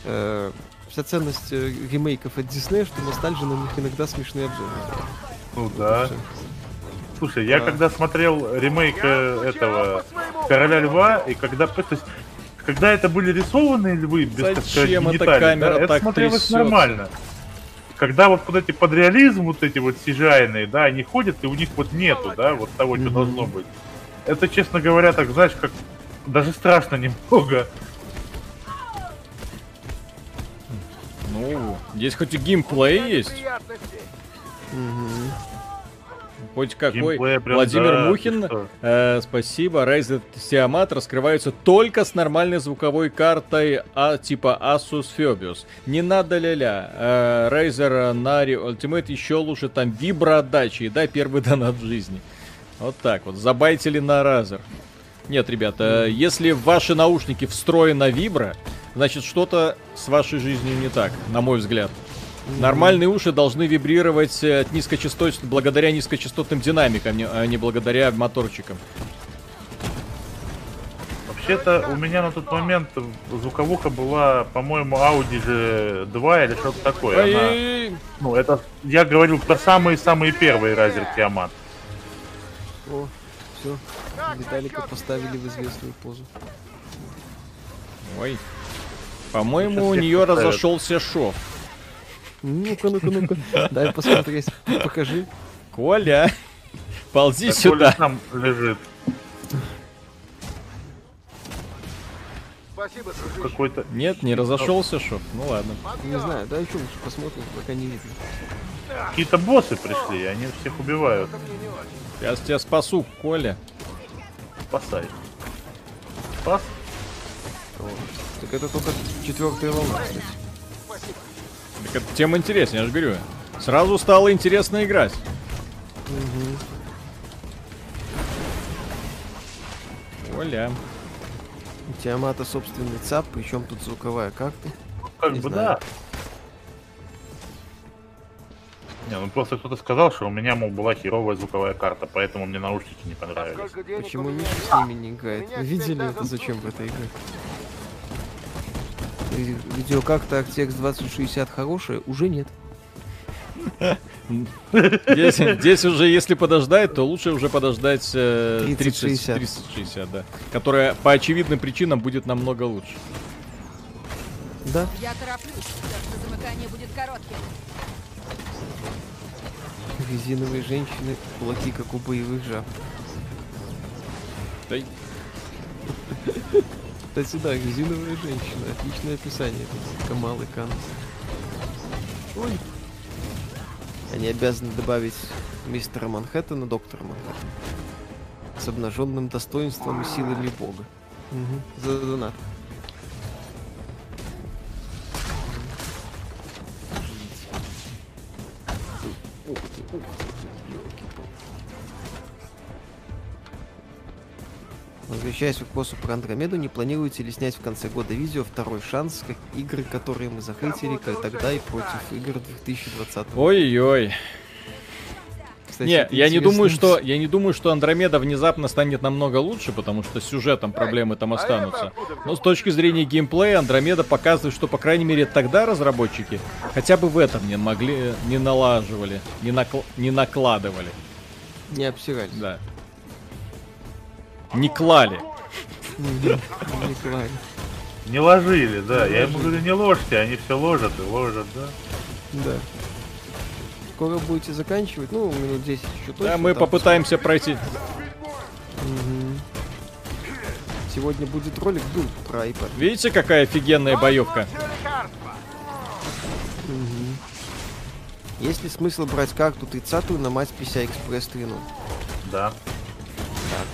Э, вся ценность ремейков от Диснея, что ностальжи на них иногда смешные обзоры. Ну да. Слушай, я да. когда смотрел ремейк этого Короля Льва, и когда, то есть, когда это были рисованные львы без, зачем так сказать, гениталий, да, это смотрелось трясется. Нормально. Когда вот, вот эти подреализм, вот эти вот сижайные, да, они ходят, и у них вот нету, да, вот того, что mm-hmm. должно быть. Это, честно говоря, так, знаешь, как даже страшно немного. Ну, здесь хоть и геймплей есть. Угу. Хоть какой. Прям, Владимир да, Мухин, э, спасибо. Razer Tiamat раскрываются только с нормальной звуковой картой а, типа Asus Phoebus. Не надо ля-ля. Э, Razer Nari Ultimate еще лучше, там виброотдачи. Да, первый донат в жизни. Вот так вот. Забайтили на Razer. Нет, ребята, mm-hmm. если в ваши наушники встроена вибра, значит что-то с вашей жизнью не так, на мой взгляд. Нормальные уши должны вибрировать от низкочастот... благодаря низкочастотным динамикам, а не благодаря моторчикам. Вообще-то у меня на тот момент звуковуха была, по-моему, Audi джи два или что-то такое. Она... Ну, это я говорил про самые-самые первые Razer Tiamat. О, все, Виталика поставили в известную позу. Ой. По-моему, у нее поставят. Разошелся шов. Ну-ка, ну-ка, ну-ка. Дай посмотреть. Покажи. Коля, ползи так сюда. Коля там лежит. Спасибо, какой-то. Нет, не разошелся шов. Ну ладно. Не знаю, да еще лучше посмотрим, пока не видно. Какие-то боссы пришли, они всех убивают. Сейчас тебя спасу, Коля. Спасай. Спас? Вот. Так это только четвертая волна, кстати. Так это тем интереснее, я же говорю. Сразу стало интересно играть. Угу. Оля. У Тиамата собственный ЦАП, причем тут звуковая карта. Ну, как не бы знаю. Да. Не, ну просто кто-то сказал, что у меня, мол, была херовая звуковая карта, поэтому мне наушники не понравились. Почему Миша с ними не играет? Вы видели это, зачем в это играть? Видео как-то Ак Ти Экс двадцать шестьдесят хорошее, уже нет. Здесь, здесь уже, если подождать, то лучше уже подождать э, тридцать шестьдесят, да. Которая по очевидным причинам будет намного лучше. Да. Я тороплюсь, так что замыкание будет коротким. Резиновые женщины, кулаки, как у боевых жаб. Дай. Сюда, резиновая женщина. Отличное описание. Камал и Кан. Ой. Они обязаны добавить мистера Манхэттена, доктора Манхэттена. С обнаженным достоинством и силами бога. Угу. За донат. Ух ты, ух ты. Возвращаясь к вопросу про Андромеду, не планируете ли снять в конце года видео «Второй шанс», как игры, которые мы захейтили, как тогда и против игр две тысячи двадцатого года? Ой-ой. Кстати, не, я не думаю, что я не думаю, что Андромеда внезапно станет намного лучше, потому что с сюжетом проблемы там останутся. Но с точки зрения геймплея Андромеда показывает, что по крайней мере тогда разработчики хотя бы в этом не могли, не налаживали, не, накл... не накладывали, не обсирались. Да. Не клали. Не клали. Не ложили, да. Я им говорю, не ложьте, они все ложат и ложат, да. Да. Скоро будете заканчивать, ну, минут десять еще точно. Да, мы попытаемся сколько... пройти. Угу. Сегодня будет ролик был про iPad. Видите, какая офигенная боевка? Угу. Есть ли смысл брать карту тридцатую на мать пи си ай экспресс три ноль? Да. Так.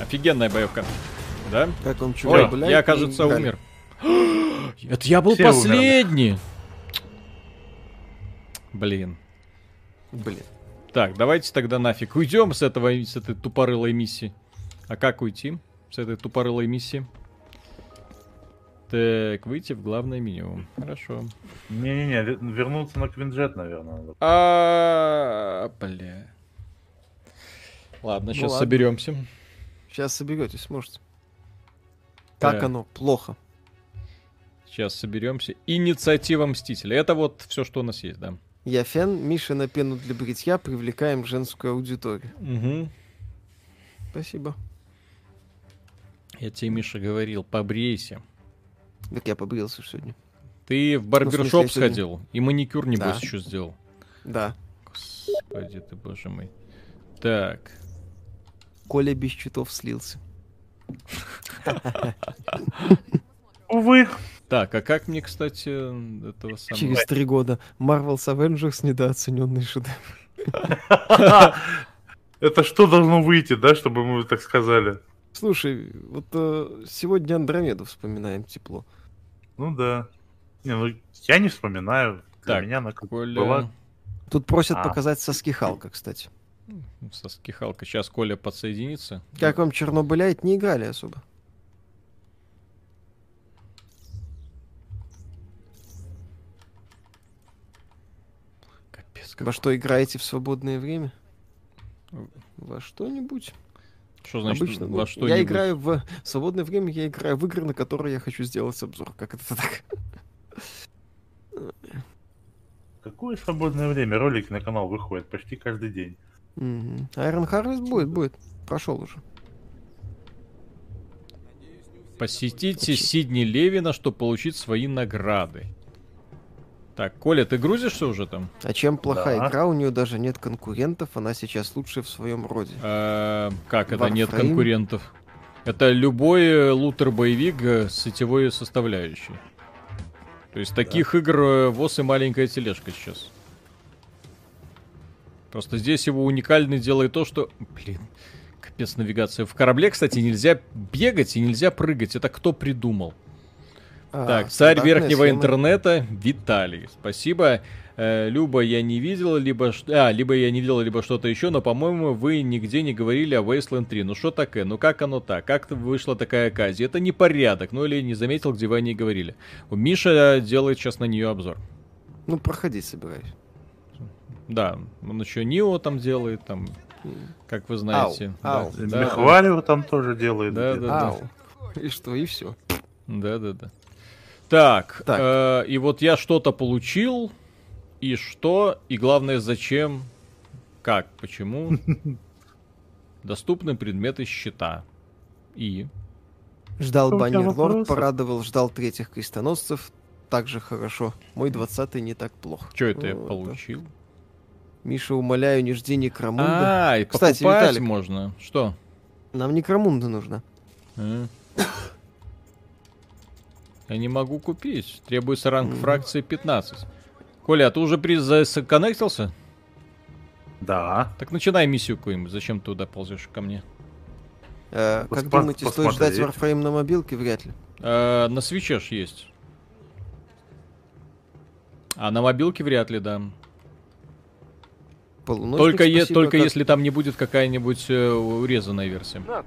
Офигенная боевка. Да? Как он чего? Ой, я, кажется, умер. Это я был все последний. Умерли. Блин. Блин. Так, давайте тогда нафиг уйдем с этого, с этой тупорылой миссии. А как уйти с этой тупорылой миссии? Так, выйти в главное меню. Хорошо. Не-не-не, вернуться на Квинджет, наверное. А, бля. Ладно, сейчас соберемся. Сейчас соберетесь, сможете. Как оно плохо. Сейчас соберемся. Инициатива Мстителя. Это вот все, что у нас есть, да. Я фен. Миша на пену для бритья. Привлекаем женскую аудиторию. Угу. Спасибо. Я тебе, Миша, говорил, побрейся. Так я побрился сегодня. Ты в барбершоп ну, в смысле, сходил. Сегодня... И маникюр, небось, да. еще сделал. Да. Господи ты, боже мой. Так. Коля без читов слился. Увы. Так, а как мне, кстати, этого самого... Через три года Marvel's Avengers недооцененный шедевр. Это что должно выйти, да, чтобы мы так сказали? Слушай, вот сегодня Андромеду вспоминаем тепло. Ну да. Не, ну я не вспоминаю. Для меня она была. Тут просят показать соски Халка, кстати. Соски Халка. Сейчас Коля подсоединится. Как вам Чернобылять? Не играли особо. Капец. Какой. Во что играете в свободное время? Во что-нибудь. Что значит обычно, во что? Я играю в... в свободное время, я играю в игры, на которые я хочу сделать обзор. Как это так? Какое свободное время? Ролики на канал выходят почти каждый день. Iron Harvest будет, будет. Прошел уже. Посетите Сидни Левина, чтобы получить свои награды. Так, Коля, ты грузишься уже там? А чем плохая да. игра? У нее даже нет конкурентов. Она сейчас лучшая в своем роде. А, как это Warframe? Нет конкурентов? Это любой лутер-боевик с сетевой составляющей. То есть таких да. игр ВОС и маленькая тележка сейчас. Просто здесь его уникальный делает то, что... Блин, капец навигация. В корабле, кстати, нельзя бегать и нельзя прыгать. Это кто придумал? А, так, царь верхнего схема. Интернета Виталий. Спасибо. Э, Люба я не видел, либо... А, либо я не видел, либо что-то еще, но, по-моему, вы нигде не говорили о Wasteland три. Ну что такое? Ну как оно так? Как вышла такая оказия? Это непорядок. Ну или не заметил, где вы о ней говорили. Миша делает сейчас на нее обзор. Ну, проходить собираюсь. Да, он еще Нио там делает, там, как вы знаете. Ау, да, ау. Да, Михварио да. там тоже делает. Да, да, да. И что, и все. Да, да, да. Так, так. Э, и вот я что-то получил, и что, и главное, зачем, как, почему. Доступны предметы счета. И? Ждал Баннерлорд, порадовал, ждал третьих крестоносцев, так же хорошо. Мой двадцатый не так плохо. Че это я получил? Миша, умоляю, не жди Некромунда. А, и кстати, покупать Виталик, можно. Что? Нам Некромунда нужна. А. Я не могу купить. Требуется ранг mm. фракции пятнадцать. Коля, а ты уже призаконнектился? Да. Так начинай миссию какую-нибудь. Зачем ты туда ползешь ко мне? Э, как Поспа- думаете, посмотреть. Стоит ждать Warframe на мобилке? Вряд ли. Э, на свитче ж есть. А на мобилке вряд ли, да. полуночник. Только, е- только как... если там не будет какая-нибудь э, урезанная версия. Да,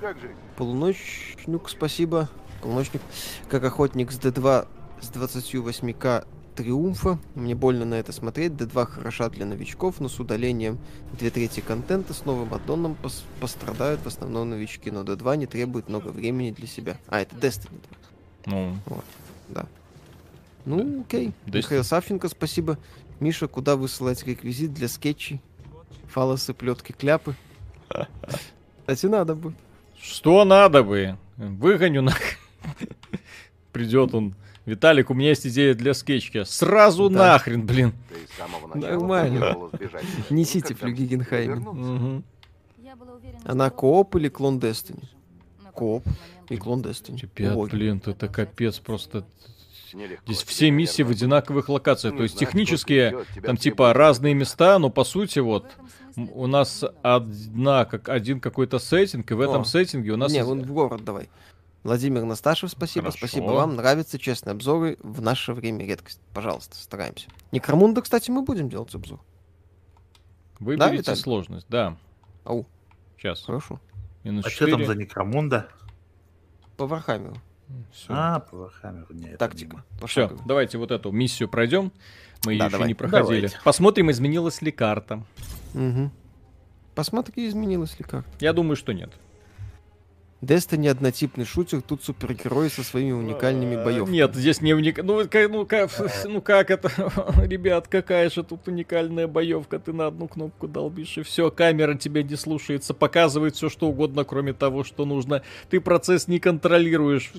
как же. Полуночник, спасибо. Полуночник, как охотник с дэ два с двадцать восемь ка триумфа. Мне больно на это смотреть. дэ два хороша для новичков, но с удалением две трети контента с новым аддоном пос- пострадают в основном новички, но дэ два не требует много времени для себя. А, это Destiny два. Ну. Вот, да. Ну, окей. Дестин. Михаил Савченко, спасибо. Миша, куда высылать реквизит для скетчей? Фалосы, плетки, кляпы. Кстати, надо бы. Что надо бы? Выгоню нахуй. Придет он. Виталик, у меня есть идея для скетча. Сразу да. Нахрен, блин. Нормально. Несите флюги Генхайма. Она кооп или клон Destiny? Кооп и клон Destiny. Блин, это капец просто... Нелегко. Здесь все миссии в одинаковых локациях, то есть технические там типа разные места, но по сути вот у нас одна как один какой-то сеттинг, и в этом О, сеттинге у нас... Не, вон в город давай. Владимир Насташев, спасибо, Хорошо. Спасибо вам, нравятся честные обзоры, в наше время редкость. Пожалуйста, стараемся. Некромунда, кстати, мы будем делать обзор. Выберите да, сложность, да. Ау. Сейчас. Хорошо. Минус а четыре. Что там за Некромунда? По Вархаммеру. Все. А, по Вархаммеру нет. Тактика. Все, давайте вот эту миссию пройдем. Мы да, ее давай. Еще не проходили. Давайте. Посмотрим, изменилась ли карта. Угу. Посмотри, изменилась ли карта. Я думаю, что нет. Destiny однотипный шутер, тут супергерои со своими уникальными боевками. Нет, здесь не уникально. Ну как, ну, как, ну как это? Ребят, какая же тут уникальная боевка? Ты на одну кнопку долбишь, и все, камера тебя не слушается, показывает все, что угодно, кроме того, что нужно. Ты процесс не контролируешь.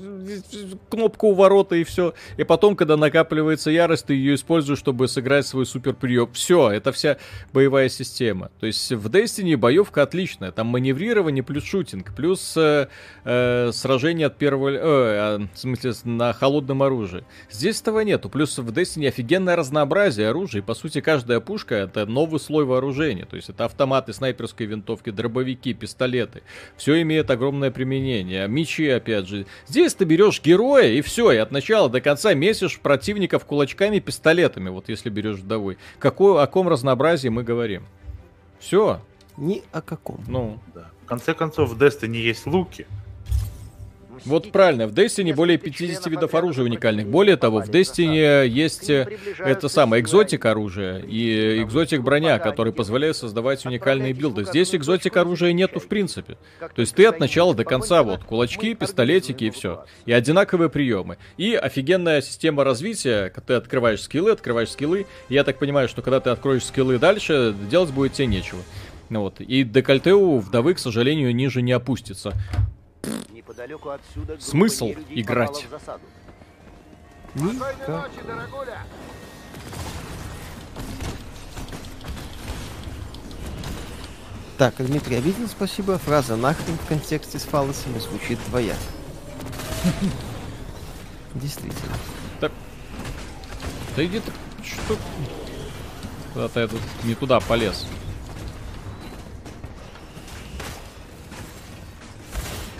Кнопка у ворота, и все. И потом, когда накапливается ярость, ты ее используешь, чтобы сыграть свой суперприем. Все, это вся боевая система. То есть в Destiny боевка отличная. Там маневрирование плюс шутинг, плюс... Э, сражение от первого... Э, в смысле, на холодном оружии. Здесь этого нету. Плюс в Destiny офигенное разнообразие оружия. И, по сути, каждая пушка — это новый слой вооружения. То есть это автоматы, снайперские винтовки, дробовики, пистолеты. Все имеет огромное применение. Мечи, опять же. Здесь ты берешь героя, и все. И от начала до конца месишь противников кулачками, пистолетами. Вот если берешь вдовой. Какое, о ком разнообразии мы говорим? Все. Ни о каком. Ну, да. В конце концов, в Destiny есть луки. Вот правильно, в Destiny более пятьдесят видов оружия уникальных. Более того, в Destiny есть это самое экзотик оружия и экзотик броня, который позволяет создавать уникальные билды. Здесь экзотик оружия нету в принципе. То есть ты от начала до конца вот кулачки, пистолетики и все. И одинаковые приемы. И офигенная система развития, когда ты открываешь скиллы, открываешь скиллы. Я так понимаю, что когда ты откроешь скиллы дальше, делать будет тебе нечего. Вот. И декольте у вдовы, к сожалению, ниже не опустится. Смысл играть? Никак. Так, Дмитрий Обидин, спасибо. Фраза «нахрен» в контексте с фалосами звучит двояко. Действительно. Так. Да иди ты, что... Куда-то я тут не туда полез.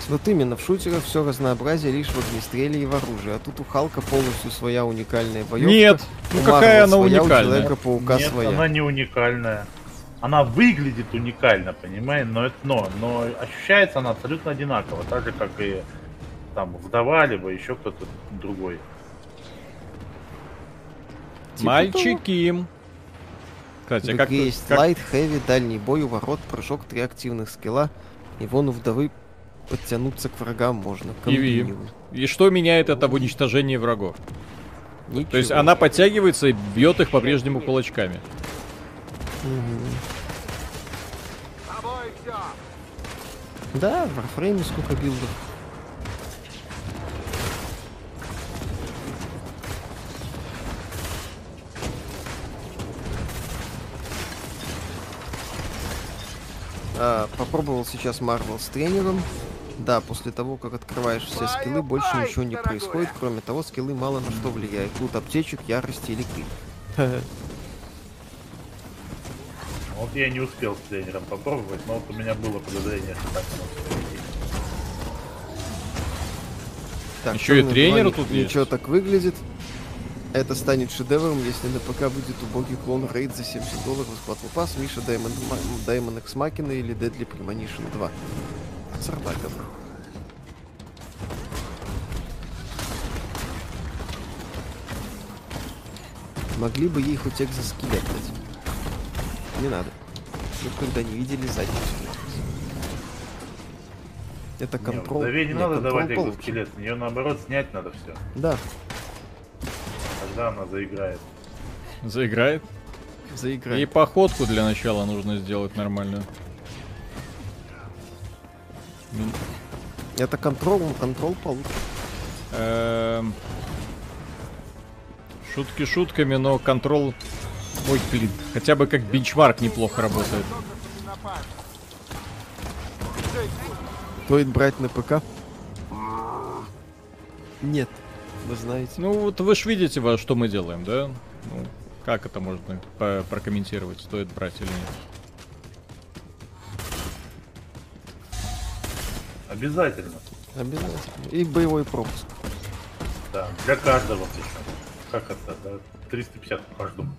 Вот именно, в шутерах все разнообразие лишь в огнестреле и в оружии. А тут у Халка полностью своя уникальная боевка. Нет, ну у какая Марвел она своя, уникальная? У Человека-паука Нет, своя. Она не уникальная. Она выглядит уникально, понимаешь? Но, это, но, но ощущается она абсолютно одинаково. Так же, как и там вдова, либо еще кто-то другой. Типа Мальчики. Того. Кстати, как есть как... лайт, хэви, дальний бой, у ворот, прыжок, три активных скилла. И вон у вдовы подтянуться к врагам можно. И, и что меняет это в уничтожении врагов? Ничего. То есть она подтягивается и бьет их по-прежнему кулачками. Угу. Да, в Warframe сколько билдов. А, попробовал сейчас Marvel с тренером. Да, после того, как открываешь все скиллы, больше ничего не происходит. Кроме того, скиллы мало на что влияют. Тут аптечек, ярости или крит. Вот я не успел с тренером попробовать, но вот у меня было подозрение, что так оно. Еще и тренер тут есть. Ничего так выглядит. Это станет шедевром, если на ПК выйдет убогий клон Рейд за семьдесят долларов с Battle Pass, Миша Даймон, Даймон Экс Макина или Deadly Premonition два. С артаком. Могли бы ей хоть экзоскелет дать. Не надо. Никогда не видели задницу. Это контрол. Да ведь не надо давать экзоскелет. Ее наоборот снять надо все. Да. Тогда она заиграет. Заиграет? Заиграет. Ей походку для начала нужно сделать нормальную. Это контрол, контрол получит. Шутки шутками, но контрол... Ой, блин, хотя бы как бенчмарк неплохо работает. Стоит брать на ПК? Нет, вы знаете. Ну вот вы ж видите, во что мы делаем, да? Ну, как это можно прокомментировать, стоит брать или нет? Обязательно. Обязательно. И боевой пропуск. Да, для каждого причем. Как это, да? триста пятьдесят по каждому.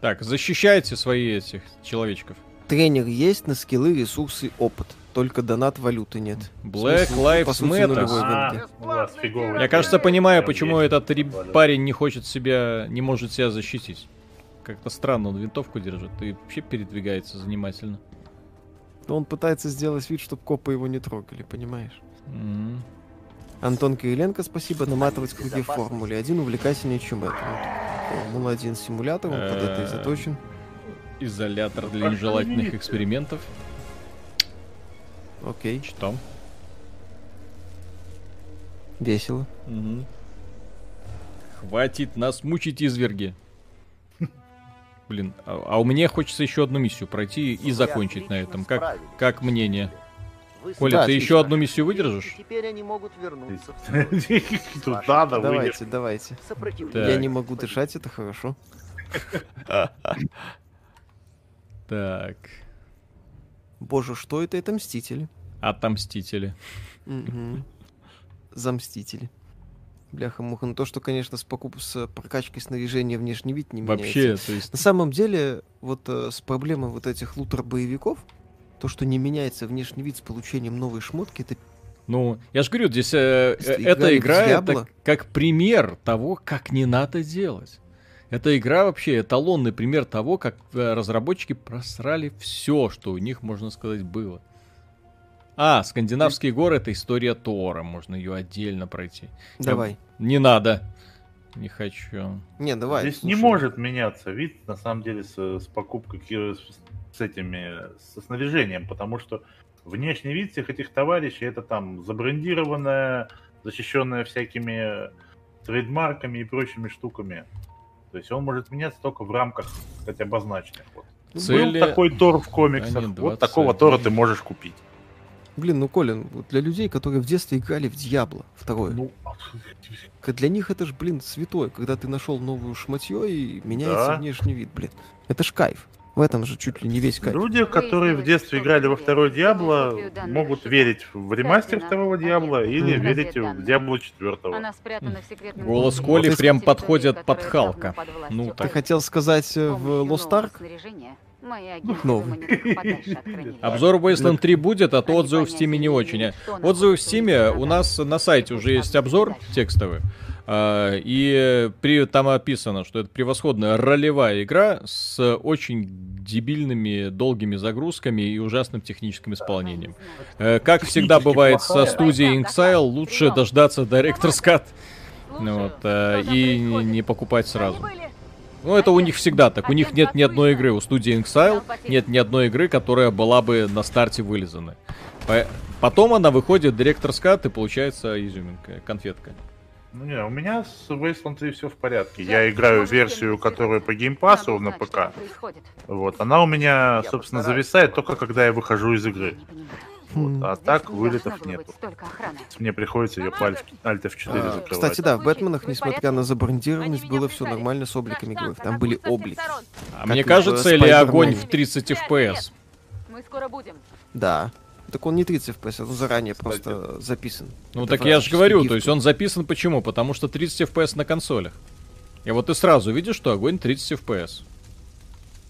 Так, защищайте свои этих человечков. Тренер есть, на скиллы, ресурсы, опыт. Только донат валюты нет. Black Lives Matter. Я, кажется, понимаю, почему этот парень не хочет себя, не может себя защитить. Как-то странно, он винтовку держит и вообще передвигается занимательно. Он пытается сделать вид, чтобы копы его не трогали, понимаешь? Mm-hmm. Антон Кириленко, спасибо. Наматывать круги в Формуле один увлекательнее, чем это. Формула один симулятор, он под это и заточен. Изолятор для нежелательных экспериментов. Окей. Что? Весело. Угу. Хватит нас мучить, изверги. Блин, а, а у меня хочется еще одну миссию пройти и закончить на этом. Как, как мнение? Коля, да, ты отлично. Еще одну миссию выдержишь? Теперь они могут вернуться. Давайте, давайте. Я не могу дышать, это хорошо. Так. Боже, что это? Это Мстители. Отомстители. Замстители. Бляха-муха, ну то, что, конечно, с покупкой, с прокачкой снаряжения внешний вид не меняется. Вообще, то есть... На самом деле, вот с проблемой вот этих лутер-боевиков, то, что не меняется внешний вид с получением новой шмотки, это... Ну, я же говорю, здесь э, эта игра это как пример того, как не надо делать. Эта игра вообще эталонный пример того, как разработчики просрали все, что у них, можно сказать, было. А, скандинавские горы — это история Тора, можно ее отдельно пройти. Давай. Я... Не надо. Не хочу. Не, давай. Здесь слушай. Не может меняться вид, на самом деле, с, с покупкой... с этими, со снаряжением, потому что внешний вид всех этих товарищей это там забрендированное, защищенное всякими трейдмарками и прочими штуками. То есть он может меняться только в рамках, кстати, обозначенных. Вот. Цели... Был такой Тор в комиксах, двадцать вот такого Тора ты можешь купить. Блин, ну, Колин, вот для людей, которые в детстве играли в Диабло второе, ну... для них это ж, блин, святое, когда ты нашел новую шматье и меняется да. внешний вид, блин. Это ж кайф. В этом же чуть ли не весь кайф. Люди, которые в детстве играли во второй Диабло, могут верить в ремастер второго Диабло или mm-hmm. верить в Диабло четвертого. Mm. Голос Коли вот прям подходит под Халка. Ну, так. Ты хотел сказать в Lost Ark? Обзор Wasteland три будет, а то отзывы в Стиме не очень. Отзывы в Стиме у нас на сайте уже есть обзор текстовый. И при, там описано, что это превосходная ролевая игра с очень дебильными долгими загрузками и ужасным техническим исполнением. Как всегда бывает со студией Inxile, лучше дождаться Director's Cut вот, и не покупать сразу. Ну, это у них всегда так. У них нет ни одной игры. У студии Inxile нет ни одной игры, которая была бы на старте вылизана. Потом она выходит Director's Cut, и получается изюминка, конфетка. Ну не, у меня с Wasteland три все в порядке. Я играю версию, которая по геймпасу на ПК. Вот, она у меня, собственно, зависает только когда я выхожу из игры. Вот, а так вылетов нету. Мне приходится ее по альт эф четыре а, закрывать. Кстати, да, в Бэтменах, несмотря на забрендированность, было все нормально с обликами героев. Там были облики. А мне кажется, или огонь в тридцать эф пи эс? Мы скоро будем. Да. Так он не тридцать эф пи эс, он заранее Кстати. Просто записан. Ну это так я же говорю, гифты. То есть он записан почему? Потому что тридцать эф пи эс на консолях. И вот ты сразу видишь, что огонь тридцать эф пи эс.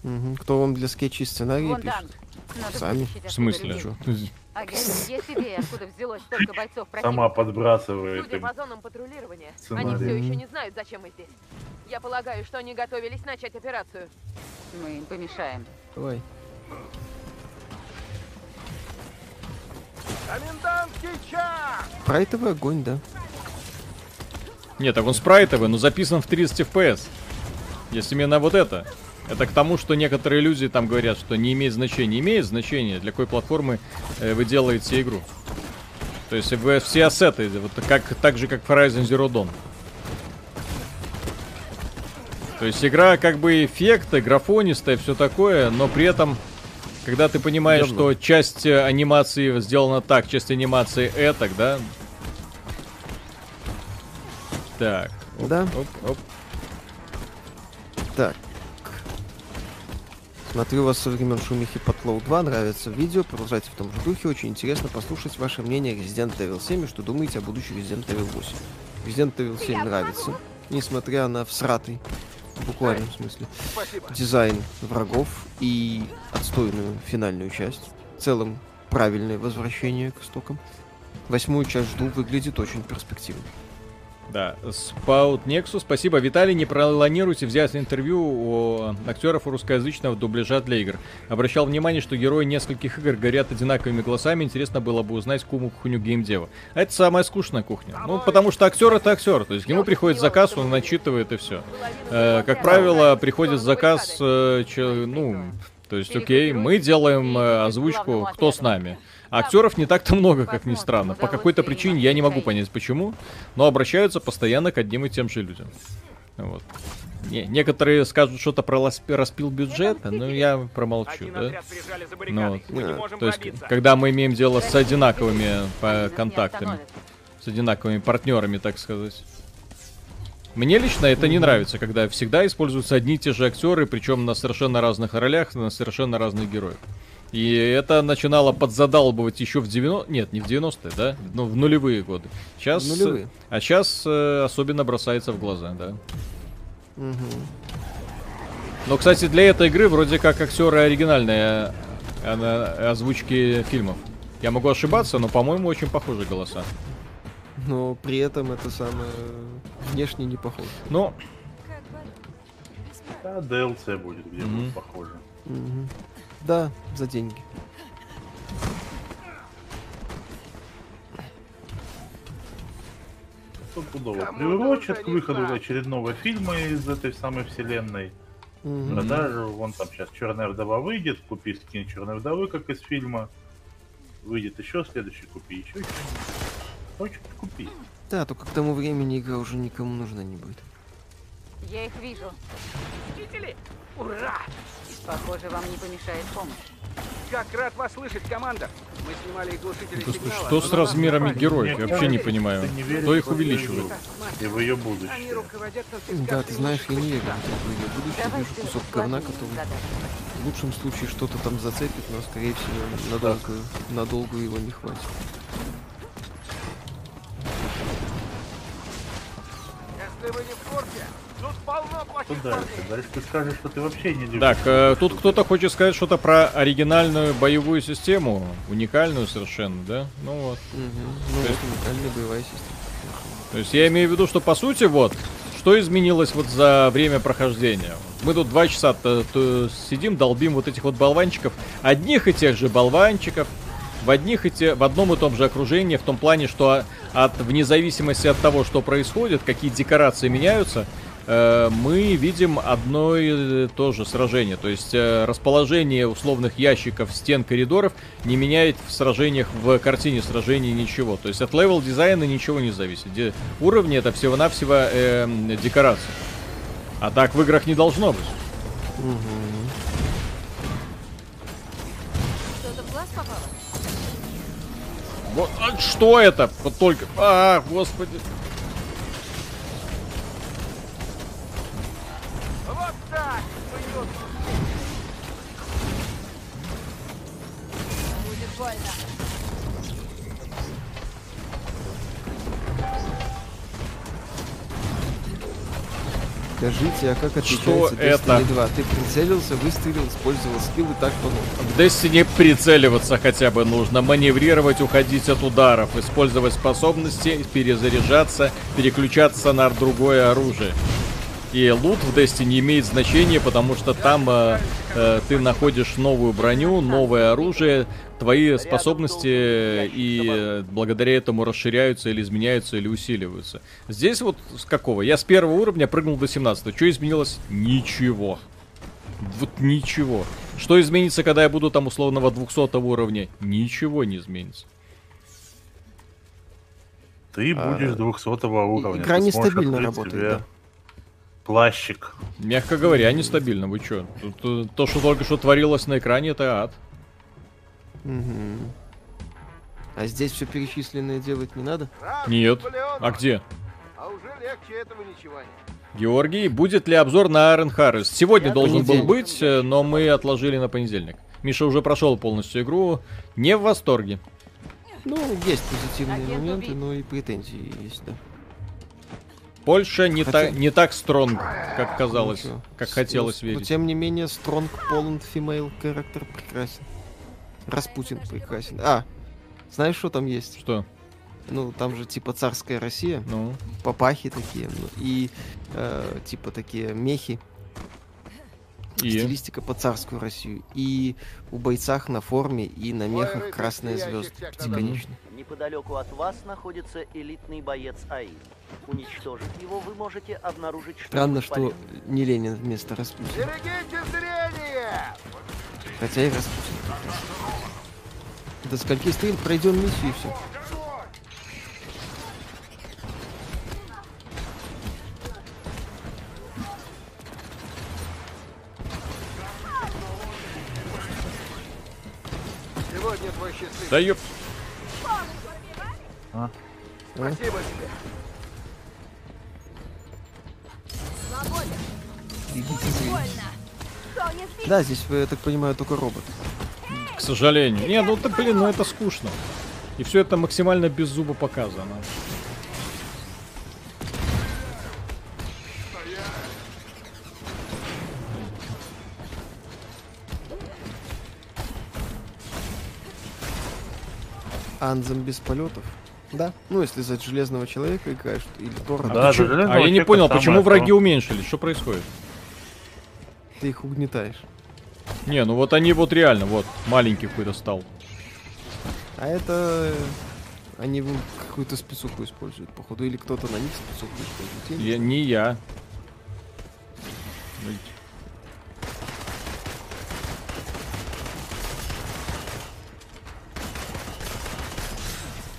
Угу. Кто вам для скетчей сценарий Вон пишет? Там. Сами. В смысле? Сама подбрасывает. Судя по зонам патрулирования, они все еще не знают, зачем мы здесь. Я полагаю, что они готовились начать операцию. Мы им помешаем. Давай. Комендантский час! Спрайтовый огонь, да? Нет, так он спрайтовый, но записан в тридцать эф пи эс. Если именно вот это. Это к тому, что некоторые люди там говорят, что не имеет значения. Имеет значение, для какой платформы э, вы делаете игру. То есть вы все ассеты, вот как, так же как Horizon Zero Dawn. То есть игра как бы эффекты, графонистая, все такое, но при этом... Когда ты понимаешь, Держу. что часть анимации сделана так, часть анимации этак, да? Так. Оп, да. Оп, оп. Так. Смотрю вас со времен шумихи под Лоу два. Нравится видео. Продолжайте в том же духе. Очень интересно послушать ваше мнение Резидент Эвил семь и что думаете о будущем Резидент Эвил восемь. Резидент Эвил семь нравится. Несмотря на всратый. В буквальном смысле. Спасибо. Дизайн врагов и отстойную финальную часть. В целом, правильное возвращение к истокам. Восьмую часть жду, выглядит очень перспективно. Да, Спаут Нексу, спасибо. Виталий, не планируйте взять интервью у актеров русскоязычного дубляжа для игр. Обращал внимание, что герои нескольких игр горят одинаковыми голосами. Интересно было бы узнать кухню геймдева. А это самая скучная кухня. Ну, потому что актер — это актер. То есть ему приходит заказ, он начитывает и все. Э, как правило, приходит заказ, э, че, ну, то есть, окей, мы делаем э, озвучку «Кто с нами?». Актеров не так-то много, как ни странно. По какой-то причине я не могу понять, почему, но обращаются постоянно к одним и тем же людям. Вот. Не, некоторые скажут что-то про распил бюджета, но я промолчу. Да? Ну, вот. yeah. То есть, когда мы имеем дело с одинаковыми контактами, с одинаковыми партнерами, так сказать. Мне лично это не нравится, когда всегда используются одни и те же актеры, причем на совершенно разных ролях, на совершенно разных героев. И это начинало подзадалбывать еще в девяностые... Нет, не в девяностые, да? Но в нулевые годы. Сейчас... Нулевые. А сейчас э, особенно бросается в глаза, да. Угу. Но, кстати, для этой игры вроде как актеры оригинальные а, озвучки фильмов. Я могу ошибаться, но, по-моему, очень похожи голоса. Но при этом это самое... Внешне не похоже. Но... Да, ди эл си будет, где угу. будет похоже. Угу. Да, за деньги. Стопудово приурочат к выходу очередного фильма из этой самой вселенной. Mm-hmm. Продажу, вон там сейчас «Черная вдова» выйдет, купи скин «Черной вдовы», как из фильма. Выйдет еще следующий, купи еще. еще. Хочешь, купи. Да, только к тому времени игра уже никому нужна не будет. Я их вижу. Мстители! Ура! Похоже, вам не помешает помощь. Как рад вас слышать, команда. Мы снимали глушители сигнала. Что с размерами героев? Я вообще не понимаю. Кто их увеличивает? И в ее будущее. Да, ты знаешь, я не верю. В ее будущее вижу кусок говна, который в лучшем случае что-то там зацепит, но, скорее всего, надолго, надолго его не хватит. Если вы не в курсе... Тут дальше. Дальше ты скажешь, что ты вообще не любишь. Так, э, тут кто-то хочет сказать что-то про оригинальную боевую систему, уникальную совершенно, да? Ну вот. Угу. Ну, то есть, уникальная боевая система. То есть я имею в виду, что по сути вот, что изменилось вот за время прохождения. Мы тут два часа -то, то сидим, долбим вот этих вот болванчиков, одних и тех же болванчиков. В одних и те, в одном и том же окружении, в том плане, что от, вне зависимости от того, что происходит, какие декорации меняются, э, мы видим одно и то же сражение. То есть э, расположение условных ящиков, стен, коридоров не меняет в сражениях, в картине сражений ничего. То есть от левел-дизайна ничего не зависит. Де- уровни — это всего-навсего э, декорации. А так в играх не должно быть. Что-то в глаз попало? Вот, а что это? Вот только... А, господи. Вот так! Будет больно. Скажите, а как отличается Destiny два? Ты прицелился, выстрелил, использовал скилл и так понос. В Destiny прицеливаться хотя бы нужно, маневрировать, уходить от ударов, использовать способности, перезаряжаться, переключаться на другое оружие. И лут в Destiny имеет значение, потому что там э, э, ты находишь новую броню, новое оружие, твои способности и э, благодаря этому расширяются или изменяются, или усиливаются. Здесь вот с какого? Я с первого уровня прыгнул до семнадцатого. Что изменилось? Ничего. Вот ничего. Что изменится, когда я буду там условного двухсотого уровня? Ничего не изменится. Ты будешь двухсотого уровня. Игра нестабильно работает, тебе... да. Плащик. Мягко говоря, нестабильно, вы чё? То, то, что только что творилось на экране, это ад. Угу. А здесь все перечисленное делать не надо? Нет. А где? А уже легче этого ничего нет. Георгий, будет ли обзор на Iron Harvest? Сегодня Я должен был быть, но мы отложили на понедельник. Миша уже прошел полностью игру, не в восторге. Ну, есть позитивные Агент моменты, убить. но и претензии есть, да. Польша не, Хотя... та, не так стронг, как казалось, ну, как с, хотелось но, верить. Но тем не менее, стронг, полон, фимейл, характер прекрасен. Распутин прекрасен. А, знаешь, что там есть? Что? Ну, там же типа царская Россия, ну. папахи такие, ну, и э, типа такие мехи. И? Стилистика по царскую Россию. И у бойцах на форме и на мехах красные звезды. Пятиконечные. Неподалеку от вас находится элитный боец АИ. Уничтожить его вы можете обнаружить... Странно, что не Ленин вместо Распутина. Берегите зрение! Хотя и Распутин. До скольки стрим, пройдем миссию и все. Да ёп. А? Спасибо тебе. Да, здесь, я так понимаю, только робот. К сожалению. Не, ну ты, блин, ну это скучно. И все это максимально без зуба показано. Анзем без полетов. Да. Ну, если за железного человека играешь, или Тора. А, да, почему... а я не понял, почему враги то... уменьшились? Что происходит? Ты их угнетаешь. Не, ну вот они вот реально, вот, маленький какой-то стал. А это... Они какую-то спецуху используют, походу, или кто-то на них спецуху использует. Я, не я.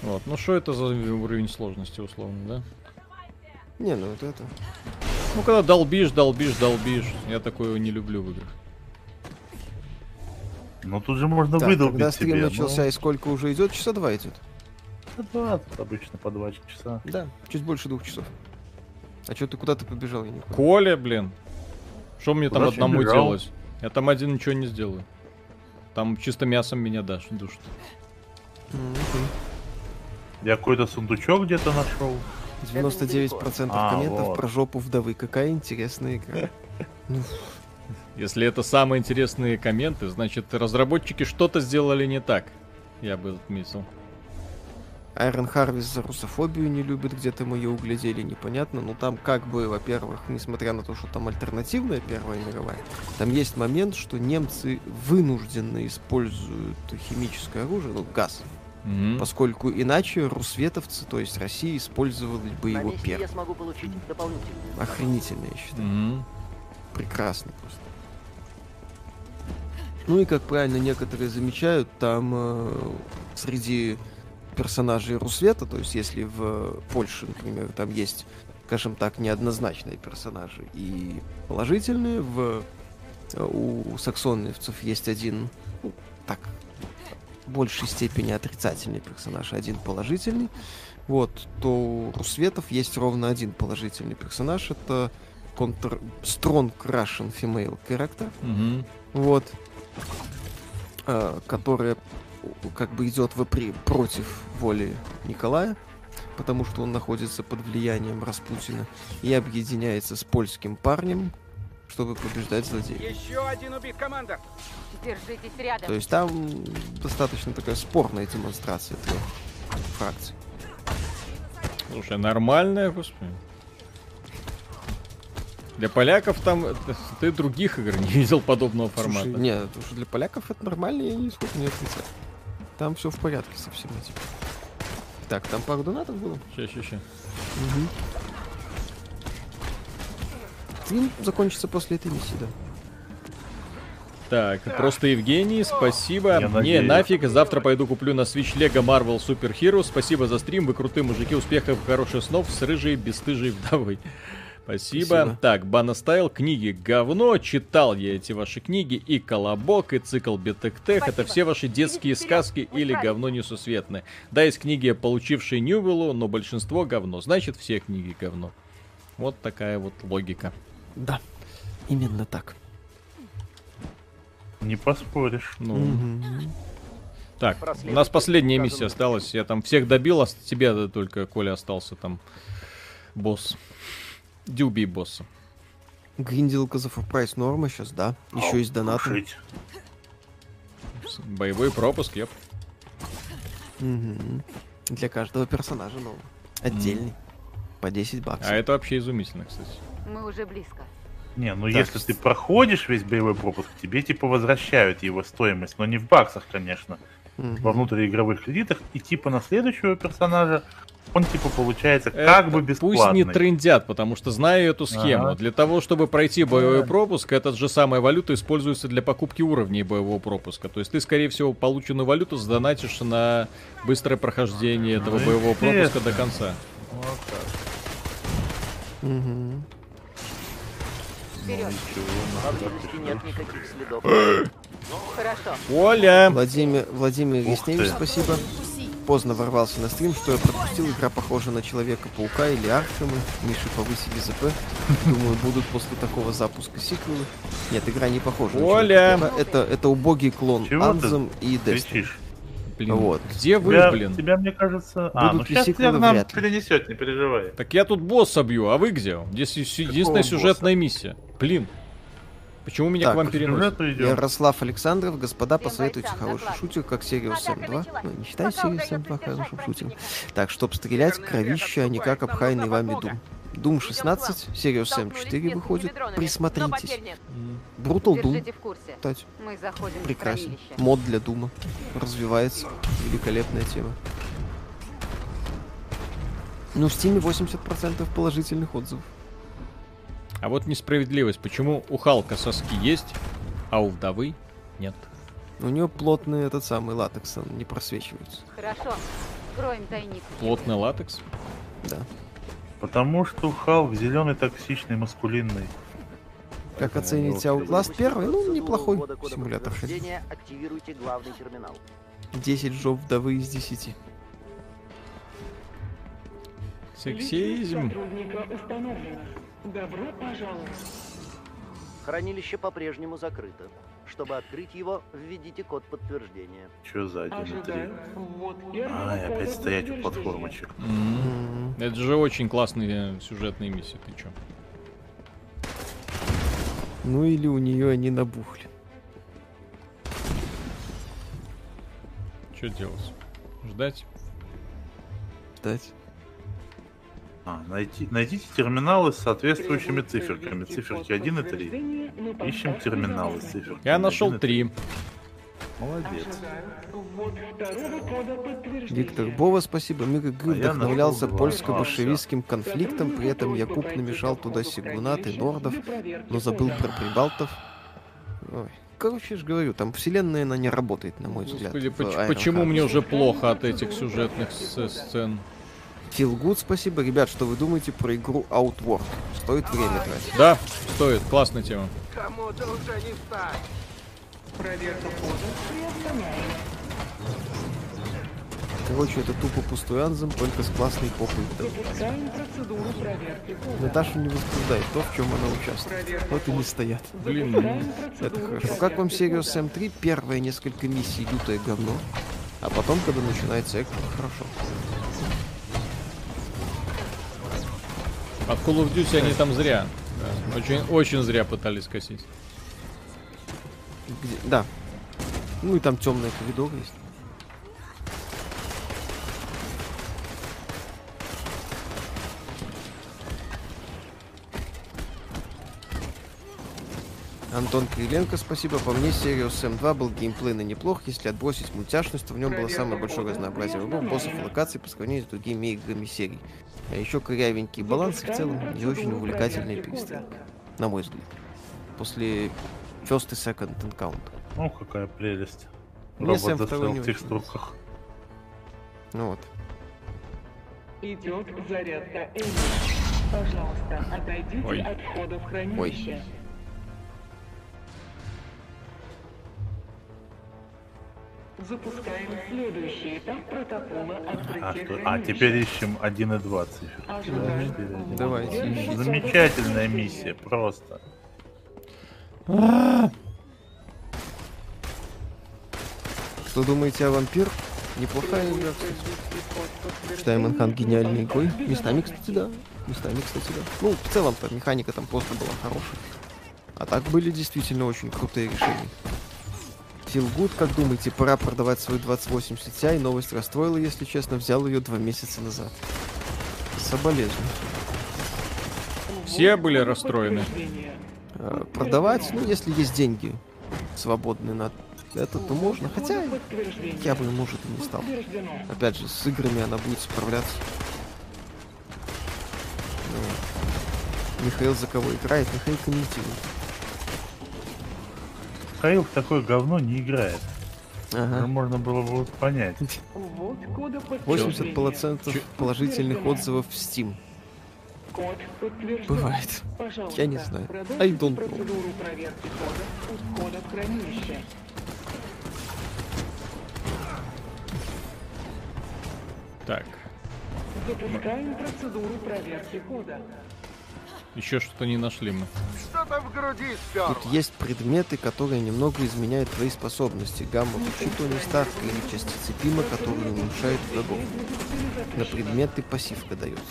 Вот, ну что это за уровень сложности, условно, да? Не, ну вот это... Ну когда долбишь, долбишь, долбишь. Я такое не люблю в играх. Ну тут же можно так, выдолбить когда стрим себе, начался, но... и сколько уже идет? Часа два идет. Два, обычно по два часа. Да, чуть больше двух часов. А что ты куда-то побежал? Я не понял. Коля, блин. Что мне куда там одному делать? Я там один ничего не сделаю. Там чисто мясом меня дашь, душит. Mm-hmm. Я какой-то сундучок где-то нашел. девяносто девять процентов а, комментов вот. Про жопу вдовы. Какая интересная игра. Если это самые интересные комменты, значит разработчики что-то сделали не так. Я бы отметил. Iron Harvest за русофобию не любит, где-то мы ее углядели, непонятно. Но там как бы, во-первых, несмотря на то, что там альтернативная Первая мировая, там есть момент, что немцы вынужденно используют химическое оружие, ну, газ. Mm-hmm. Поскольку иначе русветовцы, то есть Россия, использовали бы его первым. Охренительно, я считаю. Mm-hmm. Прекрасно просто. Ну и, как правильно некоторые замечают, там э, среди персонажей Русвета, то есть если в Польше, например, там есть, скажем так, неоднозначные персонажи и положительные, в, у саксонцев есть один, ну, так... в большей степени отрицательный персонаж, один положительный, вот, то у русветов есть ровно один положительный персонаж, это контр... Strong Russian Female Character, mm-hmm. вот, э, которая как бы идет вопри... против воли Николая, потому что он находится под влиянием Распутина, и объединяется с польским парнем, чтобы побеждать злодеев. Еще один убит, команда! Держитесь рядом. То есть там достаточно такая спорная демонстрация трех фракций. Слушай, нормальная, господи. Для поляков там ты других игр не видел подобного формата. Слушай, нет, потому что для поляков это нормально, я нисколько не отрицаю. Там все в порядке со всем этим. Так, там пару донатов было? Сейчас, сейчас, сейчас. Угу. Фильм закончится после этой миссии, да. Так, просто Евгений, спасибо. Не, нафиг, завтра пойду куплю на Switch Lego Marvel Super Hero. Спасибо за стрим, вы крутые мужики, успехов, хороших снов с рыжей бесстыжей вдовой. Спасибо. Спасибо. Так, Банастайл, книги говно, читал я эти ваши книги, и «Колобок», и «Цикл Бетектех», это все ваши детские сказки или говно несусветное. Да, есть книги, получившие Ньювеллу, но большинство говно, значит все книги говно. Вот такая вот логика. Да, именно так. Не поспоришь. Ну. Угу. Так, у нас последняя миссия осталась, я там всех добил, а с тебя только, Коля, остался там босс. Дюби босса. Гринделка за фулл-прайс норма сейчас, да? Еще есть донаты. Боевой пропуск, еп. Угу. Для каждого персонажа новый. Отдельный. Mm. По десять баксов. А это вообще изумительно, кстати. Мы уже близко. Не, ну так, если ты проходишь весь боевой пропуск, тебе типа возвращают его стоимость, но не в баксах, конечно. Mm-hmm. Во внутриигровых кредитах, и типа на следующего персонажа он типа получается это как бы бесплатный. Пусть не трындят, потому что знаю эту схему. А-а-а. Для того, чтобы пройти боевой пропуск, эта же самая валюта используется для покупки уровней боевого пропуска. То есть ты, скорее всего, полученную валюту задонатишь на быстрое прохождение этого ну, боевого пропуска до конца. Вот так. Угу. Вперед. Ну, нет никаких следов. Хорошо. Оля! Владимир, Владимир Весневич, спасибо. Поздно ворвался на стрим, что я пропустил. Игра похожа на Человека-паука или Аркхема. Миша, повыси ГЗП. Думаю, будут после такого запуска сиквелы. Нет, игра не похожа на Человека-паука. Это, это убогий клон Анзем и Destiny. Блин, вот. Где вы, тебя, блин? Тебя, мне кажется... Будут а, ну сейчас тебя нам перенесет, не переживай. Так я тут босса бью, а вы где? Здесь единственная сюжетная миссия. Блин. Почему меня так, к вам переносят? Ярослав Александров, господа, посоветуйте хороший шутер, как Serious эм два. Ну, не считай Serious эм два хорошим шутером. Так, чтоб стрелять, кровища, а не как обхайный вами Doom. Doom шестнадцать, Serious эм четыре выходит. Присмотритесь. Brutal Doom. Кстати, прекрасен. Мод для Дума. Развивается. Великолепная тема. Ну, в Steam восемьдесят процентов положительных отзывов. А вот несправедливость. Почему у Халка соски есть, а у вдовы нет? У нее плотный этот самый латекс, он не просвечивается. Хорошо, скроем тайник. Плотный латекс? Да. Потому что Халк зеленый, токсичный, маскулинный. Как оценить Outlast первый? Ну, неплохой симулятор. десять жоп вдовы из десяти. Сексизм. Добро пожаловать. Хранилище по-прежнему закрыто. Чтобы открыть его, введите код подтверждения. Чё за один и три? Вот а, опять стоять у платформочек. Mm-hmm. Это же очень классные сюжетные миссии, ты чё? Ну или у нее они набухли. Чё делать? Ждать? Ждать. А, найти, найдите терминалы с соответствующими циферками. Циферки один и три. Ищем терминалы с циферками. Я нашел три. Молодец. Виктор Бова, спасибо. Мир игры вдохновлялся польско-большевистским конфликтом. При этом Якуб намешал туда сигунат и нордов, но забыл про прибалтов. Ой. Короче, я же говорю, там вселенная, она не работает, на мой взгляд. Почему мне уже плохо от этих сюжетных сцен? Feel Good, спасибо. Ребят, что вы думаете про игру Outworld? Стоит время тратить? Да, стоит. Классная тема. Кому-то уже не встать. Проверка кода. Короче, это тупо пустой Анзем, только с классной попой. Наташа не возбуждает то, в чем она участвует. Вот и не стоят. Блин, это хорошо. Как вам Serious эм три? Первые несколько миссий лютое говно. А потом, когда начинается экшен, хорошо. От Call of Duty они там зря. Да. Очень, очень зря пытались косить. Где? Да. Ну и там темный коридор есть. Антон Кириленко, спасибо. По мне, Serious эм два был геймплейно неплох. Если отбросить мультяшность, то в нем было самое большое разнообразие выборов, боссов и локаций по сравнению с другими играми серии. А еще корявенький баланс и в целом не очень увлекательная перестрелка, на мой взгляд. После First и Second Encounter. О, какая прелесть. Робот застрял в текстурках. Ну вот. Идет зарядка Эми. Пожалуйста, отойдите Ой. от входа в хранилище. Ой. Запускаем следующий этап протокола открытия. А, а теперь ищем один и двадцать. четыре, один. Давайте. Ищите. Замечательная миссия, просто. Что думаете о вампир? Неплохая игра, кстати. Считаем Манхан гениальной игрой. Местами, кстати, да. Местами, кстати, да. Ну, в целом-то механика там просто была хорошая. А так были действительно очень крутые решения. Филгуд, как думаете, пора продавать свою двадцать восемьдесят ти, новость расстроила, если честно, взял ее два месяца назад. Соболезную. Все были расстроены. А, продавать, ну, если есть деньги свободные на это, то можно. Хотя я бы, может, и не стал. Опять же, с играми она будет справляться. Ну, Михаил за кого играет, Михаил комментирует. Михаил в такое говно не играет. Ага. Можно было бы понять. восемьдесят процентов положительных отзывов в Steam. Бывает. Я не знаю. I don't know. Так. Запускаем процедуру проверки кода. Еще что-то не нашли мы. Что-то в груди сперло. Тут есть предметы, которые немного изменяют твои способности. Гамма лучи Тони Старка или частицы Пима, которые уменьшают врагов. На предметы пассивка дается.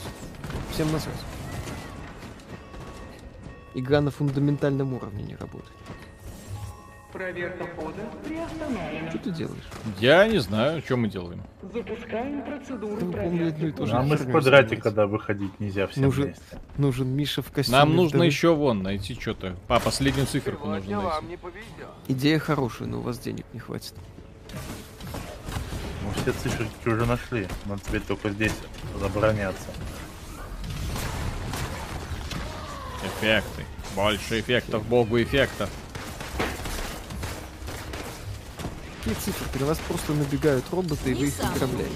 Всем на связи. Игра на фундаментальном уровне не работает. Проверка хода приостановлена. Что ты делаешь? Я не знаю, что мы делаем. Запускаем процедуру. А мы с квадратика, когда выходить нельзя всем нужен, вместе. Нужен Миша в костюме. Нам нужно еще вон найти что-то. А, последнюю циферку нужно найти. Идея хорошая, но у вас денег не хватит. Мы все циферки уже нашли. Надо теперь только здесь забраняться. Эффекты. Больше эффектов, богу эффектов. Какие циферки? На вас просто набегают роботы, и вы их ограбляете.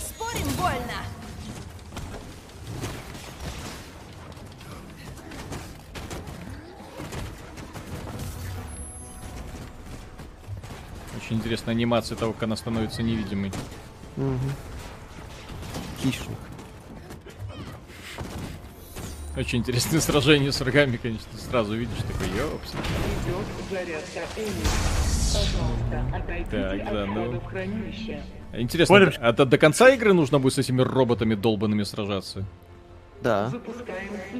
Спорим, больно. Очень интересная анимация того, как она становится невидимой. Угу. Хищник. Очень интересное сражение с врагами, конечно, сразу видишь, такой, ёпс. Так, да, ну... Интересно, а до, до конца игры нужно будет с этими роботами долбанными сражаться? Да.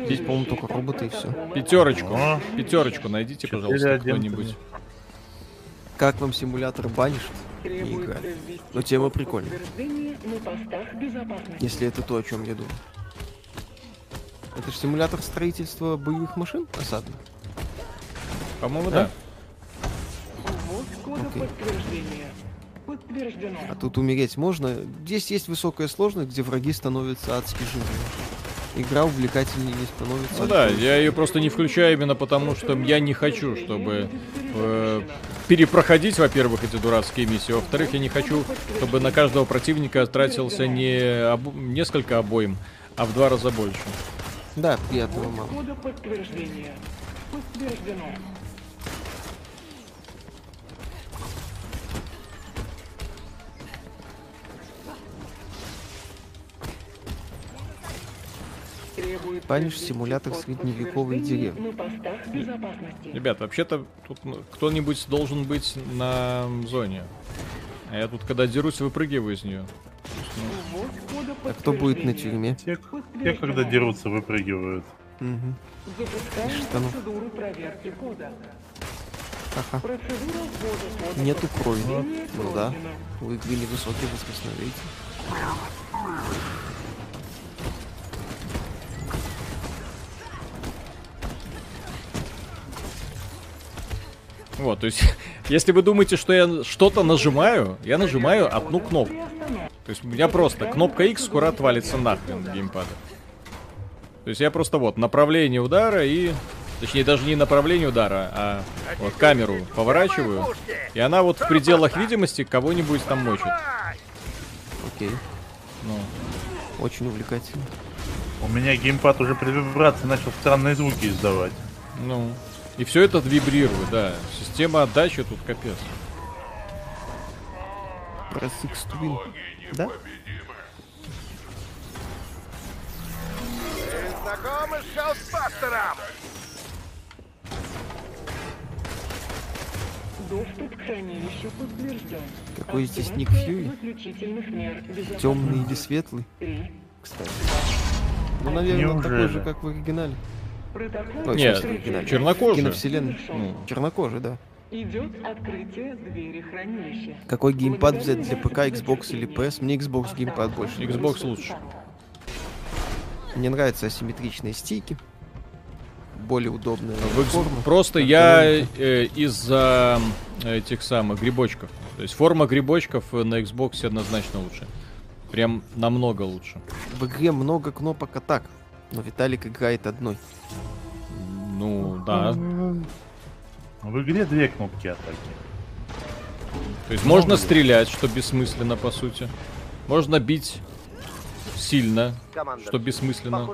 Здесь, по-моему, только роботы и все. Пятерочку, а? Пятерочку найдите, пожалуйста, кто-нибудь. Как вам симулятор банишет? Игра. Но тема прикольная. Если это то, о чем я думаю. Это же симулятор строительства боевых машин осадных? По-моему, да. Okay. А тут умереть можно. Здесь есть высокая сложность, где враги становятся адски живыми. Игра увлекательнее не становится. Ну да, я ее просто не включаю именно потому, что я не хочу, чтобы э, перепроходить, во-первых, эти дурацкие миссии. Во-вторых, я не хочу, чтобы на каждого противника тратился не об... несколько обоим, а в два раза больше. Да, приятного мало. Банишь симулятор средневековой деревни. Ребят, вообще-то тут кто-нибудь должен быть на зоне. А я тут, когда дерусь, выпрыгиваю из нее. А кто будет на тюрьме? Те, когда дерутся, выпрыгивают. Угу. Штанов. Ага. Нету крови. Вот. Ну да. Выглядели высокие, вы смешно видите. Вот, то есть, если вы думаете, что я что-то нажимаю, я нажимаю одну кнопку. То есть у меня просто кнопка X скоро отвалится нахрен с геймпада. То есть я просто вот направление удара и... Точнее, даже не направление удара, а вот камеру поворачиваю. И она вот в пределах видимости кого-нибудь там мочит. Окей. Ну. Очень увлекательно. У меня геймпад уже при вибрации начал странные звуки издавать. Ну. И все это вибрирует, да. Система отдачи тут капец. Про Сикстуин. Да? Ты знакомы с Шаутбастером? Доступ к хранилищу подтвержден. Какой здесь ник Фьюи? Темный или светлый? Кстати. Ну, наверное, неужели? Такой же, как в оригинале. Протокол... Ой, нет, оригинале. Чернокожий. Киновселенной. Ну, чернокожий, да. Идет открытие двери хранилища. Какой геймпад взять для ПК, Xbox или пи эс? Мне Xbox геймпад больше. Xbox лучше. Мне нравятся асимметричные стики. Более удобная форма. Просто я э, из-за этих самых грибочков. То есть форма грибочков на Xbox однозначно лучше. Прям намного лучше. В игре много кнопок атак, но Виталик играет одной. Ну да. В игре две кнопки атаки. То есть можно стрелять, что бессмысленно по сути. Можно бить сильно, что бессмысленно.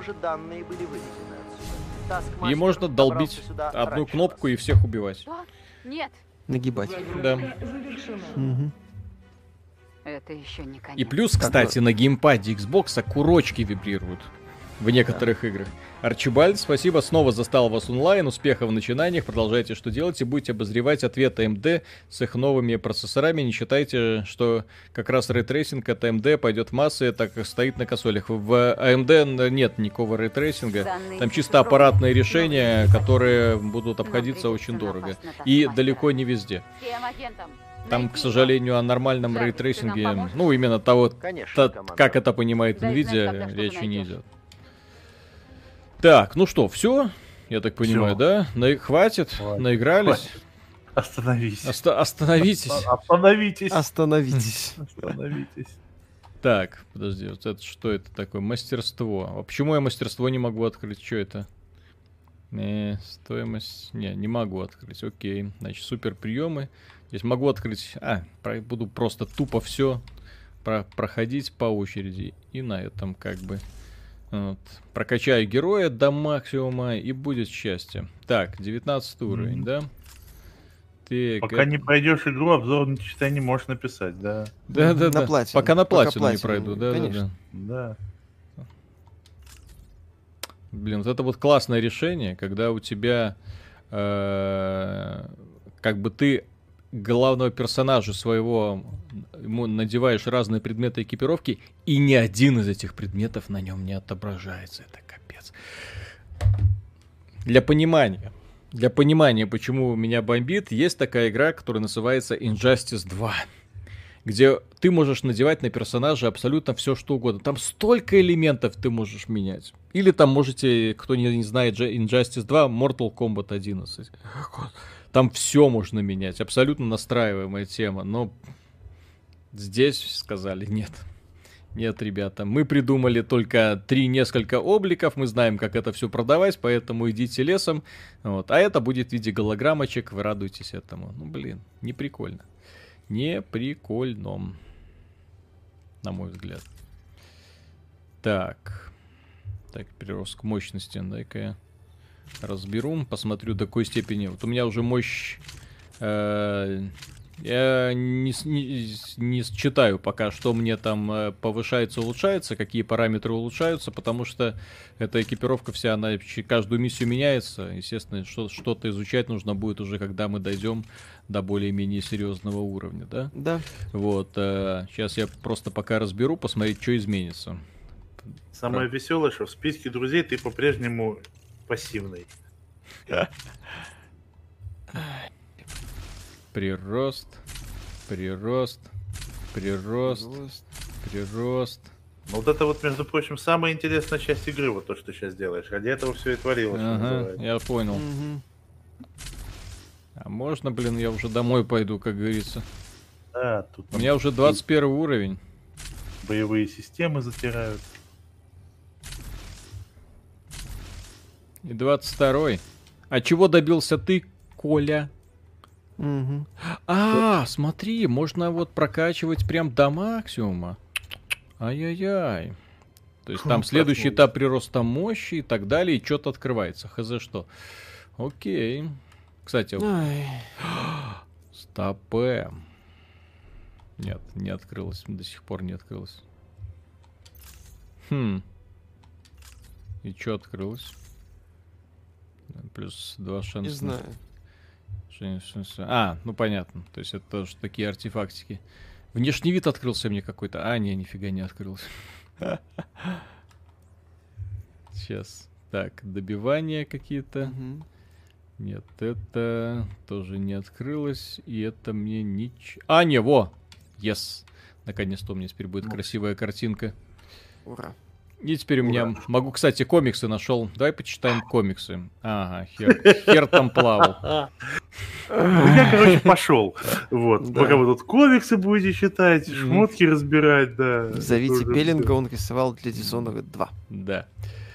И можно долбить одну кнопку и всех убивать. Нет. Нагибать. Да. Угу. Это еще не конец. И плюс, кстати, на геймпаде Xbox курочки вибрируют в некоторых да. играх. Арчибальд, спасибо, снова застал вас онлайн. Успехов в начинаниях, продолжайте, что делаете. Будете обозревать ответ эй эм ди с их новыми процессорами. Не считайте, что как раз рейтрейсинг от эй эм ди пойдет в массы, так как стоит на консолях. В эй эм ди нет никакого рейтрейсинга. Там чисто аппаратные решения, которые будут обходиться очень дорого. И далеко не везде. Там, к сожалению, о нормальном рейтрейсинге, ну, именно того, та, как это понимает Nvidia, речи не идет. Так, ну что, все? Я так понимаю, всё. Да? На... Хватит? Хватит? Наигрались? Хватит. Остановись. Оста... Остановитесь. Оста... Остановитесь. Остановитесь. Остановитесь. Так, подожди, вот это что это такое? Мастерство. А почему я мастерство не могу открыть? Что это? Не, стоимость... Не, не могу открыть. Окей. Значит, супер приемы. Здесь могу открыть... А, про... буду просто тупо все про... проходить по очереди. И на этом как бы... Вот. Прокачаю героя до максимума и будет счастье. Так, девятнадцатый mm-hmm. уровень, да? Так, пока это... не пройдешь игру, обзор на читай не можешь написать, да? Да, да, да. На пока на платину, пока не пройду, да, конечно. Да, да. Блин, вот это вот классное решение, когда у тебя э-э- как бы ты главного персонажа своего ему надеваешь разные предметы экипировки, и ни один из этих предметов на нем не отображается. Это капец. Для понимания, для понимания, почему меня бомбит, есть такая игра, которая называется Инжастис два, где ты можешь надевать на персонажа абсолютно все, что угодно. Там столько элементов ты можешь менять. Или там можете, кто не, не знает, Инжастис два, Мортал Комбат одиннадцать. Там все можно менять, абсолютно настраиваемая тема, но здесь сказали нет. Нет, ребята, мы придумали только три несколько обликов, мы знаем, как это все продавать, поэтому идите лесом. Вот. А это будет в виде голограммочек, вы радуйтесь этому. Ну, блин, не прикольно. Не прикольно, на мой взгляд. Так, так, прирост к мощности, дай-ка я разберу, посмотрю до какой степени. Вот у меня уже мощь... Э, я не, не, не считаю пока, что мне там повышается, улучшается, какие параметры улучшаются, потому что эта экипировка вся, она каждую миссию меняется. Естественно, что, что-то изучать нужно будет уже, когда мы дойдем до более-менее серьезного уровня, да? Да. Вот. Э, сейчас я просто пока разберу, посмотреть, что изменится. Самое веселое, что в списке друзей ты по-прежнему пассивный. Прирост, прирост, прирост, прирост. Ну вот это вот, между прочим, самая интересная часть игры, вот то, что ты сейчас делаешь. Ради этого все и творилось. Ага, я понял. Угу. А можно, блин, я уже домой пойду, как говорится. А, тут у меня уже двадцать первый уровень. Боевые системы затирают. И двадцать второй. А чего добился ты, Коля? Угу. А, что? Смотри, можно вот прокачивать прям до максимума. Ай-яй-яй. То есть там следующий этап прироста мощи и так далее, и что-то открывается. Хз что. Окей. Кстати, стопэ. Нет, не открылось. До сих пор не открылось. Хм. И что открылось? Плюс два шанса. Не знаю. А, ну понятно. То есть это тоже такие артефактики. Внешний вид открылся мне какой-то. А, не, нифига не открылся. Сейчас. Так, добивания какие-то. Нет, это тоже не открылось. И это мне ничего... А, не, во! Yes! Наконец-то у меня теперь будет красивая картинка. Ура! И теперь у меня... Могу, кстати, комиксы нашел. Давай почитаем комиксы. Ага, хер, хер там плавал. Я, короче, пошел. Вот. Пока вы тут комиксы будете читать, шмотки разбирать, да. Зовите Пелинга, он рисовал для Dishonored два. Да.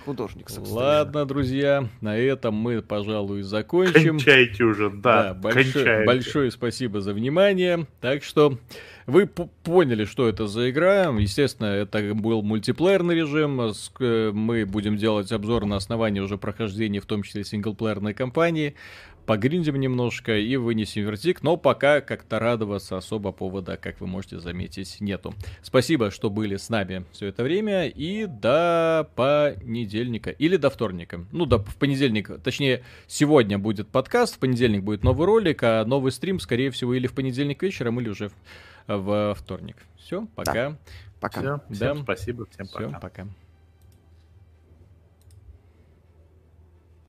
Художник, собственно. Ладно, друзья, на этом мы, пожалуй, закончим. Кончайте уже, да. Большое спасибо за внимание. Так что... Вы поняли, что это за игра. Естественно, это был мультиплеерный режим. Мы будем делать обзор на основании уже прохождения, в том числе синглплеерной кампании. Погриндим немножко и вынесем вердикт. Но пока как-то радоваться особо повода, как вы можете заметить, нету. Спасибо, что были с нами все это время. И до понедельника. Или до вторника. Ну, до в понедельник. Точнее, сегодня будет подкаст. В понедельник будет новый ролик. А новый стрим, скорее всего, или в понедельник вечером, или уже... во вторник. Все, пока. Да. Пока. Все, всем да. Спасибо, всем все, пока. пока.